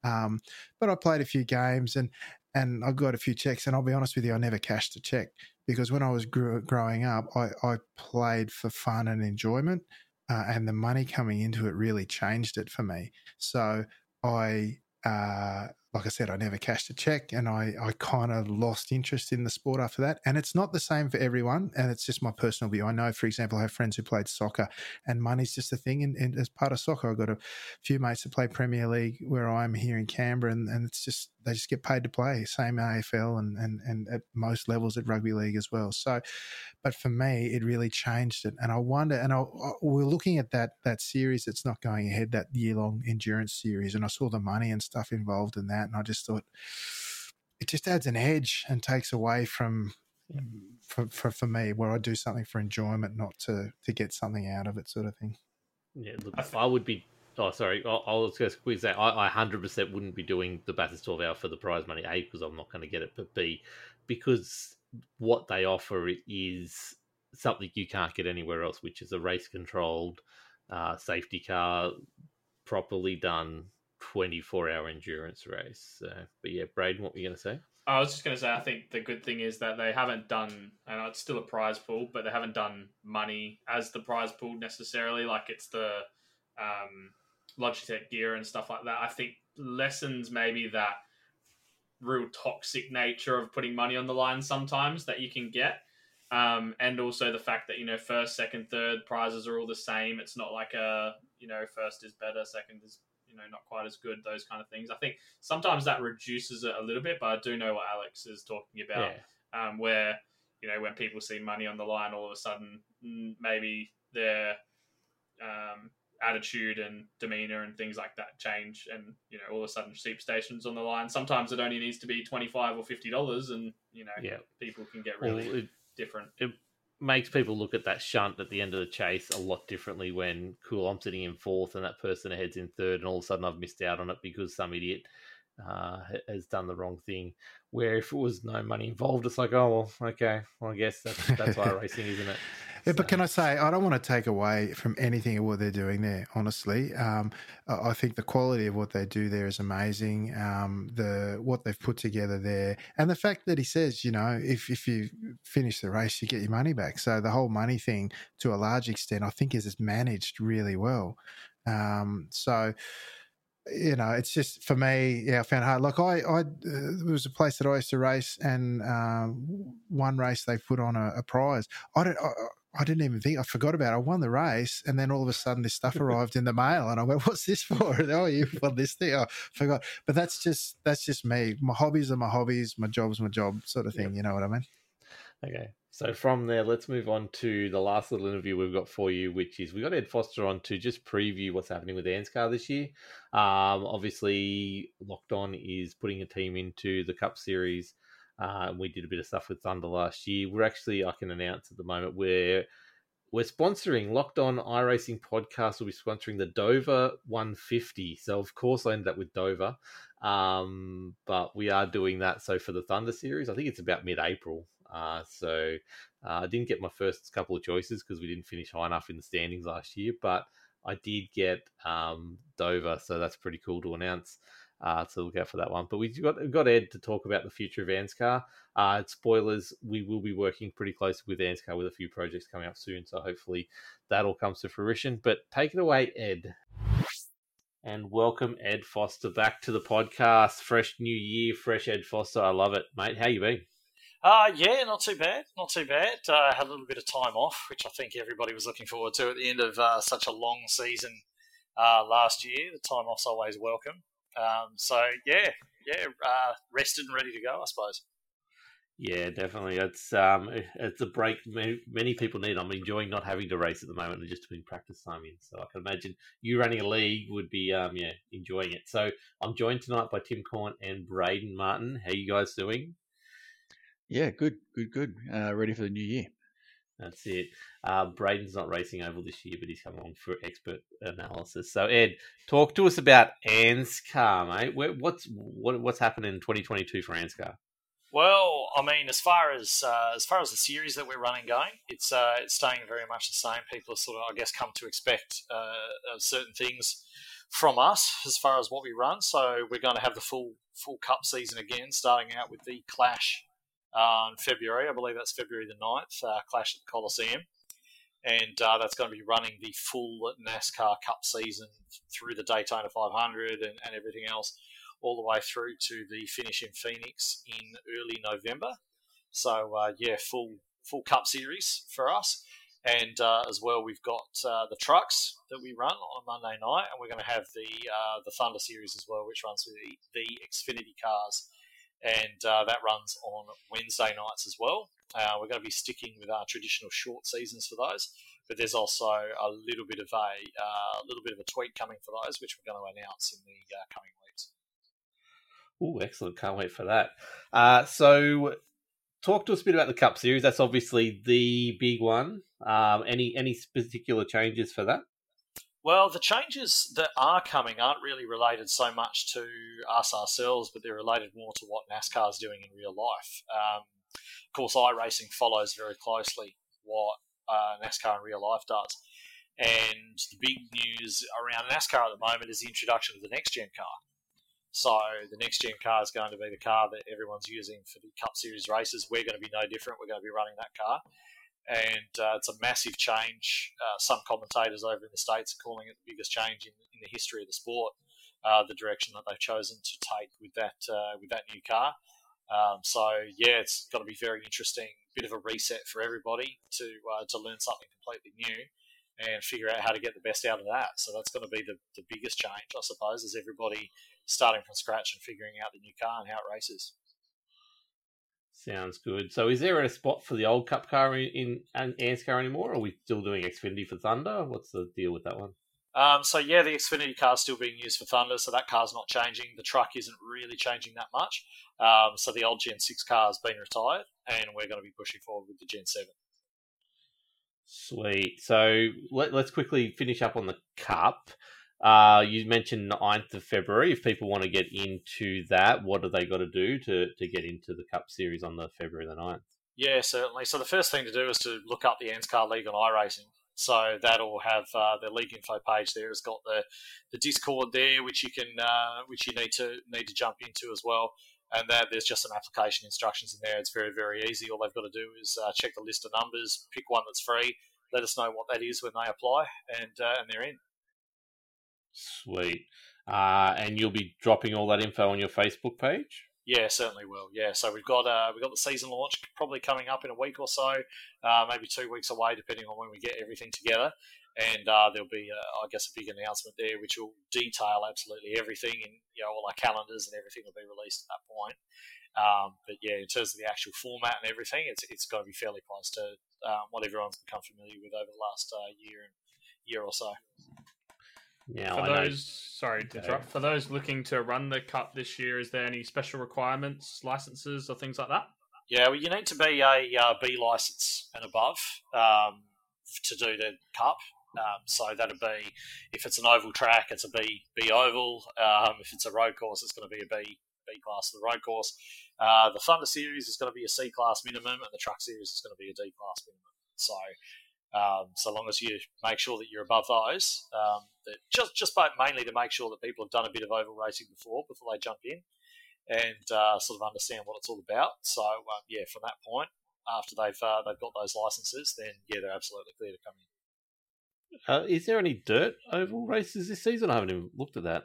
Um, but I played a few games and, and I got a few checks, and I'll be honest with you, I never cashed a check, because when I was grew, growing up, I, I played for fun and enjoyment, uh, and the money coming into it really changed it for me. So I, uh, like I said, I never cashed a check, and I, I kind of lost interest in the sport after that. And it's not the same for everyone, and it's just my personal view. I know, for example, I have friends who played soccer, and money's just a thing. And, and as part of soccer, I've got a few mates that play Premier League where I'm here in Canberra, and, and it's just they just get paid to play. Same A F L and, and, and at most levels at rugby league as well. So, but for me, it really changed it. And I wonder, and I, I, we're looking at that that series that's not going ahead, that year-long endurance series, and I saw the money and stuff involved in that. And I just thought it just adds an edge and takes away from, yeah. for, for for me, where I do something for enjoyment, not to, to get something out of it, sort of thing. Yeah, look, I, I would be. Oh, sorry, I, I was going to squeeze that. I one hundred percent wouldn't be doing the Bathurst twelve hour for the prize money. A, because I'm not going to get it, but B, because what they offer is something you can't get anywhere else, which is a race controlled uh, safety car, properly done twenty-four hour endurance race. So, but yeah, Braden, what were you going to say? I was just going to say, I think the good thing is that they haven't done, and it's still a prize pool, but they haven't done money as the prize pool necessarily. Like it's the um, Logitech gear and stuff like that. I think lessens maybe that real toxic nature of putting money on the line sometimes that you can get. Um, and also the fact that, you know, first, second, third prizes are all the same. It's not like a, you know, first is better, second is you know, not quite as good, those kind of things. I think sometimes that reduces it a little bit, but I do know what Alex is talking about, yeah. um, where, you know, when people see money on the line, all of a sudden, maybe their um, attitude and demeanor and things like that change. And, you know, all of a sudden, sheep stations on the line. Sometimes it only needs to be twenty-five dollars or fifty dollars and, you know, yeah. people can get really well, it, different. It makes people look at that shunt at the end of the chase a lot differently when, cool, I'm sitting in fourth and that person ahead's in third, and all of a sudden I've missed out on it because some idiot uh, has done the wrong thing. Where if it was no money involved, it's like, oh, well, okay, well, I guess that's, that's why racing, isn't it? Yeah, so. But can I say, I don't want to take away from anything of what they're doing there, honestly. Um, I think the quality of what they do there is amazing, um, the what they've put together there. And the fact that he says, you know, if, if you finish the race, you get your money back. So the whole money thing, to a large extent, I think is, is managed really well. Um, so... You know, it's just for me. Yeah, I found it hard. Like I, I uh, there was a place that I used to race, and um, one race they put on a, a prize. I don't. I, I didn't even think, I forgot about it. I won the race, and then all of a sudden this stuff arrived in the mail, and I went, "What's this for?" And, oh, you won this thing. Oh, I forgot. But that's just that's just me. My hobbies are my hobbies. My job's my job, sort of thing. Yep. You know what I mean? Okay. So from there, let's move on to the last little interview we've got for you, which is we got Ed Foster on to just preview what's happening with ANSCAR this year. Um, obviously, Locked On is putting a team into the Cup Series. Uh, we did a bit of stuff with Thunder last year. We're actually, I can announce at the moment, we're, we're sponsoring, Locked On iRacing Podcast will be sponsoring the Dover one fifty. So, of course, I ended up with Dover. Um, but we are doing that. So for the Thunder Series, I think it's about mid-April. Uh, so uh, I didn't get my first couple of choices because we didn't finish high enough in the standings last year. But I did get um, Dover, so that's pretty cool to announce. Uh, so look out for that one. But we've got, we've got Ed to talk about the future of ANSCAR. Uh, spoilers, we will be working pretty closely with ANSCAR with a few projects coming up soon, so hopefully that all comes to fruition. But take it away, Ed. And welcome, Ed Foster, back to the podcast. Fresh new year, fresh Ed Foster. I love it, mate. How you been? Uh, yeah, not too bad, not too bad. I uh, had a little bit of time off, which I think everybody was looking forward to at the end of uh, such a long season uh, last year. The time off's always welcome. Um, so yeah, yeah, uh, rested and ready to go, I suppose. Yeah, definitely. It's um, it's a break many people need. I'm enjoying not having to race at the moment and just doing practice time in. So I can imagine you running a league would be um, yeah, enjoying it. So I'm joined tonight by Tim Corn and Braden Martin. How you guys doing? Yeah, good, good, good. Uh, ready for the new year. That's it. Uh, Braden's not racing Oval this year, but he's come on for expert analysis. So, Ed, talk to us about ANSCAR, mate. Where, what's what, what's happening in twenty twenty-two for ANSCAR? Well, I mean, as far as uh, as far as the series that we're running going, it's uh, it's staying very much the same. People have sort of, I guess, come to expect uh, certain things from us as far as what we run. So we're going to have the full full Cup season again, starting out with the Clash. Uh, in February, I believe that's February the ninth, uh, Clash at the Coliseum. And uh, that's going to be running the full NASCAR Cup season through the Daytona five hundred and, and everything else, all the way through to the finish in Phoenix in early November. So, uh, yeah, full full Cup series for us. And uh, as well, we've got uh, the trucks that we run on Monday night, and we're going to have the uh, the Thunder series as well, which runs with the, the Xfinity cars. And uh, that runs on Wednesday nights as well. Uh, we're going to be sticking with our traditional short seasons for those, but there's also a little bit of a uh, little bit of a tweak coming for those, which we're going to announce in the uh, coming weeks. Oh, excellent! Can't wait for that. Uh, so, talk to us a bit about the Cup Series. That's obviously the big one. Um, any any particular changes for that? Well, the changes that are coming aren't really related so much to us ourselves, but they're related more to what NASCAR is doing in real life. Um, of course, iRacing follows very closely what uh, NASCAR in real life does. And the big news around NASCAR at the moment is the introduction of the next-gen car. So the next-gen car is going to be the car that everyone's using for the Cup Series races. We're going to be no different. We're going to be running that car. And uh, it's a massive change. Uh, some commentators over in the States are calling it the biggest change in, in the history of the sport, uh, the direction that they've chosen to take with that uh, with that new car. Um, so, yeah, it's going to be very interesting, bit of a reset for everybody to uh, to learn something completely new and figure out how to get the best out of that. So that's going to be the, the biggest change, I suppose, is everybody starting from scratch and figuring out the new car and how it races. Sounds good. So is there a spot for the old Cup car in, in ANSCAR anymore, or are we still doing Xfinity for Thunder? What's the deal with that one? Um, so, yeah, the Xfinity car is still being used for Thunder, so that car's not changing. The truck isn't really changing that much. Um, so the old Gen six car has been retired, and we're going to be pushing forward with the Gen seven. Sweet. So let, let's quickly finish up on the Cup. Uh, you mentioned the ninth of February. If people want to get into that, what do they got to do to, to get into the Cup Series on the February the ninth? Yeah, certainly. So the first thing to do is to look up the ANSCAR League on iRacing. So that'll have uh, the league info page there. It's got the, the Discord there, which you can uh, which you need to need to jump into as well. And that there's just some application instructions in there. It's very very easy. All they've got to do is uh, check the list of numbers, pick one that's free, let us know what that is when they apply, and uh, and they're in. Sweet. Uh, and you'll be dropping all that info on your Facebook page? Yeah, certainly will. Yeah, so we've got uh, we've got the season launch probably coming up in a week or so, uh, maybe two weeks away, depending on when we get everything together. And uh, there'll be, uh, I guess, a big announcement there, which will detail absolutely everything, and you know, all our calendars and everything will be released at that point. Um, but yeah, in terms of the actual format and everything, it's it's going to be fairly close to um, what everyone's become familiar with over the last uh, year and year or so. Yeah, for I those, sorry to interrupt. For those looking to run the cup this year, is there any special requirements, licenses, or things like that? Yeah, well, you need to be a uh, B license and above um, to do the cup. Um, so that'd be, if it's an oval track, it's a B B oval. Um, if it's a road course, it's going to be a B B class of the road course. Uh, the Thunder Series is going to be a C class minimum, and the Truck Series is going to be a D class minimum. So, um, so long as you make sure that you're above those, um, that just just by, mainly to make sure that people have done a bit of oval racing before before they jump in, and uh, sort of understand what it's all about. So um, yeah, from that point, after they've uh, they've got those licenses, then yeah, they're absolutely clear to come in. Uh, is there any dirt oval races this season? I haven't even looked at that.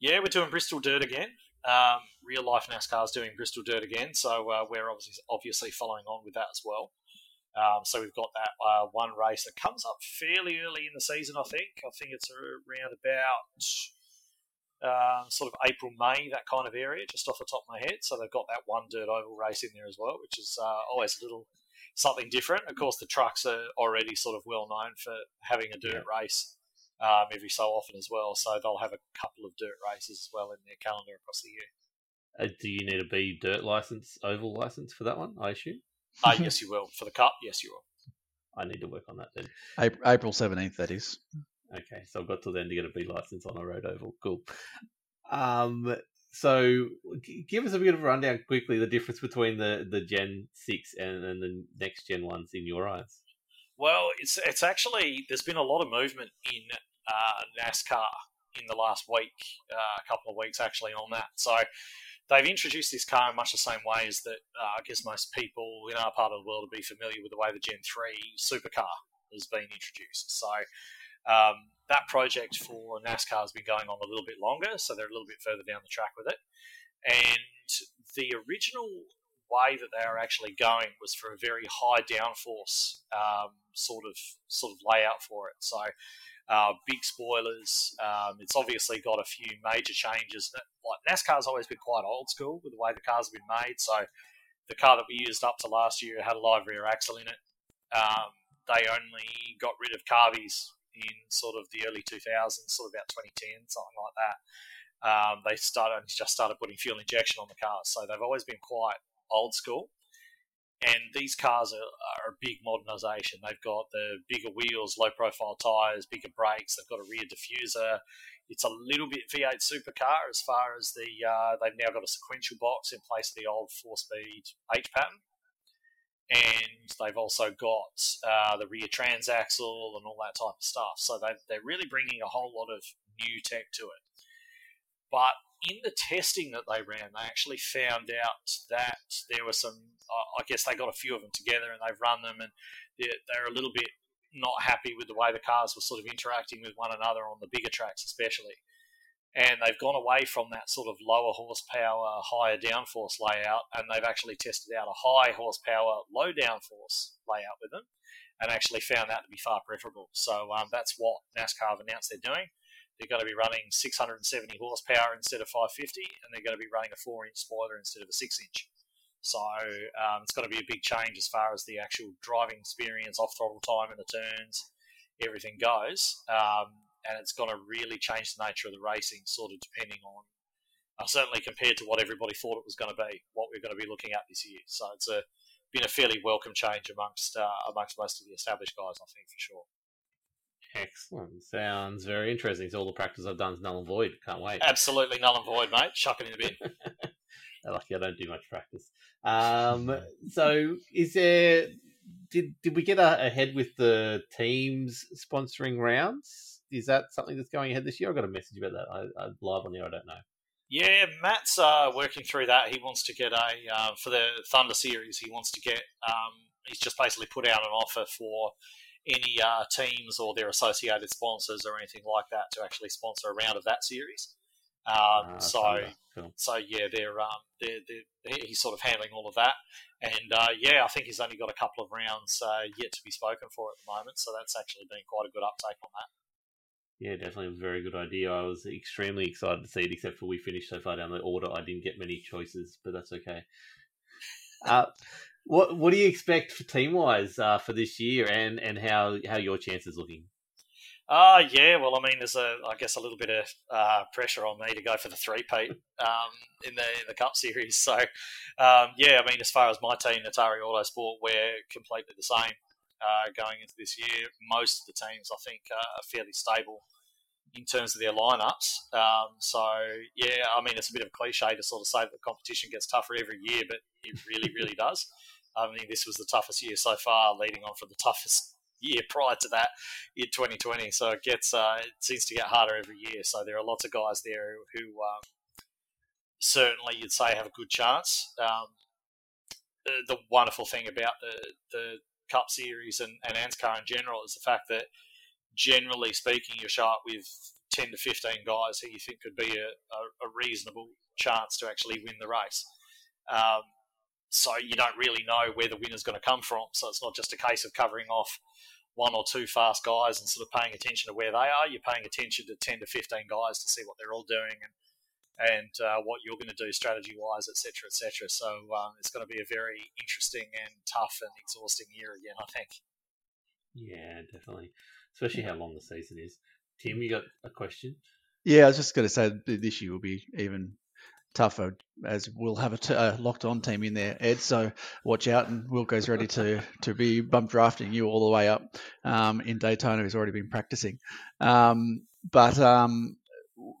Yeah, we're doing Bristol Dirt again. Um, Real Life NASCAR's doing Bristol Dirt again, so uh, we're obviously, obviously following on with that as well. Um, so we've got that uh, one race that comes up fairly early in the season, I think. I think it's around about um, sort of April, May, that kind of area, just off the top of my head. So they've got that one dirt oval race in there as well, which is uh, always a little... something different. Of course, the trucks are already sort of well known for having a dirt yeah. race um, every so often as well. So they'll have a couple of dirt races as well in their calendar across the year. Uh, do you need a B dirt license, oval license for that one, I assume? Uh, yes, you will. For the cup, yes, you will. I need to work on that then. April seventeenth, that is. Okay, so I've got till then to get a B license on a road oval. Cool. Um... So give us a bit of a rundown quickly, the difference between the, the Gen six and, and the next Gen ones in your eyes. Well, it's it's actually, there's been a lot of movement in uh, NASCAR in the last week, uh, a couple of weeks actually on that. So they've introduced this car in much the same way as that uh, I guess most people in our part of the world will be familiar with the way the Gen three supercar has been introduced. So um that project for NASCAR has been going on a little bit longer, so they're a little bit further down the track with it. And the original way that they were actually going was for a very high downforce um, sort of sort of layout for it. So uh, big spoilers. Um, it's obviously got a few major changes. Like NASCAR's always been quite old school with the way the cars have been made. So the car that we used up to last year had a live rear axle in it. Um, they only got rid of carbies in sort of the early two thousands, sort of about twenty ten, something like that. Um, they started just started putting fuel injection on the cars, so they've always been quite old school. And these cars are, are a big modernisation. They've got the bigger wheels, low-profile tyres, bigger brakes. They've got a rear diffuser. It's a little bit V eight supercar as far as the uh, they've now got a sequential box in place of the old four-speed H pattern. And they've also got uh, the rear transaxle and all that type of stuff. So they they're really bringing a whole lot of new tech to it. But in the testing that they ran, they actually found out that there were some, I guess they got a few of them together and they've run them, and they're, they're a little bit not happy with the way the cars were sort of interacting with one another on the bigger tracks especially. And they've gone away from that sort of lower horsepower, higher downforce layout, and they've actually tested out a high horsepower, low downforce layout with them, and actually found that to be far preferable. So um, that's what NASCAR have announced they're doing. They're going to be running six hundred seventy horsepower instead of five hundred fifty, and they're going to be running a four-inch spoiler instead of a six-inch. So um, it's going to be a big change as far as the actual driving experience, off-throttle time in the turns, everything goes. Um, And it's going to really change the nature of the racing, sort of depending on, uh, certainly compared to what everybody thought it was going to be, what we're going to be looking at this year. So it's a, been a fairly welcome change amongst uh, amongst most of the established guys, I think, for sure. Excellent. Sounds very interesting. So all the practice I've done is null and void. Can't wait. Absolutely null and void, mate. Chuck it in the bin. Lucky I don't do much practice. Um, so is there? Did did we get ahead with the teams sponsoring rounds? Is that something that's going ahead this year? I got a message about that. I, I'm live on there. I don't know. Yeah, Matt's uh, working through that. He wants to get a, uh, for the Thunder Series, he wants to get, um, he's just basically put out an offer for any uh, teams or their associated sponsors or anything like that to actually sponsor a round of that series. Um, ah, so, cool. so yeah, they're, um, they're, they're, he's sort of handling all of that. And uh, yeah, I think he's only got a couple of rounds uh, yet to be spoken for at the moment. So that's actually been quite a good uptake on that. Yeah, definitely. It was a very good idea. I was extremely excited to see it, except for we finished so far down the order. I didn't get many choices, but that's okay. Uh, what what do you expect for team-wise uh, for this year, and, and how, how your chance is looking? Uh, yeah, well, I mean, there's, a, I guess, a little bit of uh, pressure on me to go for the three-peat um, in, the, in the Cup Series. So, um, yeah, I mean, as far as my team, Atari Autosport, we're completely the same. Uh, going into this year, most of the teams I think uh, are fairly stable in terms of their lineups. Um, so yeah, I mean it's a bit of a cliche to sort of say that the competition gets tougher every year, but it really, really does. I mean this was the toughest year so far, leading on from the toughest year prior to that in twenty twenty. So it gets uh, it seems to get harder every year. So there are lots of guys there who um, certainly you'd say have a good chance. Um, the, the wonderful thing about the the Cup Series and, and ANSCAR in general is the fact that, generally speaking, you show up with ten to fifteen guys who you think could be a, a, a reasonable chance to actually win the race. Um, so you don't really know where the winner's going to come from. So it's not just a case of covering off one or two fast guys and sort of paying attention to where they are. You're paying attention to ten to fifteen guys to see what they're all doing and, and uh, what you're going to do strategy-wise, et cetera, et cetera. So um, it's going to be a very interesting and tough and exhausting year again, I think. Yeah, definitely. Especially how long the season is. Tim, you got a question? Yeah, I was just going to say this year will be even tougher as we'll have a, t- a locked-on team in there, Ed, so watch out. And Wilco's ready to, to be bump drafting you all the way up um, in Daytona. He's already been practicing. Um, but um,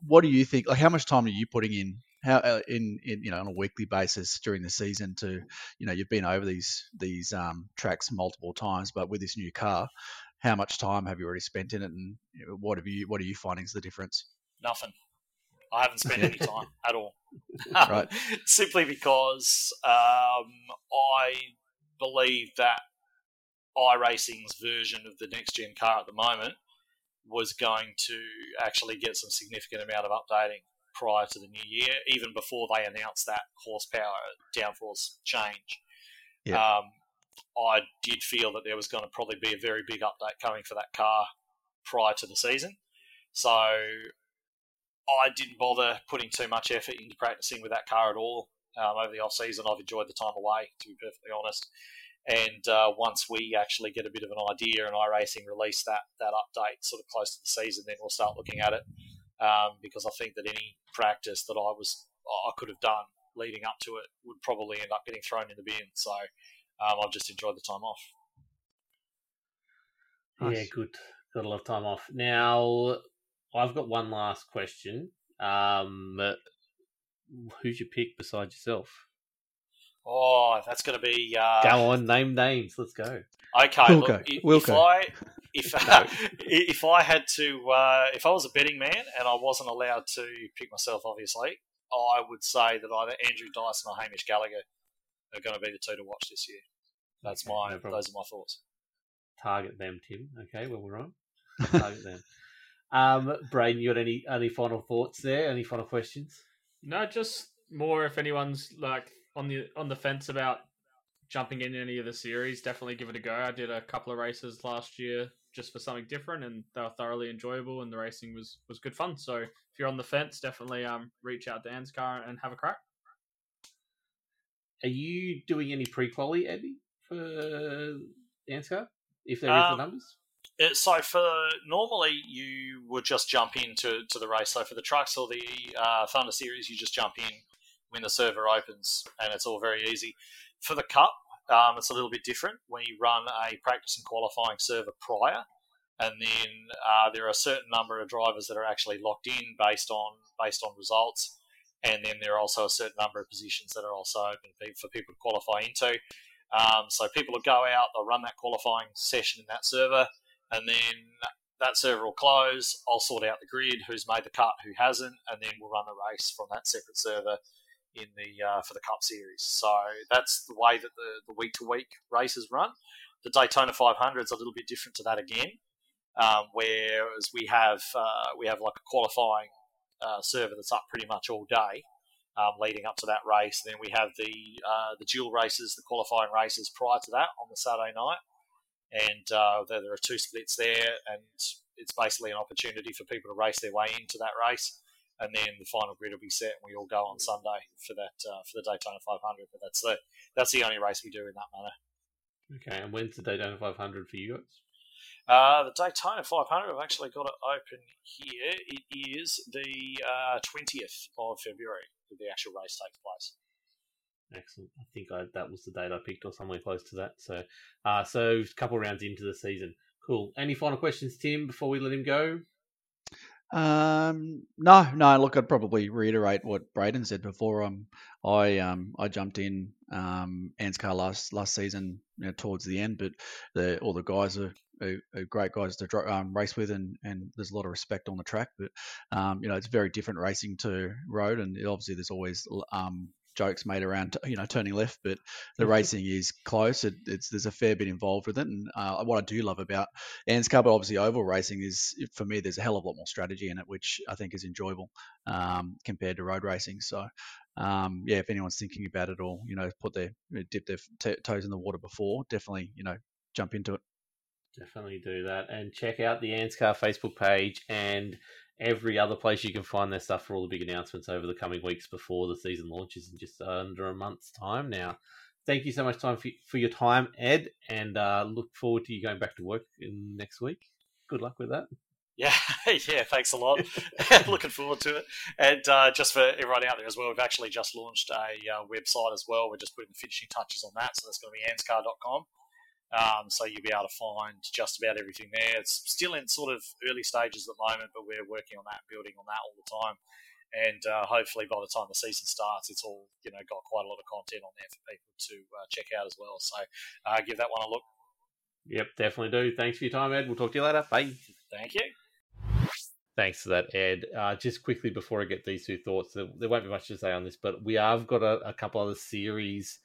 what do you think? Like, how much time are you putting in? How uh, in, in you know on a weekly basis during the season to you know you've been over these these um, tracks multiple times, but with this new car. How much time have you already spent in it, and what have you? What are you finding is the difference? Nothing. I haven't spent any time at all. Right. Simply because um, I believe that iRacing's version of the next-gen car at the moment was going to actually get some significant amount of updating prior to the new year, even before they announced that horsepower downforce change. Yeah. Um, I did feel that there was going to probably be a very big update coming for that car prior to the season. So I didn't bother putting too much effort into practicing with that car at all. Um, over the off-season, I've enjoyed the time away, to be perfectly honest. And uh, once we actually get a bit of an idea and iRacing release that, that update sort of close to the season, then we'll start looking at it um, because I think that any practice that I was I could have done leading up to it would probably end up getting thrown in the bin. So... Um, I've just enjoyed the time off. Nice. Yeah, good. Got a lot of time off. Now, I've got one last question. Um, who's your pick besides yourself? Oh, that's going to be... Uh... Go on, name names. Let's go. Okay, we'll look, go. If, we'll if go. I... If uh, if I had to... Uh, if I was a betting man and I wasn't allowed to pick myself, obviously, I would say that either Andrew Dyson or Hamish Gallagher are going to be the two to watch this year. That's okay, my no those are my thoughts. Target them, Tim. Okay, well we're on. Target them. Um, Braden, you got any any final thoughts there? Any final questions? No, just more if anyone's like on the on the fence about jumping in any of the series, definitely give it a go. I did a couple of races last year just for something different, and they were thoroughly enjoyable, and the racing was was good fun. So if you're on the fence, definitely um reach out to ANSCAR and have a crack. Are you doing any pre-quali, Abby, for ANSCAR, if there um, is the numbers? It, so for normally you would just jump into to the race. So for the trucks or the uh, Thunder Series, you just jump in when the server opens, and it's all very easy. For the Cup, um, it's a little bit different. We run a practice and qualifying server prior, and then uh, there are a certain number of drivers that are actually locked in based on based on results. And then there are also a certain number of positions that are also open for people to qualify into. Um, so people will go out, they'll run that qualifying session in that server, and then that server will close. I'll sort out the grid, who's made the cut, who hasn't, and then we'll run a race from that separate server in the uh, for the Cup Series. So that's the way that the, the week-to-week races run. The Daytona five hundred is a little bit different to that again, um, whereas we have uh, we have like a qualifying uh, server that's up pretty much all day um, leading up to that race. And then we have the uh, the dual races, the qualifying races prior to that on the Saturday night. And uh, there, there are two splits there, and it's basically an opportunity for people to race their way into that race. And then the final grid will be set, and we all go on Sunday for that uh, for the Daytona five hundred. But that's the that's the only race we do in that manner. Okay, and when's the Daytona five hundred for you guys? Uh, the Daytona five hundred, I've actually got it open here. It is the uh, twentieth of February that the actual race takes place. Excellent. I think I, that was the date I picked, or somewhere close to that. So, uh, so a couple rounds into the season. Cool. Any final questions, Tim, before we let him go? Um, no, no. Look, I'd probably reiterate what Braden said before. Um, I um, I jumped in um, ANSCAR last last season, you know, towards the end, but the, all the guys are, are, are great guys to um, race with, and, and there's a lot of respect on the track. But um, you know, it's very different racing to road, and obviously there's always um. jokes made around, you know, turning left, but the racing is close. It, it's there's a fair bit involved with it, and uh, what I do love about ANSCAR, but obviously oval racing is, for me, there's a hell of a lot more strategy in it, which I think is enjoyable um, compared to road racing. So, um, yeah, if anyone's thinking about it, or you know, put their dip their t- toes in the water before, definitely, you know, jump into it. Definitely do that, and check out the ANSCAR Facebook page and every other place you can find their stuff for all the big announcements over the coming weeks before the season launches in just under a month's time now. Thank you so much time for, for your time, Ed, and uh, look forward to you going back to work in next week. Good luck with that. Yeah, yeah, thanks a lot. Looking forward to it. And uh, just for everyone out there as well, we've actually just launched a uh, website as well. We're just putting the finishing touches on that, so that's going to be anscar dot com. Um, so you'll be able to find just about everything there. It's still in sort of early stages at the moment, but we're working on that, building on that all the time. And uh, hopefully by the time the season starts, it's all, you know, got quite a lot of content on there for people to uh, check out as well. So uh, give that one a look. Yep, definitely do. Thanks for your time, Ed. We'll talk to you later. Bye. Thank you. Thanks for that, Ed. Uh, just quickly before I get these two thoughts, there, there won't be much to say on this, but we have got a, a couple other series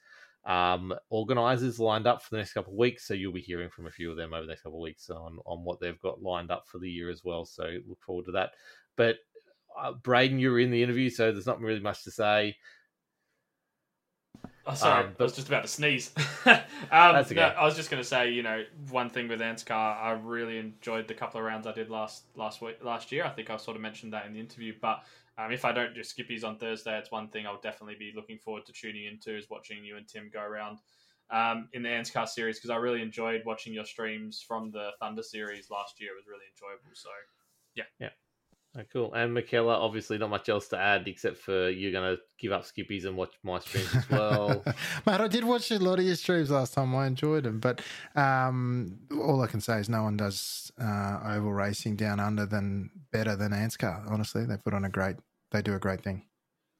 um organizers lined up for the next couple of weeks, so you'll be hearing from a few of them over the next couple of weeks on on what they've got lined up for the year as well, so look forward to that. But uh, Braden, you were in the interview, so there's not really much to say. Oh, sorry, um, but... I was just about to sneeze. um That's okay. No, I was just going to say, you know, one thing with ANSCAR, I really enjoyed the couple of rounds I did last last week last year. I think I sort of mentioned that in the interview, but Um, if I don't do skippies on Thursday, it's one thing I'll definitely be looking forward to tuning into is watching you and Tim go around um, in the ANSCAR series, because I really enjoyed watching your streams from the Thunder series last year. It was really enjoyable. So, yeah. Yeah. Oh, cool. And McKellar, obviously not much else to add except for you're going to give up skippies and watch my streams as well. Mate, I did watch a lot of your streams last time. I enjoyed them. But um, all I can say is no one does uh, oval racing down under than better than ANSCAR. Honestly, they put on a great... They do a great thing.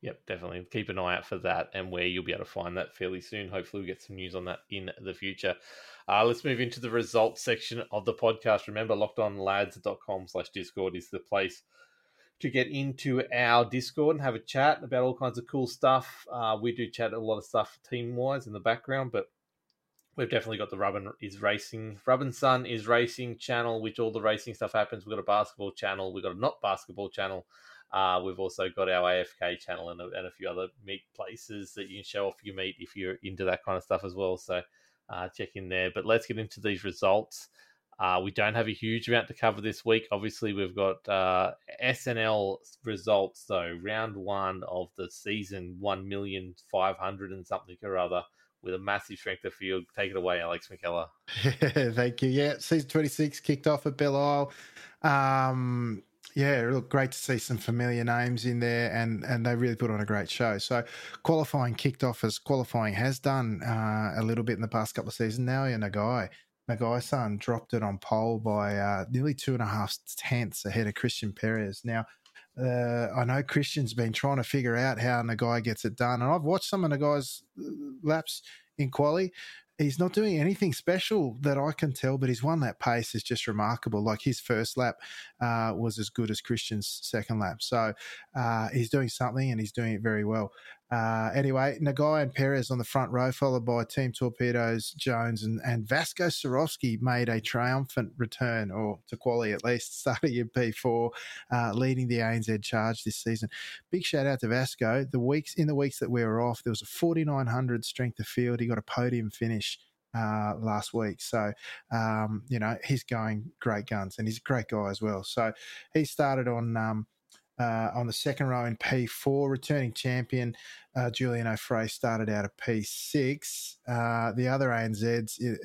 Yep, definitely. Keep an eye out for that and where you'll be able to find that fairly soon. Hopefully we'll get some news on that in the future. Uh, let's move into the results section of the podcast. Remember, lockedonlads.com slash Discord is the place to get into our Discord and have a chat about all kinds of cool stuff. Uh, we do chat a lot of stuff team-wise in the background, but we've definitely got the Rub and is Racing, Rub and Sun is Racing channel, which all the racing stuff happens. We've got a basketball channel. We've got a not basketball channel. Uh, we've also got our A F K channel and a, and a few other meat places that you can show off your meat if you're into that kind of stuff as well. So uh, check in there. But let's get into these results. Uh, we don't have a huge amount to cover this week. Obviously, we've got uh, S N L results, though. Round one of the season, one million five hundred and something or other, with a massive strength of field. Take it away, Alex McKellar. Thank you. Yeah, season twenty-six kicked off at Belle Isle. Um... Yeah, look, great to see some familiar names in there, and, and they really put on a great show. So qualifying kicked off as qualifying has done uh, a little bit in the past couple of seasons now. Naoya Nagai, Nagai son dropped it on pole by uh, nearly two and a half tenths ahead of Christian Perez. Now, uh, I know Christian's been trying to figure out how Nagai gets it done, and I've watched some of Nagai's laps in quali. He's not doing anything special that I can tell, but he's won that pace is just remarkable. Like his first lap uh, was as good as Christian's second lap. So uh, he's doing something and he's doing it very well. Uh, anyway, Nagai and Perez on the front row, followed by Team Torpedoes, Jones, and, and Vasco Swarovski made a triumphant return, or to quali at least, starting in P four, uh, leading the A N Z charge this season. Big shout out to Vasco. The weeks in the weeks that we were off, there was a forty-nine hundred strength of field. He got a podium finish uh, last week. So, um, you know, he's going great guns, and he's a great guy as well. So he started on... Um, Uh, on the second row in P four, returning champion uh, Julian O'Fray started out at P six. Uh, the other A N Z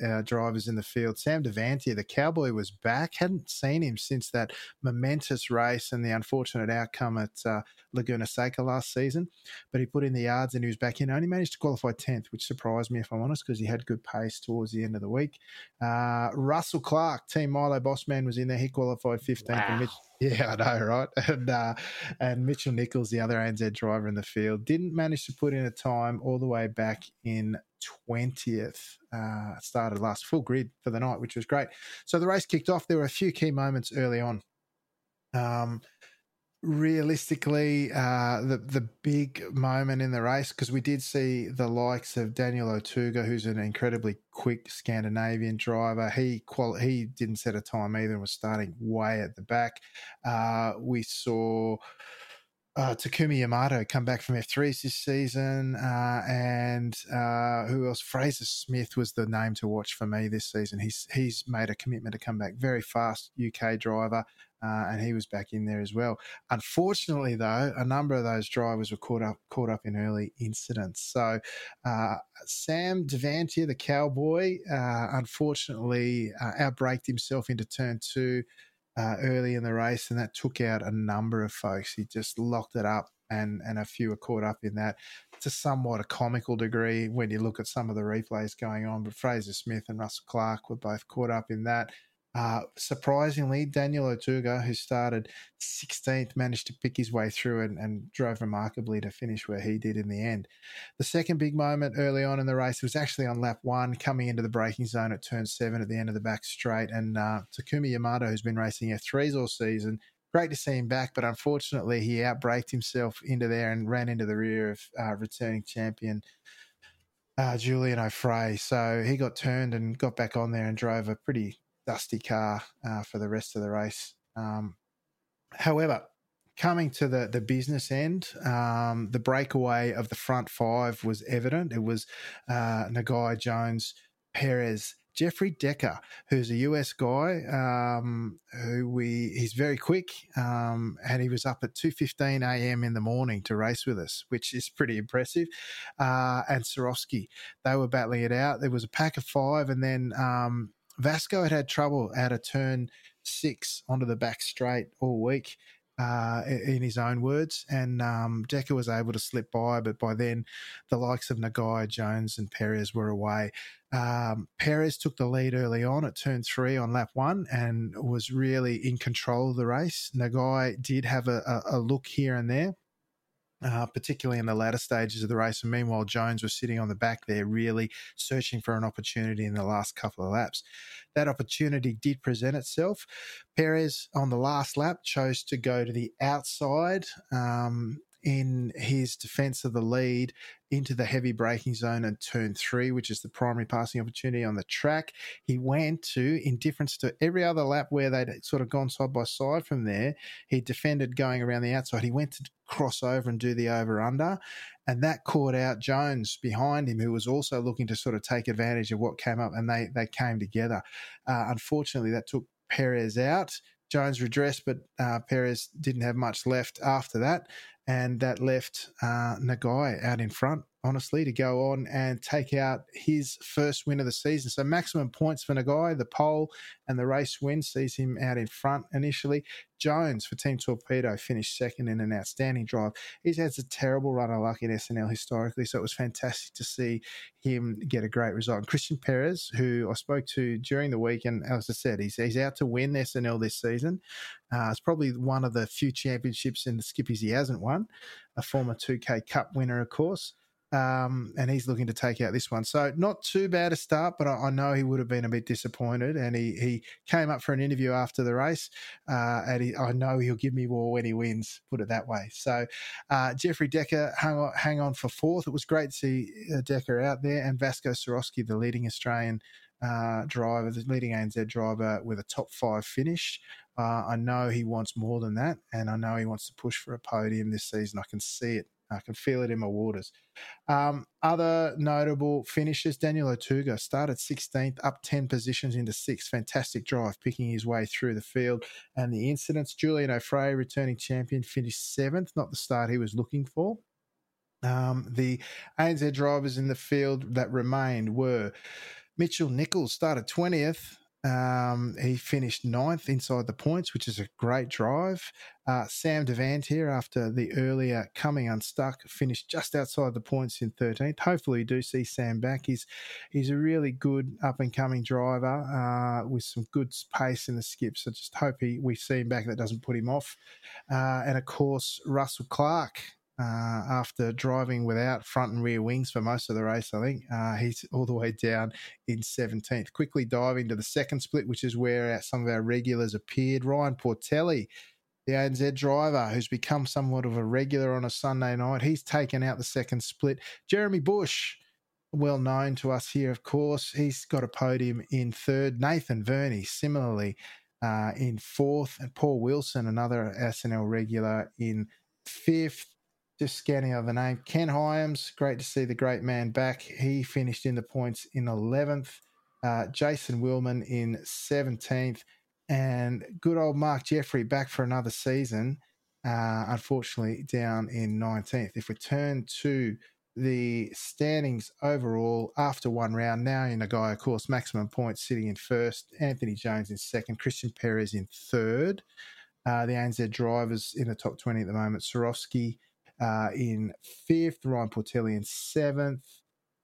uh, drivers in the field, Sam Devantia, the Cowboy, was back. Hadn't seen him since that momentous race and the unfortunate outcome at uh, Laguna Seca last season. But he put in the yards and he was back in. Only managed to qualify tenth, which surprised me, if I'm honest, because he had good pace towards the end of the week. Uh, Russell Clark, Team Milo Bossman, was in there. He qualified fifteenth. Wow. And Mitch- Yeah, I know, right? And uh, and Mitchell Nichols, the other A N Z driver in the field, didn't manage to put in a time all the way back in twentieth. Uh, started last, full grid for the night, which was great. So the race kicked off. There were a few key moments early on. Um, realistically, uh, the the big moment in the race, because we did see the likes of Daniel Otuga, who's an incredibly quick Scandinavian driver. He quali- he didn't set a time either and was starting way at the back. Uh, we saw uh, Takumi Yamato come back from F threes this season, uh, and uh, who else? Fraser Smith was the name to watch for me this season. He's he's made a commitment to come back. Very fast U K driver. Uh, and he was back in there as well. Unfortunately, though, a number of those drivers were caught up caught up in early incidents. So uh, Sam Devantia, the Cowboy, uh, unfortunately uh, outbraked himself into turn two uh, early in the race, and that took out a number of folks. He just locked it up, and, and a few were caught up in that to somewhat a comical degree when you look at some of the replays going on. But Fraser Smith and Russell Clark were both caught up in that. Uh, surprisingly, Daniel Otuga, who started sixteenth, managed to pick his way through and, and drove remarkably to finish where he did in the end. The second big moment early on in the race was actually on lap one, coming into the braking zone at turn seven at the end of the back straight. And uh, Takumi Yamato, who's been racing F threes all season, great to see him back, but unfortunately he outbraked himself into there and ran into the rear of uh, returning champion uh, Julian O'Fray. So he got turned and got back on there and drove a pretty dusty car uh, for the rest of the race. Um, however, coming to the, the business end, um, the breakaway of the front five was evident. It was uh, Nagai, Jones, Perez, Jeffrey Decker, who's a U S guy, um, who we he's very quick, um, and he was up at two fifteen a.m. in the morning to race with us, which is pretty impressive. Uh, and Swarovski, they were battling it out. There was a pack of five, and then... Um, Vasco had had trouble out of turn six onto the back straight all week, uh, in his own words, and um, Decker was able to slip by, but by then the likes of Nagai, Jones and Perez were away. Um, Perez took the lead early on at turn three on lap one and was really in control of the race. Nagai did have a, a, a look here and there, Uh, particularly in the latter stages of the race. And meanwhile, Jones was sitting on the back there really searching for an opportunity in the last couple of laps. That opportunity did present itself. Perez on the last lap chose to go to the outside um, in his defense of the lead into the heavy braking zone and turn three, which is the primary passing opportunity on the track. He went to, in difference to every other lap where they'd sort of gone side by side from there, he defended going around the outside. He went to cross over and do the over-under, and that caught out Jones behind him, who was also looking to sort of take advantage of what came up, and they they came together. Uh, unfortunately, that took Perez out. Jones redressed, but uh, Perez didn't have much left after that. And that left uh, Nagai out in front, honestly, to go on and take out his first win of the season. So maximum points for Nagai, the pole and the race win sees him out in front initially. Jones for Team Torpedo finished second in an outstanding drive. He's had a terrible run of luck in S N L historically, so it was fantastic to see him get a great result. And Christian Perez, who I spoke to during the week, and as I said, he's, he's out to win S N L this season. Uh, it's probably one of the few championships in the Skippies he hasn't won, a former two K Cup winner, of course. um, and he's looking to take out this one. So not too bad a start, but I, I know he would have been a bit disappointed, and he, he came up for an interview after the race, uh, and he, I know he'll give me more when he wins, put it that way. So uh, Jeffrey Decker hung on, hang on for fourth. It was great to see Decker out there, and Vasco Soroski, the leading Australian uh, driver, the leading A N Z driver, with a top five finish. Uh, I know he wants more than that, and I know he wants to push for a podium this season. I can see it. I can feel it in my waters. Um, other notable finishes, Daniel Otuga started sixteenth, up ten positions into sixth. Fantastic drive, picking his way through the field and the incidents. Julian O'Fray, returning champion, finished seventh, not the start he was looking for. Um, the A N Z drivers in the field that remained were Mitchell Nichols, started twentieth. Um, he finished ninth inside the points, which is a great drive. Uh, Sam Devant here, after the earlier coming unstuck, finished just outside the points in thirteenth. Hopefully you do see Sam back. He's, he's a really good up-and-coming driver uh, with some good pace in the skip. So just hope he, we see him back, that doesn't put him off. Uh, and, of course, Russell Clark. Uh, after driving without front and rear wings for most of the race, I think, uh, he's all the way down in seventeenth. Quickly diving to the second split, which is where our, some of our regulars appeared. Ryan Portelli, the A N Z driver, who's become somewhat of a regular on a Sunday night, he's taken out the second split. Jeremy Bush, well known to us here, of course, he's got a podium in third. Nathan Verney, similarly, uh, in fourth. And Paul Wilson, another S N L regular, in fifth. Just scanning over the name. Ken Hyams, great to see the great man back. He finished in the points in eleventh. Uh, Jason Willman in seventeenth. And good old Mark Jeffrey back for another season, uh, unfortunately down in nineteenth. If we turn to the standings overall after one round, now in a guy, of course, maximum points sitting in first. Anthony Jones in second. Christian Perez in third. Uh, the A N Z drivers in the top twenty at the moment. Swarovski Uh, in fifth, Ryan Portelli in seventh,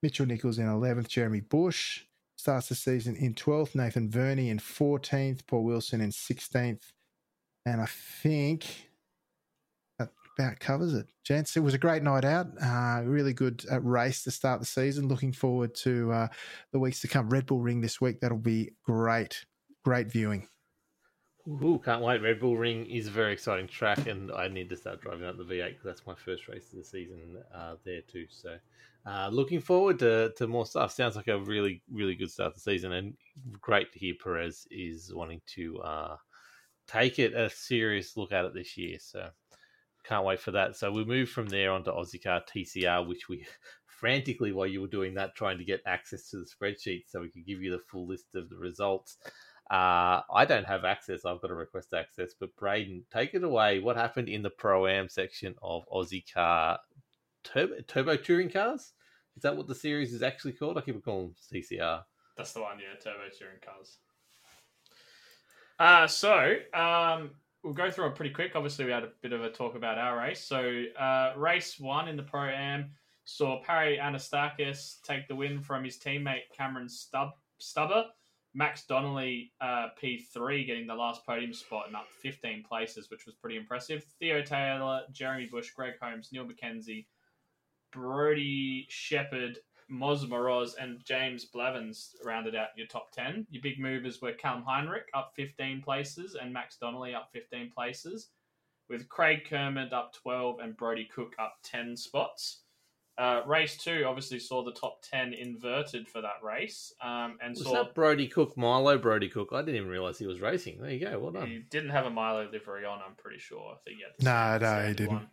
Mitchell Nichols in eleventh, Jeremy Bush starts the season in twelfth, Nathan Verney in fourteenth, Paul Wilson in sixteenth, and I think that about covers it. Gents, it was a great night out, uh, really good uh, race to start the season. Looking forward to uh, the weeks to come. Red Bull Ring this week, that'll be great, great viewing. Ooh, can't wait. Red Bull Ring is a very exciting track, and I need to start driving up the V eight because that's my first race of the season uh, there too. So uh, looking forward to, to more stuff. Sounds like a really, really good start to the season, and great to hear Perez is wanting to uh, take it a serious look at it this year. So can't wait for that. So we'll move from there on to Aussie Car T C R, which we frantically, while you were doing that, trying to get access to the spreadsheet so we could give you the full list of the results. Uh, I don't have access. I've got to request access. But Braden, take it away. What happened in the Pro-Am section of Aussie Car Turbo, Turbo Touring Cars? Is that what the series is actually called? I keep calling them T C R. That's the one, yeah, Turbo Touring Cars. Uh, so um, we'll go through it pretty quick. Obviously, we had a bit of a talk about our race. So uh, race one in the Pro-Am saw Parry Anastakis take the win from his teammate Cameron Stub- Stubber. Max Donnelly, uh, P three, getting the last podium spot and up fifteen places, which was pretty impressive. Theo Taylor, Jeremy Bush, Greg Holmes, Neil McKenzie, Brody Shepherd, Moz Moroz, and James Blavins rounded out your top ten. Your big movers were Callum Heinrich, up fifteen places, and Max Donnelly, up fifteen places, with Craig Kermond up twelve and Brody Cook up ten spots. Uh, race two obviously saw the top ten inverted for that race. Um, and was saw... that Brody Cook, Milo Brody Cook? I didn't even realise he was racing. There you go, well done. He didn't have a Milo livery on, I'm pretty sure. I think he had the no, no, he didn't. One.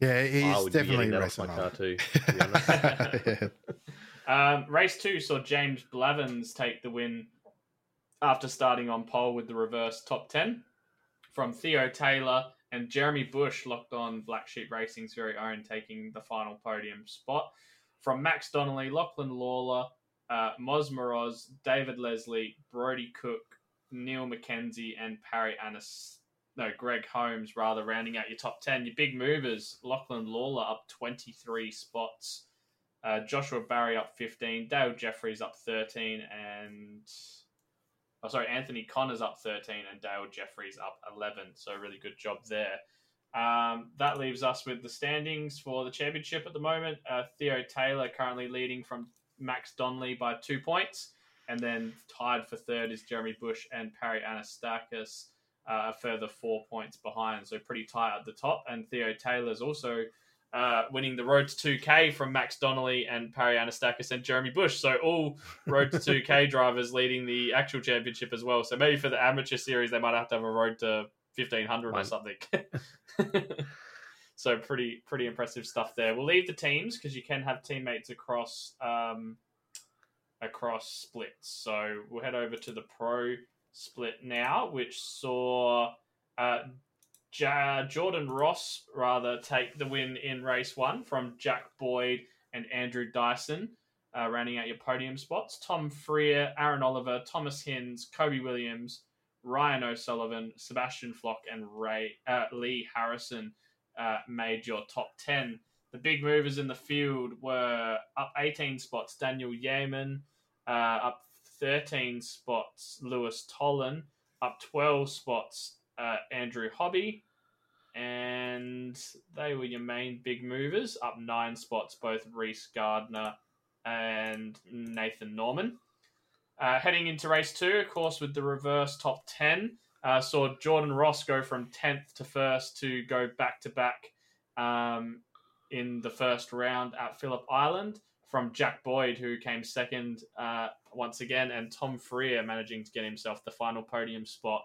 Yeah, yeah, he's definitely racing my car too, to be honest. yeah. um, race two saw James Blavins take the win after starting on pole with the reverse top ten from Theo Taylor. And Jeremy Bush locked on Black Sheep Racing's very own, taking the final podium spot from Max Donnelly, Lachlan Lawler, uh, Moz Moroz, David Leslie, Brody Cook, Neil McKenzie, and Parry Annis. No, Greg Holmes, rather, rounding out your top ten. Your big movers, Lachlan Lawler up twenty-three spots, uh, Joshua Barry up fifteen, Dale Jeffries up thirteen, and... Oh, sorry, Anthony Connors up thirteen and Dale Jeffries up eleven. So really good job there. Um, that leaves us with the standings for the championship at the moment. Uh, Theo Taylor currently leading from Max Donnelly by two points. And then tied for third is Jeremy Bush and Parry Anastakis, uh, a further four points behind. So pretty tight at the top. And Theo Taylor's also uh, winning the Road to two K from Max Donnelly and Parry Anastakis and Jeremy Bush. So all Road to two K drivers leading the actual championship as well. So maybe for the amateur series, they might have to have a Road to fifteen hundred or something. So pretty pretty impressive stuff there. We'll leave the teams because you can have teammates across um, across splits. So we'll head over to the pro split now, which saw uh, J- Jordan Ross rather take the win in race one from Jack Boyd and Andrew Dyson, uh, rounding out your podium spots. Tom Freer, Aaron Oliver, Thomas Hinds, Kobe Williams, Ryan O'Sullivan, Sebastian Flock, and Ray uh, Lee Harrison uh, made your top ten. The big movers in the field were up eighteen spots, Daniel Yeaman, uh, up thirteen spots, Lewis Tolan, up twelve spots, uh, Andrew Hobby, and they were your main big movers, up nine spots, both Reese Gardner and Nathan Norman. Uh, heading into race two, of course, with the reverse top ten, uh, saw Jordan Ross go from tenth to first to go back-to-back um, in the first round at Phillip Island from Jack Boyd, who came second uh, once again, and Tom Freer managing to get himself the final podium spot.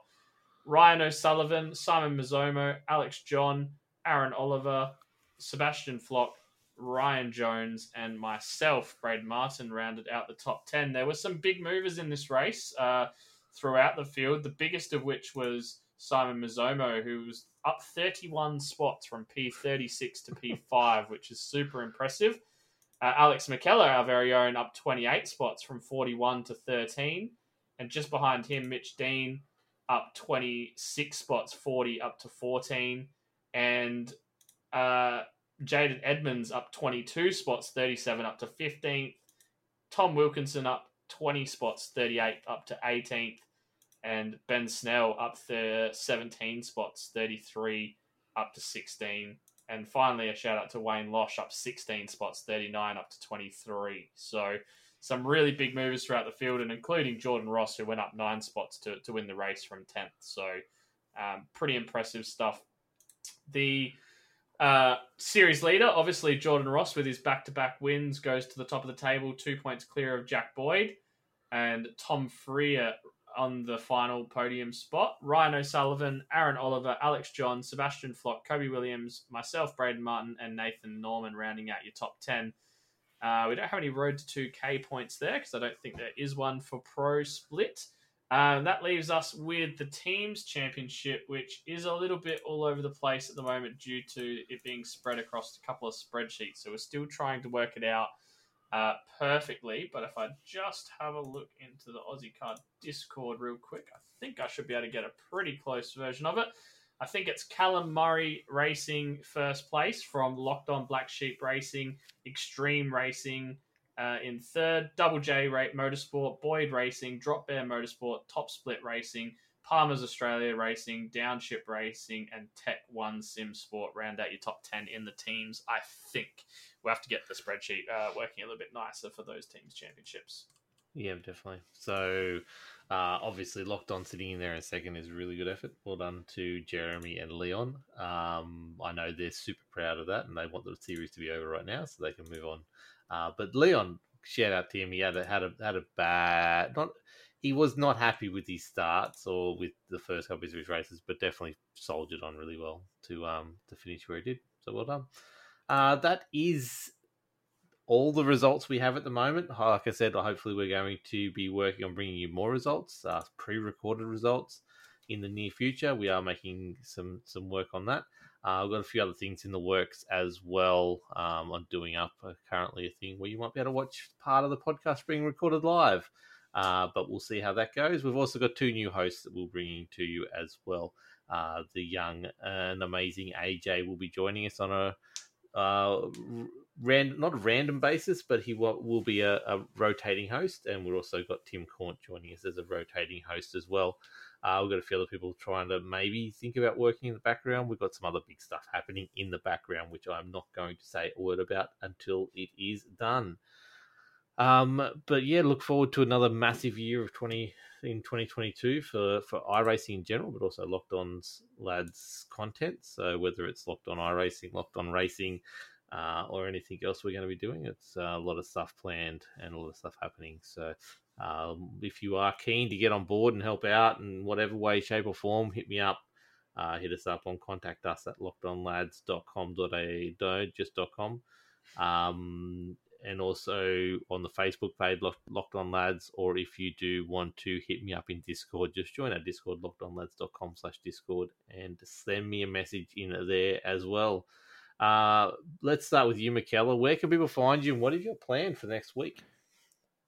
Ryan O'Sullivan, Simon Mizomo, Alex John, Aaron Oliver, Sebastian Flock, Ryan Jones and myself, Braden Martin, rounded out the top ten. There were some big movers in this race uh, throughout the field, the biggest of which was Simon Mizomo, who was up thirty-one spots from P thirty-six to P five, which is super impressive. Uh, Alex McKellar, our very own, up twenty-eight spots from forty-one to thirteen. And just behind him, Mitch Dean, up twenty-six spots, forty up to fourteen. And... Uh, Jaden Edmonds up twenty-two spots, thirty-seven up to fifteenth. Tom Wilkinson up twenty spots, thirty-eight up to eighteenth. And Ben Snell up the seventeen spots, thirty-three up to sixteen. And finally, a shout out to Wayne Losh up sixteen spots, thirty-nine up to twenty-three. So some really big movers throughout the field, and including Jordan Ross, who went up nine spots to, to win the race from tenth. So um, pretty impressive stuff. The... Uh, series leader, obviously Jordan Ross with his back-to-back wins, goes to the top of the table, two points clear of Jack Boyd and Tom Freer on the final podium spot. Ryan O'Sullivan, Aaron Oliver, Alex John, Sebastian Flock, Kobe Williams, myself, Braden Martin, and Nathan Norman rounding out your top ten. Uh, we don't have any Road to two K points there because I don't think there is one for Pro Split. Uh, that leaves us with the teams championship, which is a little bit all over the place at the moment due to it being spread across a couple of spreadsheets. So we're still trying to work it out uh, perfectly. But if I just have a look into the Aussie Card Discord real quick, I think I should be able to get a pretty close version of it. I think it's Callum Murray Racing first place from Locked On Black Sheep Racing, Extreme Racing, Uh, in third, Double J Rate Motorsport, Boyd Racing, Drop Bear Motorsport, Top Split Racing, Palmer's Australia Racing, Downship Racing, and Tech One Sim Sport round out your top ten in the teams. I think we'll have to get the spreadsheet uh, working a little bit nicer for those teams' championships. Yeah, definitely. So, uh, obviously, Locked On sitting in there in second is a really good effort. Well done to Jeremy and Leon. Um, I know they're super proud of that, and they want the series to be over right now so they can move on. Uh, but Leon, shout out to him. He had a had a had a bad. Not he was not happy with his starts or with the first couple of his races, but definitely soldiered on really well to um to finish where he did. So well done. Uh, that is all the results we have at the moment. Like I said, hopefully we're going to be working on bringing you more results, uh, pre-recorded results in the near future. We are making some some work on that. I've uh, got a few other things in the works as well. Um, I'm doing up uh, currently a thing where you might be able to watch part of the podcast being recorded live, uh, but we'll see how that goes. We've also got two new hosts that we'll bring to you as well. Uh, the young and amazing A J will be joining us on a uh, random, not a random basis, but he will, will be a, a rotating host, and we've also got Tim Cornt joining us as a rotating host as well. Uh, we've got a few other people trying to maybe think about working in the background. We've got some other big stuff happening in the background, which I'm not going to say a word about until it is done. Um, but yeah, look forward to another massive year of twenty in twenty twenty-two for, for iRacing in general, but also Locked On's lads content. So whether it's Locked On iRacing, Locked On Racing, uh, or anything else we're going to be doing, it's a lot of stuff planned and a lot of stuff happening. So um, if you are keen to get on board and help out in whatever way, shape or form, hit me up, uh, hit us up on contact us at lockedonlads dot com dot a u, just .com. Um, And also on the Facebook page, Locked On Lads, or if you do want to hit me up in Discord, just join our Discord, lockedonlads dot com slash Discord, and send me a message in there as well. Uh, let's start with you, McKellar. Where can people find you, and what is your plan for next week?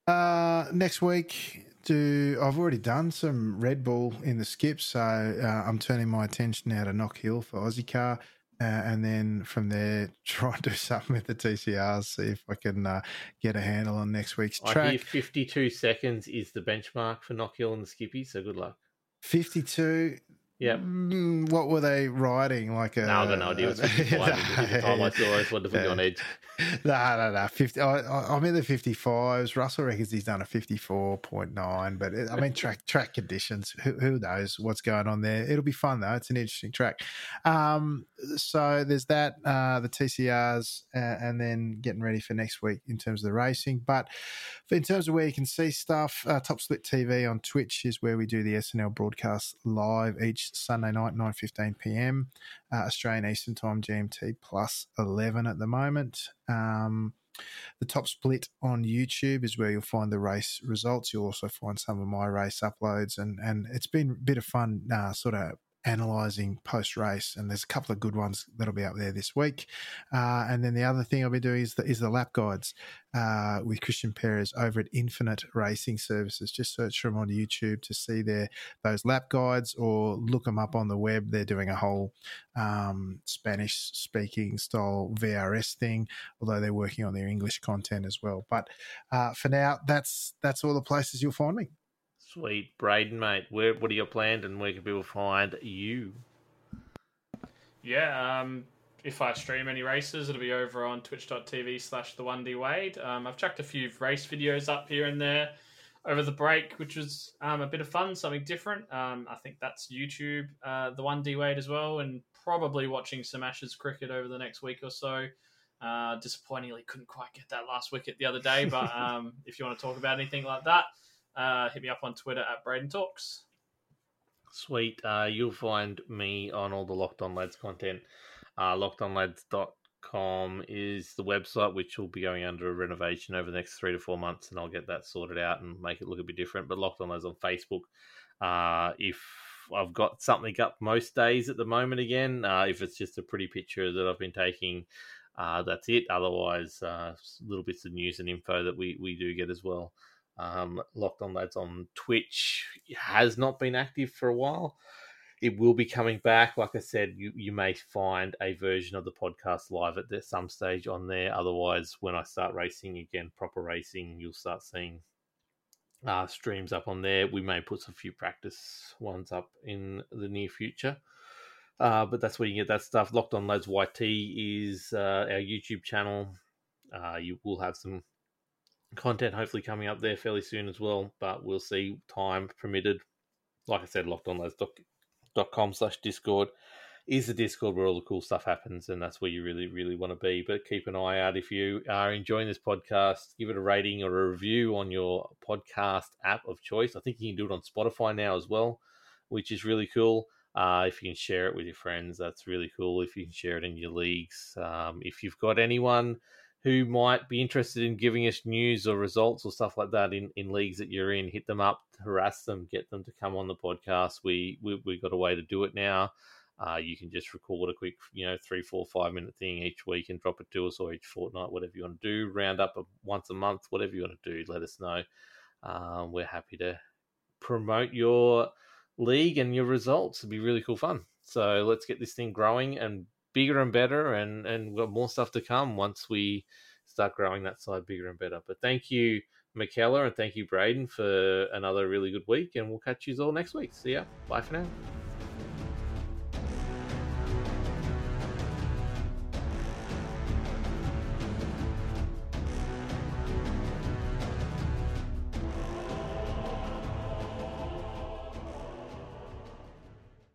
Uh, next week, do I've already done some Red Bull in the skip, so uh, I'm turning my attention now to Knock Hill for Aussie Car. Uh, and then from there, try and do something with the T C Rs, see if I can uh, get a handle on next week's track. I hear fifty-two seconds is the benchmark for Knock Hill and the Skippy, so good luck. fifty-two? Yeah. Mm, what were they riding? Like a, no, I've got no idea. It was fifty-one. At the time I still always wanted to put you on edge. No, no, no. fifty, I, I'm in the fifty-fives. Russell reckons he's done a fifty-four point nine, but it, I mean, track track conditions, who, who knows what's going on there? It'll be fun, though. It's an interesting track. Um, so there's that, uh, the T C Rs, uh, and then getting ready for next week in terms of the racing. But in terms of where you can see stuff, uh, Top Split T V on Twitch is where we do the S N L broadcast live each Sunday night, nine fifteen p.m. uh, Australian Eastern Time, G M T plus eleven at the moment. Um, the Top Split on YouTube is where you'll find the race results. You'll also find some of my race uploads, and, and it's been a bit of fun uh, sort of analysing post-race, and there's a couple of good ones that'll be up there this week. Uh, and then the other thing I'll be doing is the, is the lap guides uh, with Christian Perez over at Infinite Racing Services. Just search for them on YouTube to see their those lap guides, or look them up on the web. They're doing a whole um, Spanish-speaking style V R S thing, although they're working on their English content as well. But uh, for now, that's that's all the places you'll find me. Sweet. Braden, mate, where what are your plans and where can people find you? Yeah, um, if I stream any races, it'll be over on twitch dot t v slash the one d wade. Um, I've chucked a few race videos up here and there over the break, which was um, a bit of fun, something different. Um, I think that's YouTube, uh, the one d wade as well, and probably watching some Ashes cricket over the next week or so. Uh, disappointingly, couldn't quite get that last wicket the other day, but um, if you want to talk about anything like that, Uh, hit me up on Twitter at Braden Talks. Sweet. Uh, you'll find me on all the Locked On Lads content. Uh, locked on lads dot com is the website, which will be going under a renovation over the next three to four months, and I'll get that sorted out and make it look a bit different. But Locked On Lads on Facebook. Uh, if I've got something up most days at the moment again, uh, if it's just a pretty picture that I've been taking, uh, that's it. Otherwise, uh, little bits of news and info that we, we do get as well. Um, Locked On Lads on Twitch has not been active for a while. It will be coming back. Like I said, you, you may find a version of the podcast live at this, some stage on there. Otherwise, when I start racing again, proper racing, you'll start seeing uh, streams up on there. We may put some few practice ones up in the near future. Uh, but that's where you get that stuff. Locked On Lads Y T is uh, our YouTube channel. Uh, you will have some content hopefully coming up there fairly soon as well, but we'll see, time permitted. Like I said, lockedonlads dot com slash discord is the Discord where all the cool stuff happens, and that's where you really, really want to be. But keep an eye out if you are enjoying this podcast. Give it a rating or a review on your podcast app of choice. I think you can do it on Spotify now as well, which is really cool. Uh, if you can share it with your friends, that's really cool. If you can share it in your leagues, um, if you've got anyone who might be interested in giving us news or results or stuff like that in, in leagues that you're in, hit them up, harass them, get them to come on the podcast. We, we, we've got a way to do it now. Uh, you can just record a quick, you know, three, four, five-minute thing each week and drop it to us, or each fortnight, whatever you want to do. Round up once a month, whatever you want to do, let us know. Um, we're happy to promote your league and your results. It'd be really cool fun. So let's get this thing growing and bigger and better, and and we've got more stuff to come once we start growing that side bigger and better. But thank you McKellar, and thank you, Braden, for another really good week, and we'll catch you all next week. See ya. Bye for now.